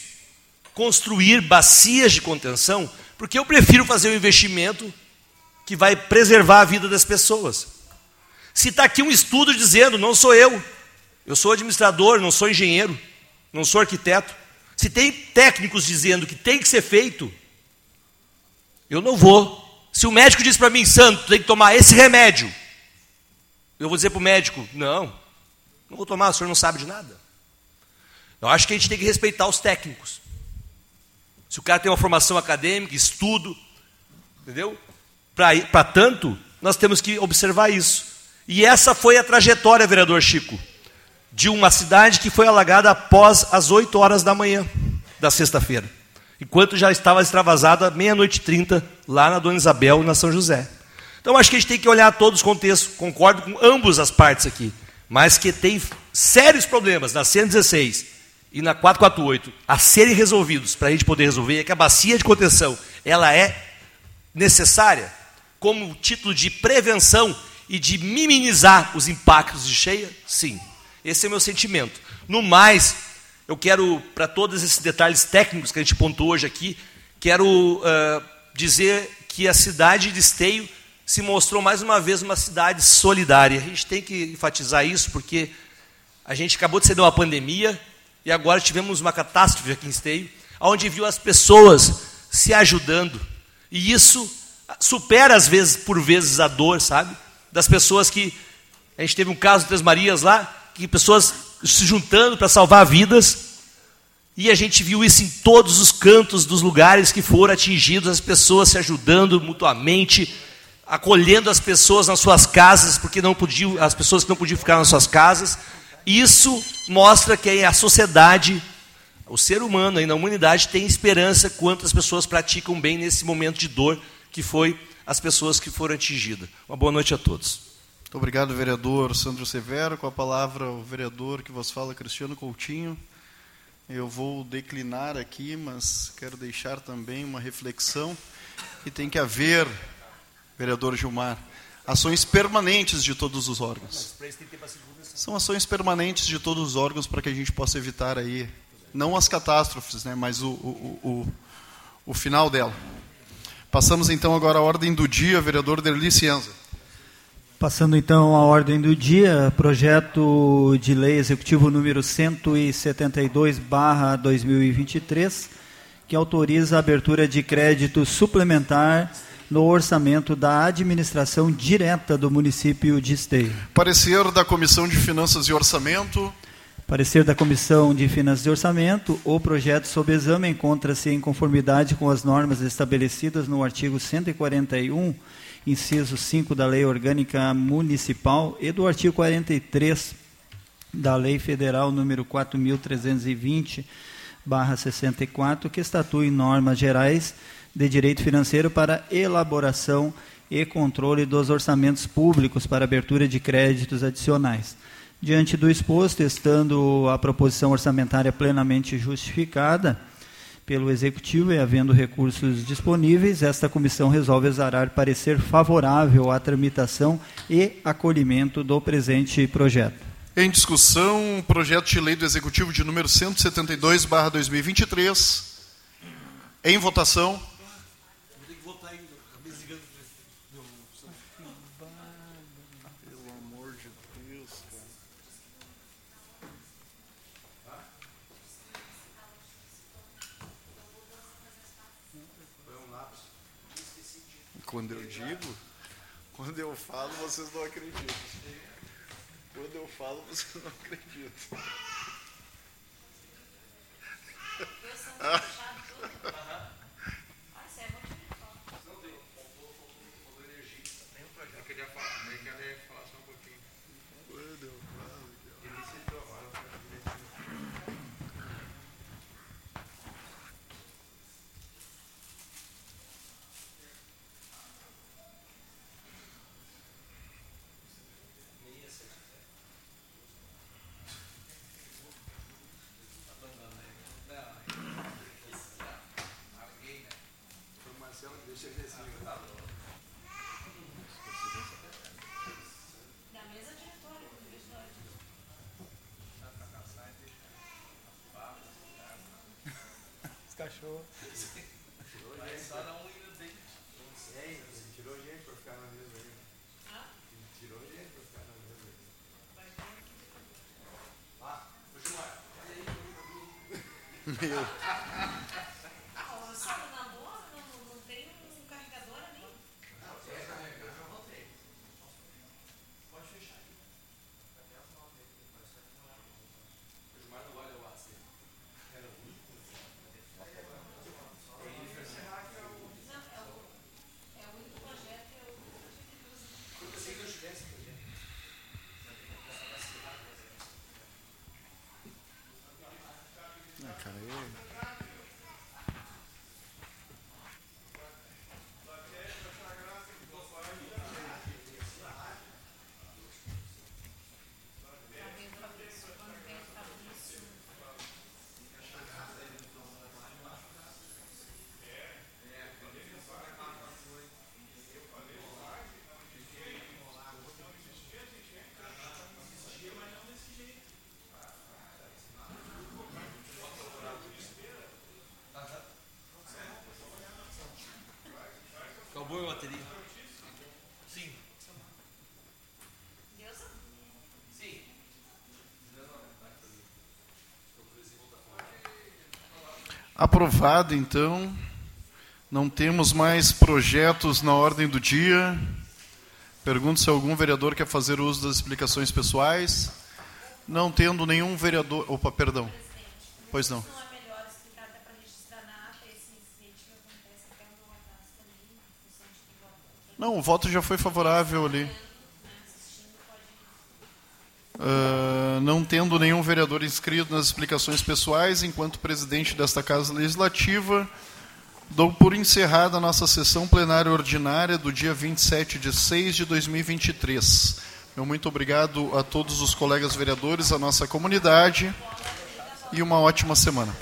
construir bacias de contenção, porque eu prefiro fazer um investimento que vai preservar a vida das pessoas. Se está aqui um estudo dizendo, não sou eu, eu sou administrador, não sou engenheiro, não sou arquiteto. Se tem técnicos dizendo que tem que ser feito, eu não vou. Se o médico diz para mim, Santo, tem que tomar esse remédio, eu vou dizer para o médico, não, não vou tomar, o senhor não sabe de nada. Eu acho que a gente tem que respeitar os técnicos. Se o cara tem uma formação acadêmica, estudo, entendeu? Para tanto, nós temos que observar isso. E essa foi a trajetória, vereador Chico, de uma cidade que foi alagada após as oito horas da manhã da sexta-feira, enquanto já estava extravasada meia-noite e trinta, lá na Dona Isabel, na São José. Então, acho que a gente tem que olhar todos os contextos, concordo com ambas as partes aqui, mas que tem sérios problemas na cento e dezesseis e na quatrocentos e quarenta e oito a serem resolvidos, para a gente poder resolver, é que a bacia de contenção ela é necessária, como título de prevenção e de minimizar os impactos de cheia? Sim. Esse é o meu sentimento. No mais, eu quero, para todos esses detalhes técnicos que a gente pontuou hoje aqui, quero uh, dizer que a cidade de Esteio se mostrou mais uma vez uma cidade solidária. A gente tem que enfatizar isso, porque a gente acabou de sair de uma pandemia e agora tivemos uma catástrofe aqui em Esteio, onde viu as pessoas se ajudando. E isso supera, às vezes, por vezes, a dor, sabe? Das pessoas que... A gente teve um caso de Três Marias lá, que pessoas se juntando para salvar vidas, e a gente viu isso em todos os cantos dos lugares que foram atingidos, as pessoas se ajudando mutuamente, acolhendo as pessoas nas suas casas, porque não podiam, as pessoas que não podiam ficar nas suas casas. Isso mostra que a sociedade, o ser humano ainda, a humanidade, tem esperança quanto as pessoas praticam bem nesse momento de dor que foi as pessoas que foram atingidas. Uma boa noite a todos. Muito obrigado, vereador Sandro Severo. Com a palavra, o vereador que vos fala, Cristiano Coutinho. Eu vou declinar aqui, mas quero deixar também uma reflexão que tem que haver, vereador Gilmar, ações permanentes de todos os órgãos. São ações permanentes de todos os órgãos para que a gente possa evitar aí, não as catástrofes, né, mas o, o, o, o final dela. Passamos, então, agora à ordem do dia, vereador Derli Cienza. Passando, então, à ordem do dia, projeto de lei executivo número cento e setenta e dois barra dois mil e vinte e três, que autoriza a abertura de crédito suplementar no orçamento da administração direta do município de Esteio. Parecer da Comissão de Finanças e Orçamento. Parecer da Comissão de Finanças e Orçamento, o projeto sob exame encontra-se em conformidade com as normas estabelecidas no artigo cento e quarenta e um, inciso cinco da Lei Orgânica Municipal e do artigo quarenta e três da Lei Federal número quatro mil trezentos e vinte barra sessenta e quatro, que estatui normas gerais de direito financeiro para elaboração e controle dos orçamentos públicos para abertura de créditos adicionais. Diante do exposto, estando a proposição orçamentária plenamente justificada pelo Executivo e havendo recursos disponíveis, esta comissão resolve exarar parecer favorável à tramitação e acolhimento do presente projeto. Em discussão, projeto de lei do Executivo de número cento e setenta e dois barra dois mil e vinte e três. Em votação. Quando eu digo, quando eu falo, vocês não acreditam. Quando eu falo, vocês não acreditam. Ah. Cachorro. Aí só dá um hino dentro. Tirou gente pra ficar na mesa aí. Hã? Tirou gente pra ficar na mesa aí. Vai ter. Lá, puxa o ar. Meu. Ah, só na boa, não tem um carregador ali? Não, tem carregador, eu não tenho. Pode fechar aqui. Até a final dele. O Gilmar não olha o ar, assim. Era o único. Aprovado, então. Não temos mais projetos na ordem do dia. Pergunto se algum vereador quer fazer uso das explicações pessoais. Não tendo nenhum vereador... Opa, perdão. Pois não. Não, o voto já foi favorável ali. Uh, não tendo nenhum vereador inscrito nas explicações pessoais, enquanto presidente desta Casa Legislativa, dou por encerrada a nossa sessão plenária ordinária do dia vinte e sete de seis de dois mil e vinte e três. Meu muito obrigado a todos os colegas vereadores, a nossa comunidade, e uma ótima semana.